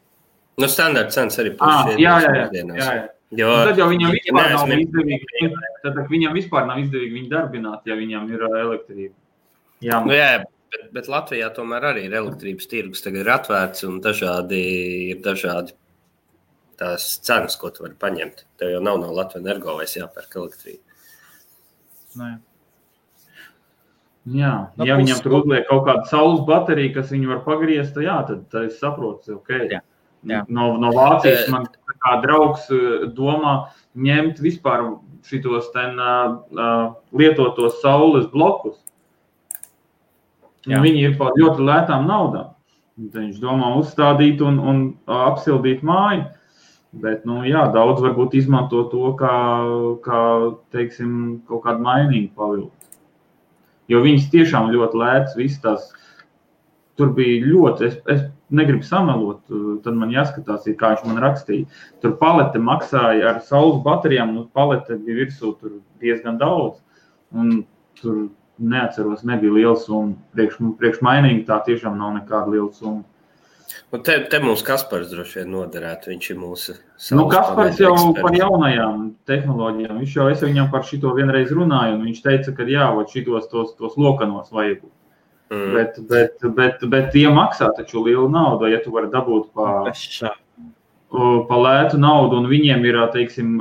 Nu, standarta cenas arī pēc jā, jā, jā, jā, jā. Jo, tad jau viņam vispār ne, nav izdevīgi, tad viņam vispār nav izdevīgi viņu darbināt, ja viņam ir elektrība. Jā, nu, jā bet, bet Latvijā tomēr arī ir elektrības tirgus, tagad ir atvērts un dažādi ir dažādi tās cenas, ko tu vari paņemt. Tev jau nav no Latvijas energo, vai es jāpērk elektrību. Nē. Jā, no ja pusi. Viņam tur uzliek kaut kādu saules bateriju, kas viņu var pagriezt, jā, tad, tad es saprotu, ok. Jā. Jā. No, no Vācijas man kā draugs domā ņemt vispār šitos ten uh, lietotos saules blokus. Viņi ir par ļoti lētām naudām. Viņš domā uzstādīt un, un apsildīt māju, bet, nu jā, daudz varbūt izmanto to kā, kā teiksim, kaut kādu mainīgu pavildu. Jo viņas tiešām ļoti lētas, viss tās, tur bija ļoti, es, es negribu samelot, tad man jāskatās, kā viņš man rakstīja. Tur palete maksāja ar saules baterijām, un palete bija virsū tur diezgan daudz, un tur neatceros, nebija liela summa. Priekš, priekš mainīgi tā tiešām nav nekāda liela summa. Un te, te mums Kaspars droši vien noderētu, viņš ir mūsu saules. Nu, Kaspars jau eksperts. Par jaunajām tehnoloģijām, viņš jau, es viņam par šito vienreiz runāju, un viņš teica, ka jā, vod šitos tos, tos lokanos vajag. Mm. Bet, bet, bet, bet tie maksā taču lielu naudu, ja tu vari dabūt pa, pa lētu naudu, un viņiem ir, teiksim,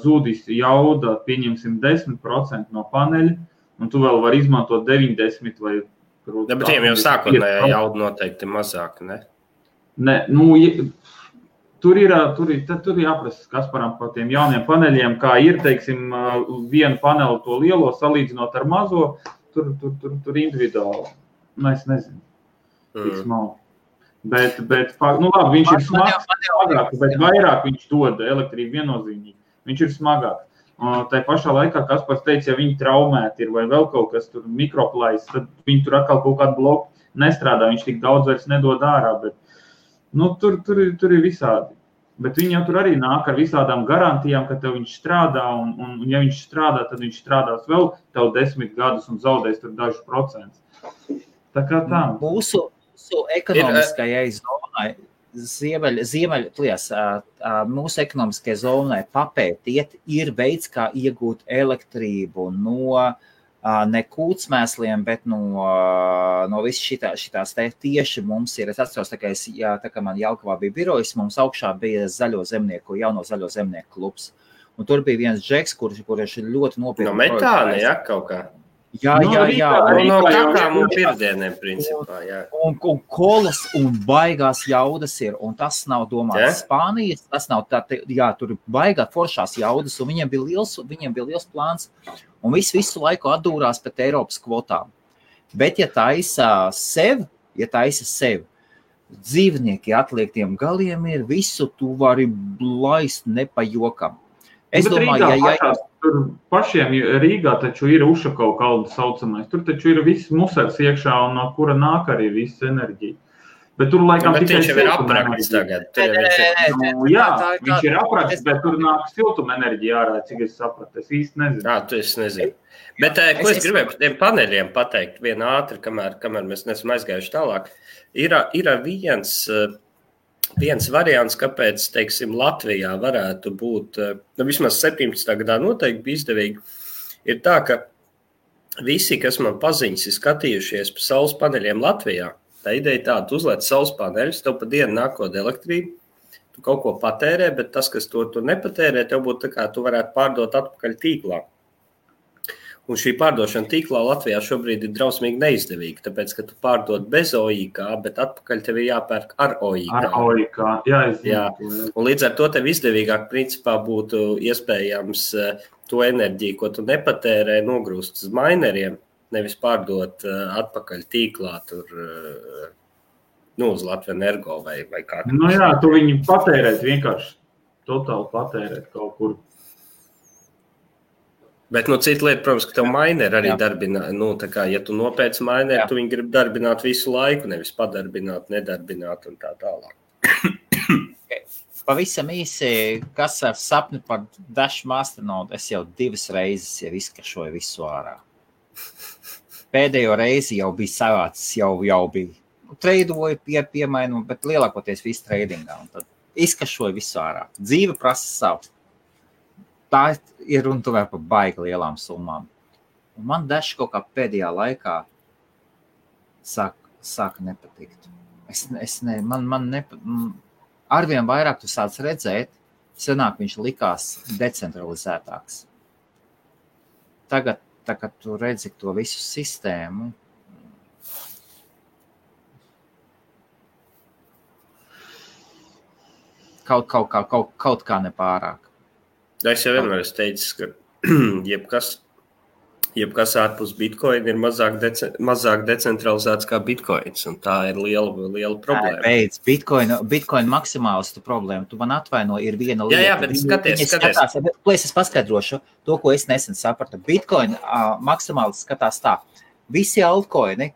zūdis jauda, pieņemsim desmit procenti no paneļa, un tu vēl vari izmantot deviņdesmit vai... Prot, ja, bet tiem jau sākotnējā jauda noteikti mazāk, ne? Ne, nu, ja, tur ir, tur ir, tur ir jāprasa Kasparam par tiem jauniem paneļiem, kā ir, teiksim, vienu panelu to lielo salīdzinot ar mazo, tur, tur, tur, tur individuāli. Nu, es nezinu, tik smalki. Bet, bet, nu labi, viņš ir smags, smagāk, bet vairāk viņš dod elektrību viennozīmīgi. Viņš ir smagāk. Tā pašā laikā, Kaspars teica, ja viņi traumēti ir vai vēl kaut kas tur mikroplais, tad viņi tur atkal kaut kādu bloku nestrādā, viņš tik daudz vairs nedod ārā, bet nu, tur, tur, tur ir visādi. Bet viņi jau tur arī nāk ar visādām garantijām, ka tev viņš strādā, un, un, un ja viņš strādā, tad viņš strādās vēl tev desmit gadus un zaudēs tur dažus procentus. Tā kā tā. Mūsu, mūsu ekonomiskajai zonai, ziemeļ, ziemeļ, tlies, mūsu ekonomiskajai zonai papētiet, ir veids, kā iegūt elektrību no ne kūtsmēsliem, bet no, no viss šitā, šitās te tieši mums ir. Es atceros, tā kā, es, jā, tā kā man Jelgavā bija birojas, mums augšā bija zaļo zemnieku, jauno zaļo zemnieku klubs. Un tur bija viens džeks, kurš, kurš ir ļoti nopietni. No metāla, jā, kaut kā. Jā, no, jā, jā. Rītā, no katrām un pirdieniem, principā, jā. Un, un kolas un baigās jaudas ir, un tas nav domāts yeah. Spānijas, tas nav tā, jā, tur baigā foršās jaudas, un viņiem bija liels, viņiem bija liels plāns, un viss visu laiku atdūrās pret Eiropas kvotām. Bet, ja taisa sev, ja taisa sev, dzīvnieki atliektiem galiem ir, visu tu vari laist nepajokam. Es Bet domāju, Rīgā, ja, ja... Tur pašiem Rīgā taču ir Ušakau kalda saucamais, tur taču ir viss musars iekšā, un no kura nāk arī viss enerģija. Bet tur laikam bet tikai siltuma enerģija. Jā, viņš ir aprakts, bet tur nāk siltuma enerģija ārā, cik es sapratu, es īsti nezinu. Jā, tu es nezinu. Bet jā, ko es, es gribēju par tiem paneļiem pateikt, vienu ātri, kamēr, kamēr mēs nesam aizgājuši tālāk, ir, ir viens... Viens variants, kāpēc, teiksim, Latvijā varētu būt, nu, vismaz septiņpadsmitajā gadā noteikti bija izdevīgi, ir tā, ka visi, kas man paziņas, ir skatījušies pa saules paneļiem Latvijā. Tā ideja ir tāda, tu uzliec saules paneļus, tev pa dienu nākot elektrību, tu kaut ko patērē, bet tas, kas to tu nepatērē, tev būtu tā kā, tu varētu pārdot atpakaļ tīklā. Un šī pārdošana tīklā Latvijā šobrīd ir drausmīgi neizdevīga, tāpēc, ka tu pārdod bez O I K, bet atpakaļ tev ir jāpērk ar O I K. Ar O I K, jā, es zinu. Jā. Un līdz ar to tev izdevīgāk principā būtu iespējams to enerģiju, ko tu nepatērē, nogrūst uz maineriem, nevis pārdot atpakaļ tīklā tur, nu, uz Latviju energo vai, vai kā. Nu jā, tu viņi patērēt vienkārši, totāli patērēt kaut kur. Bet no citu lietu, protams, ka tev maineri arī darbina, nu, tā kā, ja tu nopēc maineri, tu viņi grib darbināt visu laiku, nevis padarbināt, nedarbināt un tā tālāk. Pavisam īsi, kas ar sapni par Dash Masternode, es jau divas reizes jau izkašoju visu ārā. Pēdējo reizi jau bija savācis, jau, jau bija. Treidoju, pie, piemainu, bet lielākoties visu treidingā, un tad izkašoju visu ārā. Dzīve prasa savu. Tā ir runa tomēr par baigi lielām summām. Un man Dash kaut kā pēdējā laikā sāka sāk nepatikt. Es, es ne, man, man nepa, arvien vairāk tu sāc redzēt, senāk viņš likās decentralizētāks. Tagad, tagad tu redzi to visu sistēmu. Kaut, kaut, kā, kaut, kaut kā nepārāk. Es jau vienmēr esmu teicis, ka jebkas, jebkas ārpus Bitcoin ir mazāk, dece, mazāk decentralizēts kā Bitcoins, un tā ir liela, liela problēma. Nē, beidz, Bitcoin, Bitcoin maksimālistu problēma, tu man atvaino, ir viena lieta. Jā, jā, bet skaties, skaties. Skatās, es, es paskaidrošu to, ko es nesen sapratu. Bitcoin uh, maksimāli skatās tā, visi altcoini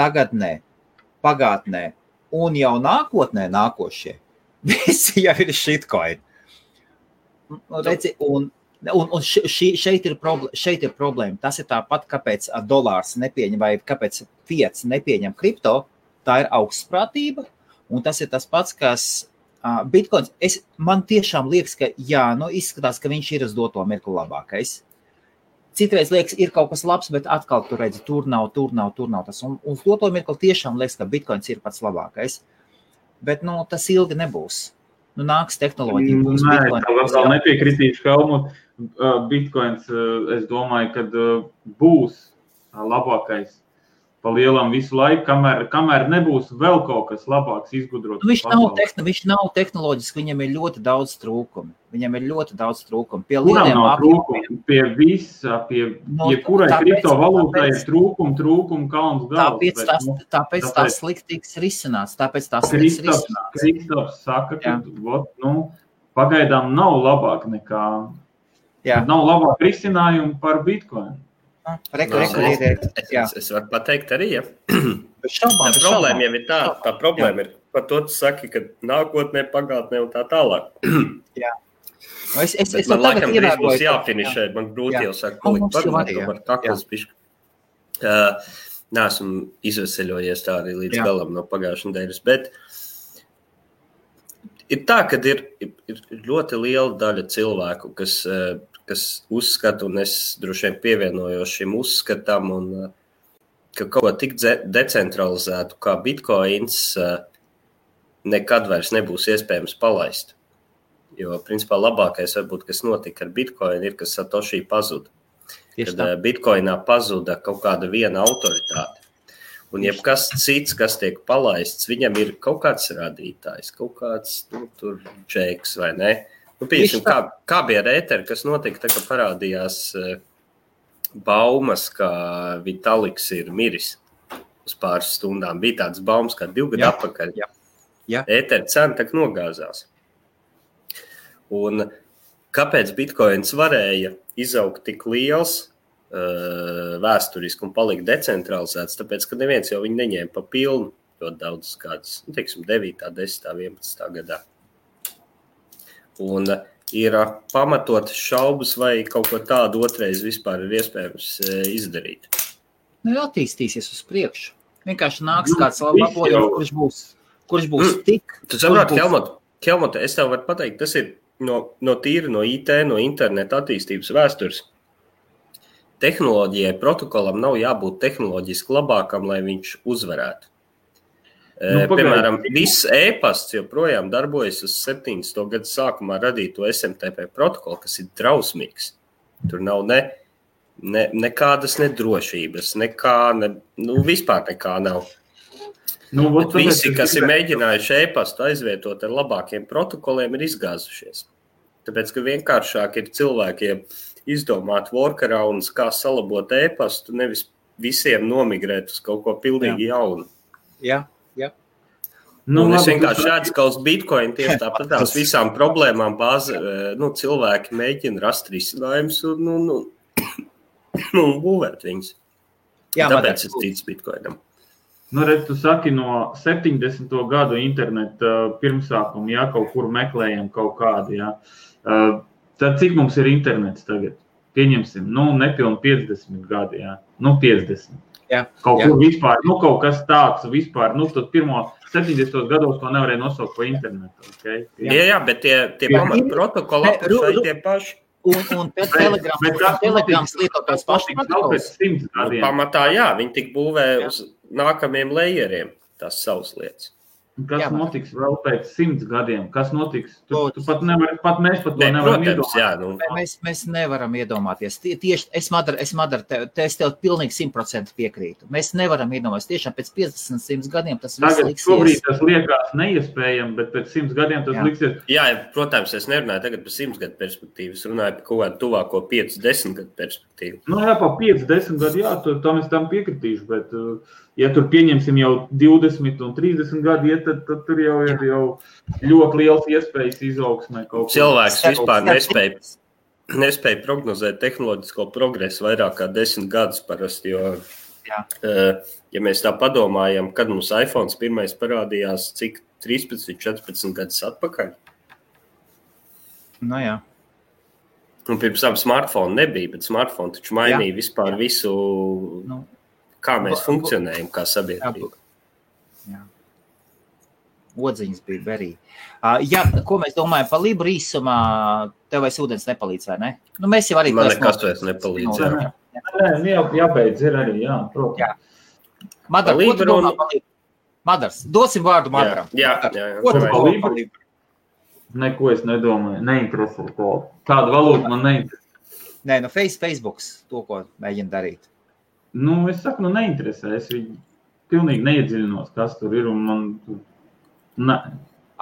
tagadnē, pagātnē un jau nākotnē nākošie, visi jau ir shitcoin. Redzi, un, un, un šī, šeit, ir problēma, šeit ir problēma. Tas ir tāpat, kāpēc dolārs nepieņem vai kāpēc fiats nepieņem kripto, tā ir augstprātība, un tas ir tas pats, kas uh, Bitcoins. Es, man tiešām liekas, ka jā, nu izskatās, ka viņš ir uz doto mirku labākais. Citreiz liekas, ir kaut kas labs, bet atkal tu redzi, tur nav, tur nav, tur nav tas. Un uz doto mirku tiešām liekas, ka Bitcoins ir pats labākais, bet nu, tas ilgi nebūs. Nu, nāks tehnoloģija. Būs Nē, Bitcoins. Vēl nepiekritīšu, ka Helmut, Bitcoins, es domāju, kad būs labākais pa lielam visu laiku, kamēr, kamēr nebūs vēl kaut kas labāks izgudrots. Nu, viņš, nav tehn, viņš nav tehnoloģiski, viņam ir ļoti daudz trūkumu. Viņam ir ļoti daudz trūkumu. Pie Kuram nav trūkumu? Pie visa, pie no, jebkurai kriptovalūtai ir trūkumu, trūkumu, kalns galvas. Tāpēc, bet, tās, tāpēc, tāpēc tās slikti tiks risināts. Tāpēc tās slikti tiks risināts. Kristaps saka, ka vot, nu, pagaidām nav labāk nekā, Jā. Nav labāk risinājumu par Bitcoin. Reku, reku, reku, reku. Es, es, es varu pateikt arī, ja. Šaubām, tā problēma jau ir tā, tā problēma jā. Ir, par to tu saki, ka nākotnē, pagātnē un tā tālāk. Jā. No, es, es, es man laikam drīz būs jāfinišē, jā. Man grūti jā. Jau saka, ko līdz parunāt, tomēr taklas bišķi. Uh, Nāsim izveseļojies tā arī līdz jā. Galam no pagājušajā dēļas, bet ir tā, ka ir, ir ļoti liela daļa cilvēku, kas... Uh, kas uzskata, un es droši vien pievienojos šim uzskatam, un ka kaut ko tik decentralizētu kā Bitcoins nekad vairs nebūs iespējams palaist. Jo, principā, labākais varbūt, kas notika ar Bitcoin, ir, ka Satoshi pazuda. kad tā. Bitcoinā pazuda kaut kāda viena autoritāte. Un jebkas cits, kas tiek palaists, viņam ir kaut kāds radītājs, kaut kāds nu, tur džeks vai ne. Nu, piemēram, kā, kā bija rēteri, kas notika, tā, ka parādījās baumas, ka Vitaliks ir miris uz pāris stundām. Bija tāds baumas, kā divu gadu apakaļ. Jā. Jā. Ēteri cena tak nogāzās. Un kāpēc Bitcoins varēja izaugt tik liels, vēsturiski un palika decentralizēts, tāpēc, ka neviens jau viņu neņēma pa pilnu ļoti daudz kādus, nu, teiksim, devītā, desmitā, vienpadsmitā gadā. Un ir pamatot šaubas vai kaut ko tādu otreiz vispār ir iespējams izdarīt. Nu, jau attīstīsies uz priekšu. Vienkārši nāks mm, kāds labojums, kurš būs, kurš būs mm, tik. Tu saprāt, Helmut, Helmut, es tev varu pateikt, tas ir no, no tīri, no I T, no interneta attīstības vēstures. Tehnoloģijai protokolam nav jābūt tehnoloģiski labākam, lai viņš uzvarētu. Nu, Piemēram, viss e-pasts joprojām darbojas uz septiņdesmito gadu sākumā radīto S M T P protokolu, kas ir drausmīgs. Tur nav ne, ne, nekādas nedrošības, nekā, ne, nu vispār nekā nav. Nu, bet visi, kas ir mēģinājuši e-pastu aizvietot ar labākiem protokoliem, ir izgāzušies. Tāpēc, ka vienkāršāk ir cilvēkiem izdomāt workarounds, kā salabot e-pastu, nevis visiem nomigrēt uz kaut ko pilnīgi jā. jaunu. Jā, jā. Nu, un es labi, vienkārši redzu, ka uz Bitcoin tieši tāpat tās visām problēmām bāze, nu, cilvēki mēģina rast risinājumus un, nu, nu, nu, būvēt viņus. Jā, tāpēc es ticu Bitcoinam. Nu, redz, tu saki, no septiņdesmito gadu interneta pirmsākumu, jā, kaut kur meklējam kaut kādu, jā. Tad cik mums ir internets tagad? Pieņemsim, nu, nepilni piecdesmit gadi, jā. Nu, piecdesmit. Jā. Kaut jā. Kur vispār, nu, kaut kas tāds vispār, nu, tad pirmo septiņdesmito gados to nevarēja nosaukt par internetu, okay? Jā. jā, jā, bet tie, tie pamata protokola apšai tie paši. Un, un pēc telegrams, bet, bet telegrams lietot tās paši protokols. Nu, pamatā, jā, viņi tik būvē jā. Uz nākamiem lejeriem tās savas lietas. Kas jā, notiks vēl pēc simts gadiem? Kas notiks? Tu, tu pat nevar, pat mēs pat ne, nevaram protams, iedomāties. Jā, nu. mēs, mēs nevaram iedomāties. Tie, tieši, es, Madar, es, Madar, te, te, es tev pilnīgi simt procenti piekrītu. Mēs nevaram iedomāties. Tiešām pēc piecdesmit simts gadiem tas viss liksies. Šobrīd tas liekas neiespējami, bet pēc simts gadiem tas jā. liksies. Jā, protams, es nerunāju tagad par simts gadu perspektīvas. Runāju par kaut kādu tuvāko pieci desmit gadu perspektīvu. Nu jā, par pieci desmit gadu, jā, tu, tam es tam piekritīšu, bet... Uh, Ja tur pieņemsim jau divdesmit un trīsdesmit gadi, ja, tad, tad tur jau ir jau ļoti liels iespējas izaugsmē. Kaut Cilvēks kaut vispār nespēja, nespēja prognozēt tehnoloģisko progresu vairāk kā desmit gadus parasti, jo, jā. Ja mēs tā padomājam, kad mums iPhones pirmais parādījās, cik trīspadsmit, četrpadsmit gadus atpakaļ? Nu jā. Un pirms tam smartphone nebija, bet smartphone taču mainīja jā. vispār jā. visu... Nu. Kā mēs funkcionējam, kā sabiedrība. Jā. Odziņas bija verī. Jā, ko mēs domājam par Libru īsumā, tev vairs ūdens nepalīdz, vai ne? Nu, mēs jau arī... Man nekas vairs nepalīdz, jā. Nē, jā, jā, jābeidz, ir arī, jā, protams. Jā. Madar, ko tu domā par Libru? Madars, dosim vārdu Madaram. Jā, jā, jā. Ko tu domā par Libru? Neko es nedomāju, neinteresē to. Kādu valūtu man neinteresē. Nē, nu, Facebooks, to, ko mēģina darīt. Nu, es saku, nu neinteresē, es viņu pilnīgi neiedziļinos, kas tur ir, un man tur... Ne.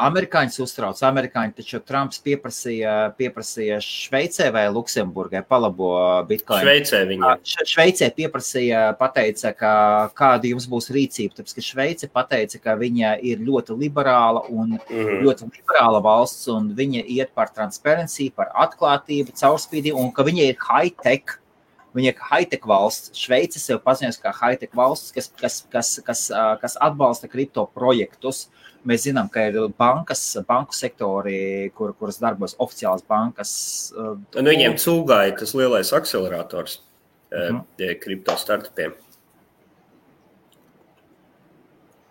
Amerikāņus uztrauc, amerikāņi, taču Trumps pieprasīja, pieprasīja Šveicē vai Luksemburgai palabo Bitcoin. Šveicē viņam. Šveicē pieprasīja, pateica, ka kāda jums būs rīcība, tāpēc, ka Šveice pateica, ka viņa ir ļoti liberāla un mm. ļoti liberāla valsts, un viņa iet par transparenciju, par atklātību, caurspīdību, un ka viņa ir high-tech. Viņa ir high-tech valsts. Šveice sev paziņos kā high-tech valsts, kas, kas, kas, kas, kas atbalsta kripto projektus. Mēs zinām, ka ir bankas, banku sektori, kur, kuras darbojas oficiālas bankas. Nu, viņiem cūgāja tas lielais akcelerators mm. kripto startupiem.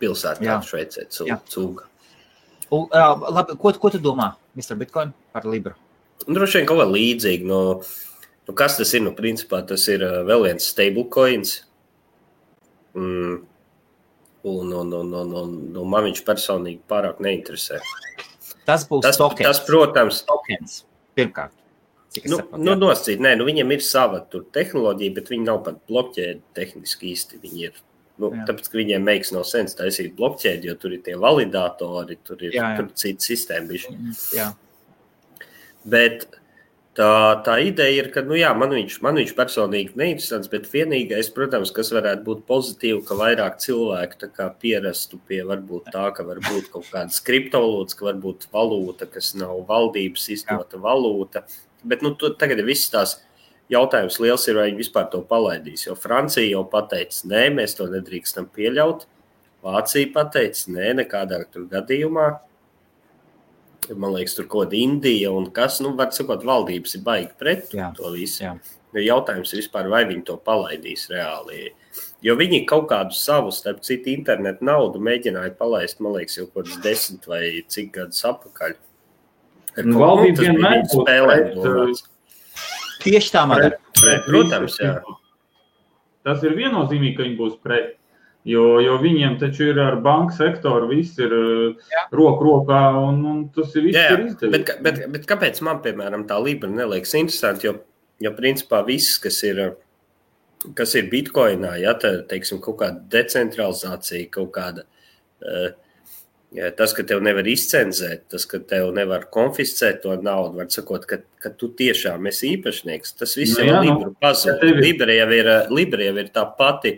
Pilsētā Šveicē cūga. U, labi, ko, ko tu domā, mister Bitcoin, par Libru? Droši vien kaut vai līdzīgi no... Nu, kas tas ir? Nu, principā tas ir vēl viens stablecoins. Mm. Un, un, un, un, un, un man viņš personīgi pārāk neinteresē. Tas būs tas, tokens. Tas, protams, tokens, pirmkārt. Nu, nu nosacīt, nē, nu viņiem ir sava tur tehnoloģija, bet viņi nav pat blokķēdi tehniski īsti, viņi ir, nu, jā. Tāpēc, ka viņiem makes no sense taisīt blokķēdi, jo tur ir tie validatori, tur ir, jā, jā. Tur ir cita sistēma bišķi. Jā. Bet tā, tā ideja ir, ka, nu jā, man viņš, man viņš personīgi neinteresants, bet vienīgais, protams, kas varētu būt pozitīvi, ka vairāk cilvēku tā kā pierastu pie varbūt tā, ka varbūt kaut kādas kriptovalūtas, ka varbūt valūta, kas nav valdības izdota valūta, bet nu to, tagad viss tās jautājums liels ir, vai viņi vispār to palaidīs, jo Francija jau pateica, nē, mēs to nedrīkstam pieļaut, Vācija pateica, nē, nekādā tur gadījumā, man liekas, tur kaut Indija un kas, nu var sakot, valdības ir baigi pret jā, to visu, jā. Jautājums ir vispār, vai viņi to palaidīs reāli, jo viņi kaut kādu savu, starp citu internetu naudu mēģināja palaist, man liekas, jau kaut desmit vai cik gadus apakaļ. Nu, valdība vienmēr būtu tieši tā man. Protams, jā. Tas ir viennozīmīgi, ka viņi būs pret, jo, jo viņiem taču ir ar banku sektoru, viss ir roku rokā un, un tas ir viss jā, jā. Ir izdevīgi. Bet, bet, bet kāpēc man, piemēram, tā Libra neliekas interesanti, jo, jo principā viss, kas ir, kas ir Bitcoinā, ja, tā, teiksim, kaut kāda decentralizācija, kaut kāda... Uh, Ja, tas, ka tev nevar izcenzēt, tas, ka tev nevar konfiscēt to naudu, var sakot, ka, ka tu tiešām esi īpašnieks, tas viss no, jau Libra pazūd. Libra jau ir, Libra jau ir tā pati.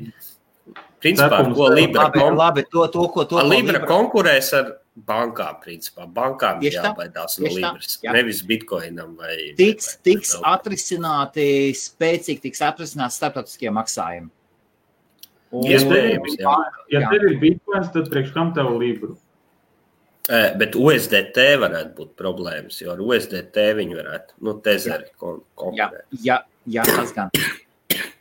Principā, Cepums, ko Libra, labi, kon... labi, to, to, ko, to, ko Libra konkurēs ar bankām, principā. Bankām jābaidās no Libras, jā. Nevis Bitcoinam. Vai, tiks, vai, tiks vai atrisināti spēcīgi, tiks atrisināti starptautiskie maksājumi. Ja tev ir Bitcoins, tad priekš kam tev Libru? Bet U S D T varētu būt problēmas, jo ar U S D T viņi varētu, nu, tezeri konkurēt. Jā, jā, tas gan.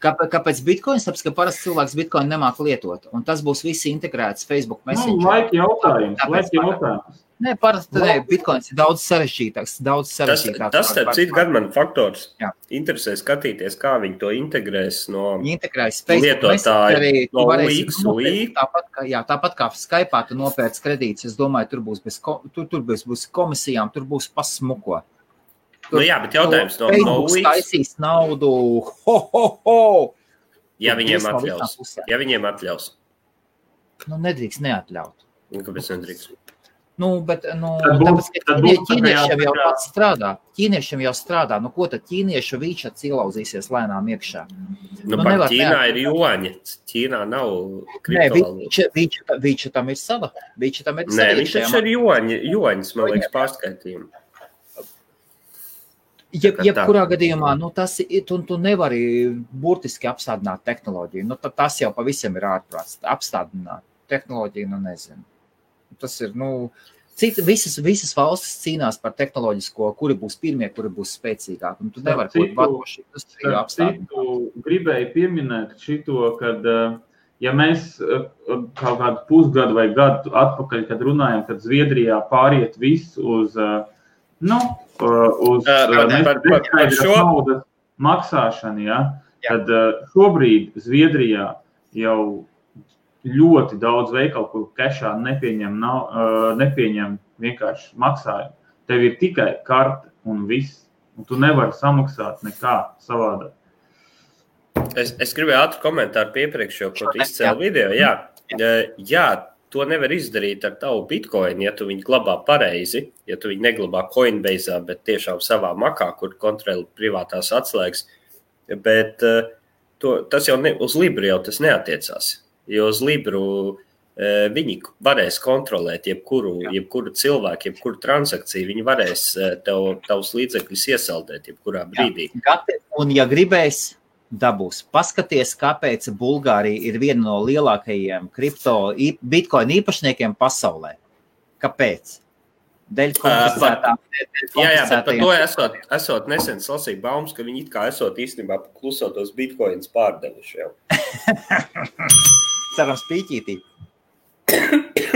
Kāpēc Bitcoins? Tāpēc, ka parasti cilvēks Bitcoin nemāk lietot, un tas būs visi integrēts Facebook Messenger. Nu, laika jautājums, laika jautājums. Nē, parasti no. Bitcoins ir daudz sarežģītāks, daudz sarežģītāks. Tas, tas tāpēc ir gan man faktors. Jā. Interesē skatīties, kā viņi to integrēs no lietotāju, no X, Y. Tāpat, jā, tāpat kā Skype'ā tu nopērts kredītus, es domāju, tur būs, bez, tur, tur būs, būs komisijām, tur būs pasmuko. Tur, nu jā, bet jautājums no, no U X. Taisīs naudu, ho, ho, ho. Ja viņiem atļaus. Ja viņiem atļaus. Nu, nedrīkst neatļaut. Kāpēc nedrīkst? Nu, bet, nu, tāpēc, ka ķīniešiem jau pats strādā, ķīniešiem jau strādā, nu, ko tad ķīniešu vīča cielauzīsies lēnām iekšā? Nu, nu par Ķīnā nevar. Ir joņa, Ķīnā nav kriptovalūta. Nē, vīča tam ir sava, vīča tam ir sava. Nē, viņš taču ir joņa, joņas, man liekas, pārskaitījumi. Jeb, jebkurā gadījumā, nu, tas ir, tu, tu nevari burtiski apstādināt tehnoloģiju, nu, tas jau pavisam ir ārprāts, apstādināt tehnoloģiju, nu, nezinu. Tas ir, nu, cita, visas, visas valstis cīnās par tehnoloģisko, kuri būs pirmie, kuri būs spēcīgāki. Un tu nevar būt vadoši. Tas ir apstāvīgi. Citu gribēju pieminēt šito, kad, ja mēs kaut kādu pusgadu vai gadu atpakaļ, kad runājam, kad Zviedrijā pāriet viss uz, nu, uz neskaidras naudas maksāšanu, ja, tad šobrīd Zviedrijā jau ļoti daudz veikalu, kur kešā nepieņem, nav, nepieņem vienkārši maksājumu. Tev ir tikai karte un viss, un tu nevari samaksāt nekā savādāk. Es, es gribēju ātri komentāru piepriekš, jo, ko tu izcēli video, jā. Jā, to nevar izdarīt ar tavu Bitcoin, ja tu viņu glabā pareizi, ja tu viņu neglabā Coinbase'ā, bet tiešām savā makā, kur kontroli privātās atslēgas, bet to, tas jau ne, uz Libru jau tas neatiecās. Jo uz Libru viņi varēs kontrolēt jebkuru, jebkuru cilvēku, jebkuru transakciju, viņi varēs tev, tavus līdzekļus iesaldēt jebkurā brīdī. Jā. Un ja gribēs, dabūs. Paskaties, kāpēc Bulgārija ir viena no lielākajiem kripto, Bitcoin īpašniekiem pasaulē. Kāpēc? Dēļ konfiscētām. Jā, jā, bet par to esot, esot nesen slasīju baumas, ka viņi it kā esot īstenībā klusotos Bitcoins pārdevuši jau. Cerams pīķītī.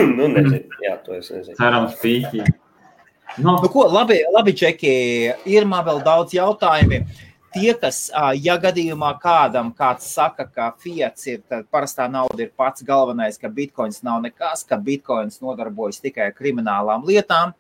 Nu, nezinu. Jā, to es nezinu. Cerams pīķītī. No. Nu, ko, labi, labi, Džeki, ir man vēl daudz jautājumi. Tie, kas, ja gadījumā kādam kāds saka, ka fiats ir, tad parastā nauda ir pats galvenais, ka bitcoins nav nekas, ka bitcoins nodarbojas tikai kriminālām lietām,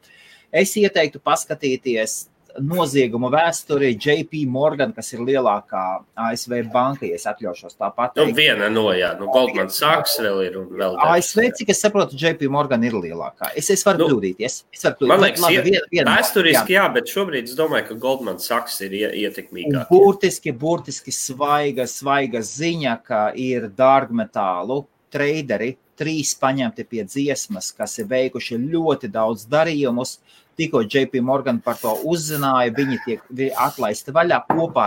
es ieteiktu paskatīties nozieguma vēsturī J P Morgan, kas ir lielākā A S V banka, ja es atļaušos tā pateikt. Nu, viena no, jā. Nu, Goldman Sachs vēl ir. Un vēl A S V, cik es saprotu, J P Morgan ir lielākā. Es, es varu nu, kļūdīties. Es varu kļūdīt. Man liekas, labi, vien, vien, vēsturiski, jā. jā, bet šobrīd es domāju, ka Goldman Sachs ir ietekmīgāk. Burtiski, burtiski svaiga, svaiga ziņa, ka ir dārgmetālu treideri, trīs paņemti pie dziesmas, kas ir veikuši ļoti daudz darījumus. Tikko J P Morgan par to uzzināja, viņi tiek atlaisti vaļā kopā,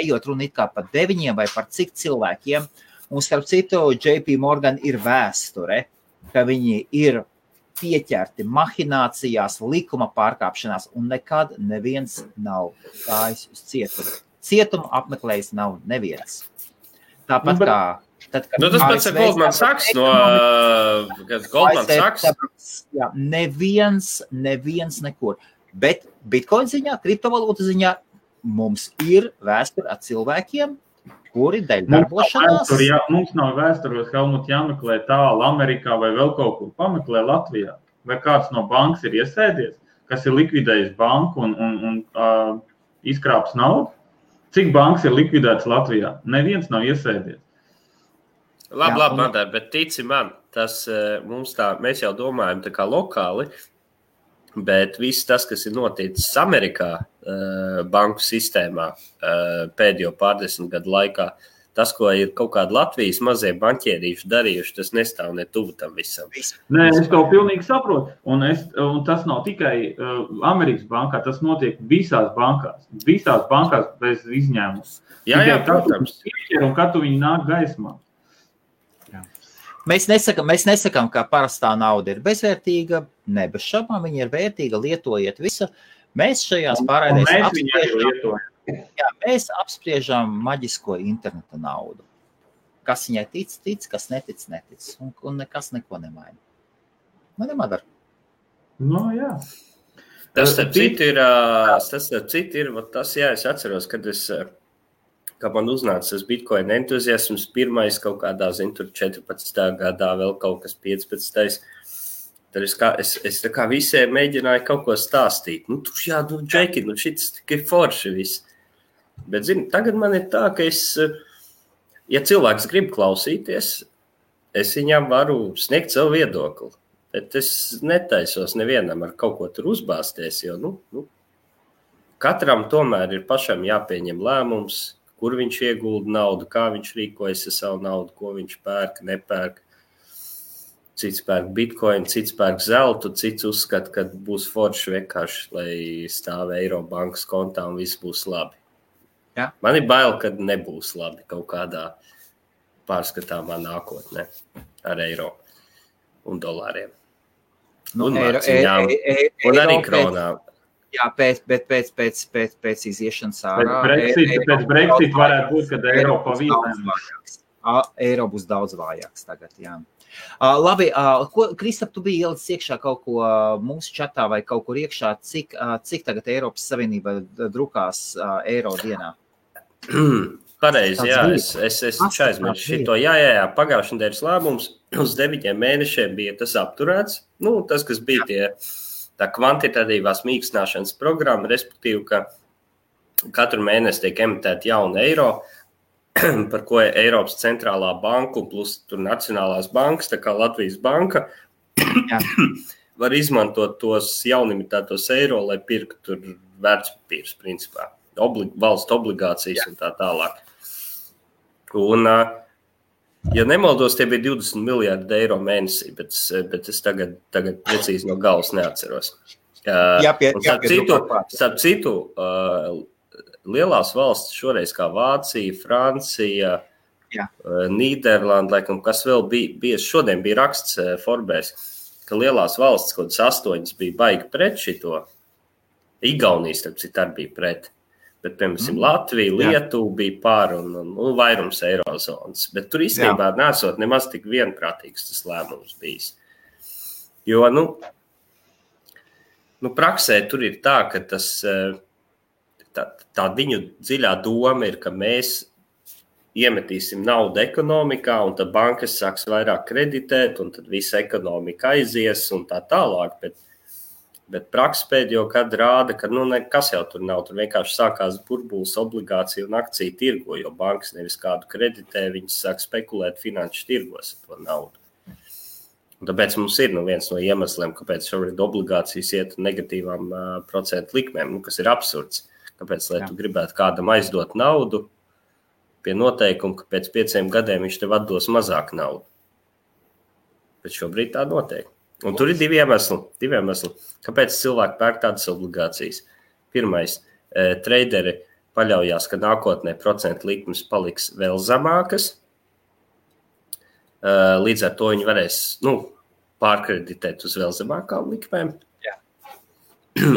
ejot runa it kā par deviņiem vai par cik cilvēkiem. Un starp citu, J P Morgan ir vēsture, ka viņi ir pieķerti mahinācijās, likuma pārkāpšanās, un nekad neviens nav gājis uz cietumu. Cietumu apmeklējis nav neviens. Tāpat kā... Tad, nu, tas pats ir Goldman Sachs, no, kad Goldman Sachs. Jā, neviens, neviens nekur. Bet Bitcoin ziņā, kriptovalūta ziņā, mums ir vēsture ar cilvēkiem, kuri daļ darbošanās. Mums nav vēsturos, Helmut jāmeklē tālu Amerikā vai vēl kaut kur pameklē Latvijā. Vai kāds no bankas ir iesēdies, kas ir likvidējis banku un, un, un uh, izkrāps naudu? Cik bankas ir likvidēts Latvijā? Neviens nav iesēdies. Lab, lab, Madar, bet tici man, tas mums tā, mēs jau domājam tā kā lokāli, bet viss tas, kas ir noticis Amerikā banku sistēmā pēdējo pārdesmit gadu laikā, tas, ko ir kaut kādi Latvijas mazie banķierīši darījuši, tas nestāv ne tuvu tam visam. Nē, es to pilnīgi saprotu, un, es, un tas nav tikai Amerikas bankā, tas notiek visās bankās, visās bankās bez izņēmumus. Jā, jā, protams. Un kad tu viņi nāk gaismā. Mēs nesakam, mēs nesakam, ka parastā nauda ir bezvērtīga, ne bez šabām, viņa ir vērtīga, lietojiet visu. Mēs šajās pārēdēs apspriežam, jā, mēs apspriežam maģisko interneta naudu. Kas viņai tic, tic, kas netic, netic. Un, un nekas neko nemaina. Man nemadara. No, jā. Tas starp citu ir, tas starp citu ir, tas jā, es atceros, kad es... Kā man uznāca tas Bitcoin entuziasms, pirmais kaut kādā, zinu, tur četrpadsmitajā gadā, vēl kaut kas piecpadsmitajā. Tad es, kā, es, es tā kā visiem mēģināju kaut ko stāstīt. Nu, tu jā, nu, džeki, nu, šitas tikai forši viss. Bet, zinu, tagad man ir tā, ka es, ja cilvēks grib klausīties, es viņam varu sniegt savu viedokli. Bet es netaisos nevienam ar kaut ko tur uzbāsties, jo, nu, nu katram tomēr ir pašam jāpieņem lēmums, kur viņš iegulda naudu, kā viņš rīkojas ar savu naudu, ko viņš pērk, nepērk. Cits pērk Bitcoin, cits pērk zeltu, cits uzskata, ka būs forši vienkārši, lai stāv eiro bankas kontā un viss būs labi. Ja? Man ir bail, ka nebūs labi kaut kādā pārskatāmā nākotnē ar eiro un dolāriem. Nu, un, eiro, marciņām, eiro, eiro, eiro, un arī kronām. Jā, pēc, bet pēc, pēc, pēc, pēc iziešanas ārā... Pēc Brexit varētu būt, kad eiro pavīdās. Eiro būs daudz vājāks tagad, jā. Uh, labi, uh, ko, Kristap, tu biji ielicis iekšā kaut ko uh, mūsu čatā vai kaut kur iekšā, cik, uh, cik tagad Eiropas Savienība drukās uh, eiro dienā? Pareizi, jā, es, es, es aizmiršu šito. Jā, jā, jā, pagājušajā nedēļas lēmums uz deviņiem mēnešiem bija tas apturēts. Nu, tas, kas bija tie... Tā kvantitatīvās mīkstināšanas programma, respektīvi, ka katru mēnesi tiek emitēta jauna eiro, par ko Eiropas centrālā banka plus tur nacionālās bankas, tā kā Latvijas banka, jā. Var izmantot tos jaunimitētos eiro, lai pirka tur vērtspapīrus, principā, oblig, valsts obligācijas jā. Un tā tālāk. Un, ja nemaldos, tie bija divdesmit miljārdi eiro mēnesī, bet, bet es tagad, tagad precīzi no galvas neatceros. Jā, pie, jā, starp, citu, starp citu, lielās valsts šoreiz kā Vācija, Francija, jā. Nīderlanda, laikam, kas vēl bija, bija, šodien bija raksts Forbes, ka lielās valsts, kodas astoņas bija baigi pret šito, Igaunijas, starp citu, arī bija pret. Bet, piemēram, Latvija, Lietuva bija pār un, un, un vairums eirozonas. Bet tur īstenībā nesot nemaz tik vienprātīgs tas lēmums bijis. Jo, nu, nu praksē tur ir tā, ka tas, tā, tā viņu dziļā doma ir, ka mēs iemetīsim naudu ekonomikā un tad bankas sāks vairāk kreditēt un tad visa ekonomika aizies un tā tālāk, bet Bet praksa pēdējo kad rāda, ka nu, nekas jau tur nav. Tur vienkārši sākās burbulis obligāciju un akciju tirgo, jo bankas nevis kādu kreditē, viņas sāk spekulēt finanšu tirgos ar to naudu. Un tāpēc mums ir nu, viens no iemesliem, kāpēc šobrīd obligācijas iet negatīvām uh, procentu likmēm, nu, kas ir absurds. Kāpēc, lai Jā. Tu gribētu kādam aizdot naudu pie noteikuma, ka pēc pieciem gadiem viņš tev atdos mazāk naudu. Bet šobrīd tā noteikti. Un tur ir divi iemesli, divi iemesli. Kāpēc cilvēki pērk tādas obligācijas? Pirmais, e, treideri paļaujās, ka nākotnē procentu likmes paliks vēl zamākas. E, līdz ar to viņi varēs nu, pārkreditēt uz vēl zamākām likmēm. Jā.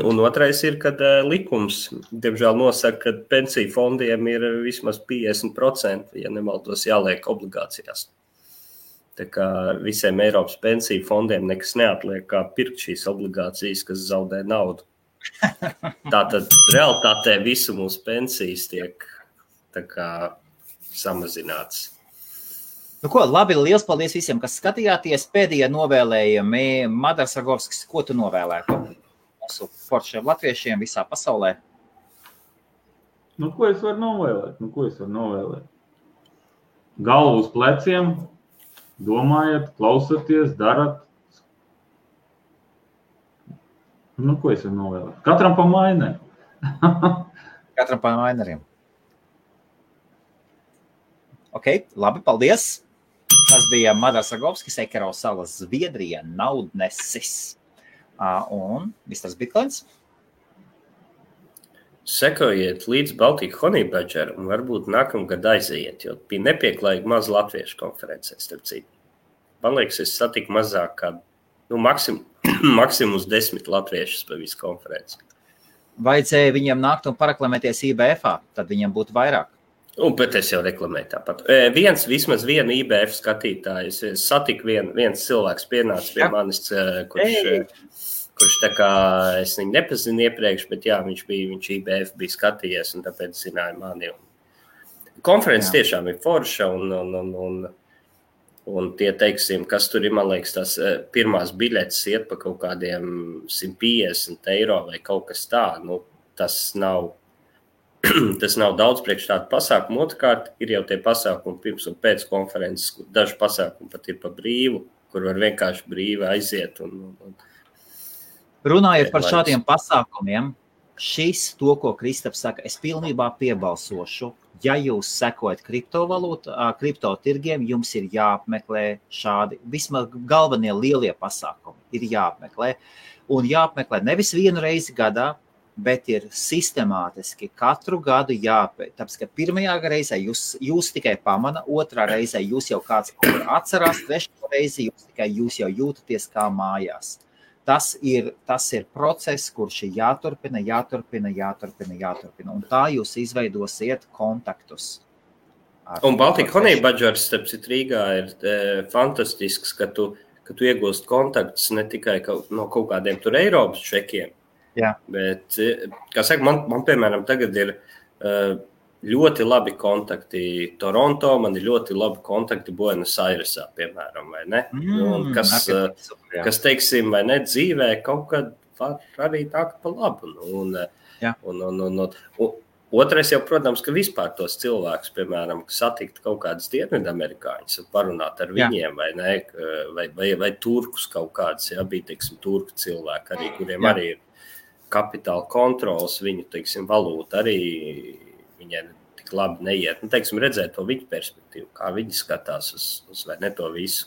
Un otrais ir, kad e, likums, diemžēl nosaka, ka pensiju fondiem ir vismaz piecdesmit procenti, ja nemaldos, jāliek obligācijās. Tā kā visiem Eiropas pensiju fondiem nekas neatliek, kā pirkt šīs obligācijas, kas zaudē naudu. Tātad realitātē visu mūsu pensijas tiek tā kā samazināts. Nu ko, labi, liels paldies visiem, kas skatījāties. Pēdējā novēlējumi Madars Ragovskis, ko tu novēlētu mūsu foršiem latviešiem visā pasaulē? Nu ko es varu novēlēt? Nu ko es varu novēlēt? Galvu uz pleciem. Domājat, klausaties, darat. Nu, ko es varu novēlēt? Katram pa mainē. Katram pa maineriem. Ok, labi, paldies. Tas bija Madars Ragovskis, Ekerau salas Zviedrija, naudnesis. Un mister Bitcoins? Sekojiet līdz Baltic Honeybadger un varbūt nākamgad aiziet, jo bija nepieklājīgi maz latviešu konferencē, starp citu. Man liekas, es satiku mazāk kā, nu, maksim, maksimus desmit latviešus pa visu konferenci. Vajadzēja viņiem nākt un paraklamēties I B F-ā, tad viņiem būtu vairāk. Un, bet es jau reklamēju tāpat. E, viens, vismaz viena I B F skatītājs, es satiku vien, viens cilvēks pienāca pie manis, kurš... Ei. kurš tā kā es viņu nepazinu iepriekš, bet jā, viņš bija, viņš I B F bija skatījies un tāpēc zināja mani. Konferences jā. Tiešām ir forša un, un, un, un, un tie, teiksim, kas tur ir, man liekas, tās pirmās biļetes iet pa kaut kādiem simt piecdesmit eiro vai kaut kas tā, nu, tas nav, tas nav daudz priekš tādu pasākumu. Otrkārt, ir jau tie pasākumi pirms un pēc konferences, kur daži pasākumi pat ir pa brīvu, kur var vienkārši brīvi aiziet un, un runājot par šādiem pasākumiem, šis to, ko Kristaps saka, es pilnībā piebalsošu. Ja jūs sekojat kriptovalūtu, kriptotirgiem, jums ir jāapmeklē šādi, vismaz galvenie lielie pasākumi ir jāapmeklē. Un jāapmeklē nevis vienu reizi gadā, bet ir sistemātiski katru gadu jāapmeklē. Tāpēc, ka pirmajā reizē jūs, jūs tikai pamana, otrā reizē jūs jau kāds atcerās, trešā reizi jūs tikai jūs jau jūtaties kā mājās. Tas ir, tas ir process, kurš ir jāturpina, jāturpina, jāturpina, jāturpina. Un tā jūs izveidosiet kontaktus. Un Baltic Honeybadger, starp citu, Rīgā ir e, fantastisks, ka tu, ka tu iegūst kontaktus ne tikai kaut, no kaut kādiem tur Eiropas čekiem. Jā. Bet, kā saka, man, man piemēram, tagad ir e, ļoti labi kontakti Toronto, man ir ļoti labi kontakti Buenos Airesā, piemēram, vai ne? Mm, un kas, apjūt, kas, teiksim, vai ne, dzīvē kaut kad var arī tā kā pa labu. Un, un, un, un, un, un, otrais jau, protams, ka vispār tos cilvēkus, piemēram, satikt kaut kādas dienvidamerikāņus un parunāt ar viņiem, jā. Vai ne, vai, vai, vai turkus kaut kādas, jā, bija, teiksim, turku cilvēki arī, kuriem jā. Arī ir kapitāla kontrols, viņu, teiksim, valūta arī viņiem tik labi neiet. Nu, teiksim, redzēt to viņu perspektīvu, kā viņi skatās uz, uz vai ne to visu.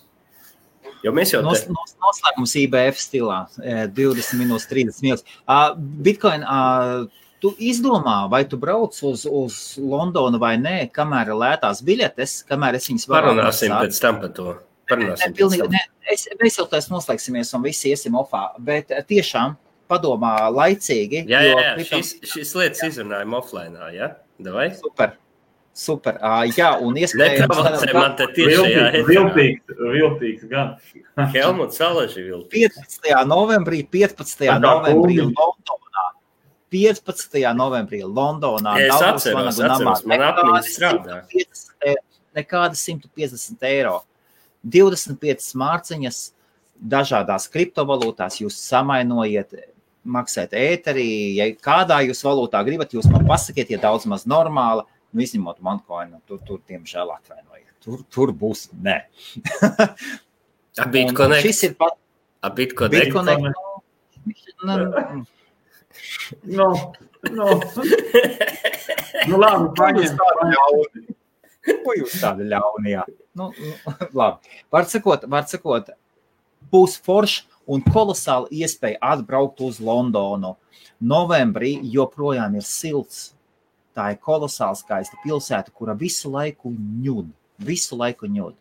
Jo mēs jau... Nos, te... nos, noslēgums I B F stilā, divdesmit minūtes, trīsdesmit minūtes. Uh, Bitcoin, uh, tu izdomā, vai tu brauc uz, uz Londonu vai nē, kamēr lētās biļetes, kamēr es viņas varu... Parunāsim pēc tam par to. Parunāsim ne, pilnīgi, pēc tam. Ne, es, mēs jau tās noslēgsimies un visi iesim ofā, bet tiešām padomā laicīgi. Jā, jā, jā, jā šis, šis lietas izrunājam offline-ā, jā? Davai? Super, super. Uh, jā, un iespējams... Nekavacē, man te tieši jāiet. Viltīgs, viltīgs gan. Helmuts Salaži viltīgs. piecpadsmitajā novembrī, piecpadsmitajā novembrī Londonā. piecpadsmitajā novembrī Londonā. Es atceros, atceros, man apmīgs strādā. Nekāda simt piecdesmit eiro. divdesmit piecas mārciņas dažādās kriptovalūtās jūs samainojiet maksāt ēterī, ja kādā jūs valūtā gribat, jūs man pasakiet, ja daudz maz normāla, nu izņemot OneCoinu, tur, tur tiemžēl atvainojiet, tur, tur būs nē. A BitConnect? Šis ir pat... A BitConnect? BitConnect? No, no, no. Nu labi, paņem. Ko jūs tādi ļauni, jā? Nu, labi. Var sakot, var sakot, būs forš un kolosāli iespēja atbraukt uz Londonu. Novembrī joprojām ir silts. Tā ir kolosāli skaista pilsēta, kura visu laiku ņud. Visu laiku ņud.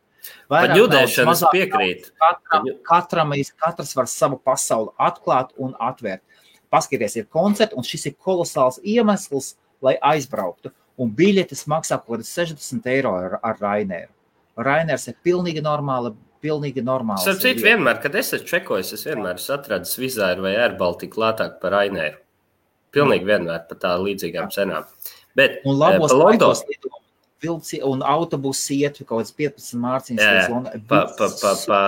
Par ņudēšanas piekrīt. Katram, katram, katrs var savu pasauli atklāt un atvērt. Paskaties, ir koncerts, un šis ir kolosāls iemesls, lai aizbrauktu. Un biļetes maksā kaut kādā sešdesmit eiro ar, ar Raineru. Rainers ir pilnīgi normāla pilnīgi normāls. Ar citu vienmēr, kad es esmu čekojis, es vienmēr esmu atradis Vizāru vai Airbaltiku lētāk par Raineru. Pilnīgi vienmēr par tā līdzīgām cenām. Bet un labos eh, laikos lidojumi vilci un autobusi iet kaut kāds piecpadsmit mārciņas līdz Londonai. Pa, pa, pa, pa,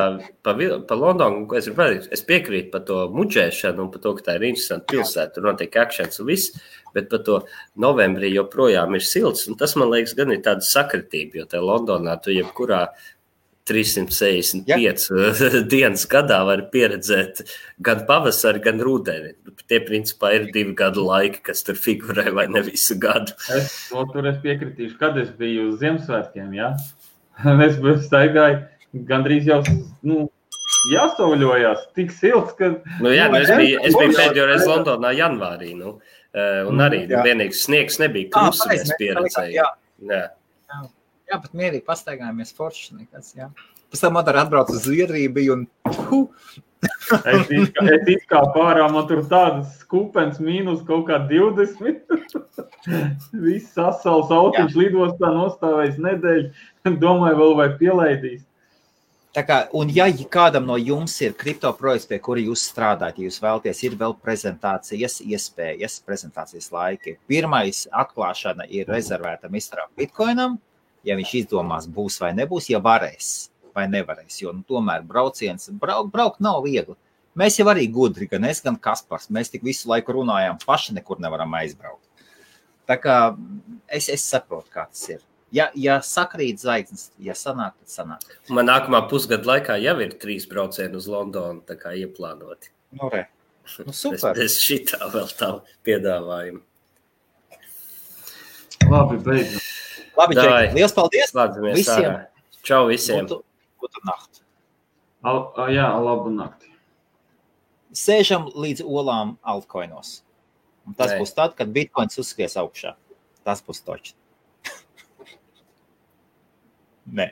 pa, pa Londonu, ko es varu, es piekrītu par to muģēšanu un par to, ka tā ir interesanta pilsēta, tur notiek akšanas un viss, bet par to novembrī joprojām ir silts, un tas, man liekas, gan ir tāda sakritība, jo te Londonā tu jebkurā trīs simti sešdesmit pieci ja. Dienas gadā var pieredzēt gan pavasari, gan rudeni. Tie principā ir divi gadu laiki, kas tur figurē vai ne visu gadu. Es to tur es piekritīšu, kad es biju uz Ziemassvētkiem, jā. Es staigāju gandrīz jau, nu, jāsauļojās, tik silts, ka... Nu jā, nu, es biju, es biju pēdējo reizi Londonā janvārī, nu, un arī jā. Vienīgs sniegs nebija krusu, es pieredzēju. Jā. jā. Jā, bet mierīgi pastaigājāmies forši nekas, jā. Pēc tam Madara atbrauc uz Zviedriju bija un... es it kā pārā, man tur tādas skupens mīnus kaut kā divdesmit. Viss sasals autiņš lidostā nostāvēs nedēļu. Domāju, vēl vai pielaidīs. Tā kā, un ja kādam no jums ir kriptoprojekts, pie kura jūs strādājat, ja jūs vēlaties, ir vēl prezentācijas iespējas, prezentācijas laiki. Pirmais atklāšana ir rezervēta misteram Bitcoinam. Ja viņš izdomās būs vai nebūs, ja varēs vai nevarēs, jo nu, tomēr brauciens, braukt brauk nav viegli. Mēs jau arī gudri, gan es, gan Kaspars, mēs tik visu laiku runājām, paši nekur nevaram aizbraukt. Tā kā es, es saprotu, kā tas ir. Ja, ja sakrīt zvaigznes, ja sanāk, tad sanāk. Man nākamā pusgada laikā jau ir trīs braucieni uz Londonu, tā kā ieplānoti. Nu re, nu super. Es, es šitā vēl tā piedāvājumu. Labi, beidzam. Labi, Čeki, liels paldies Lādamies visiem. Tā. Čau visiem. Gutu, gutu nakti. Al, jā, labu nakti. Sēžam līdz olām altcoinos. Un tas Nē. Būs tad, kad bitcoins uzskries augšā. Tas būs toči. Nē.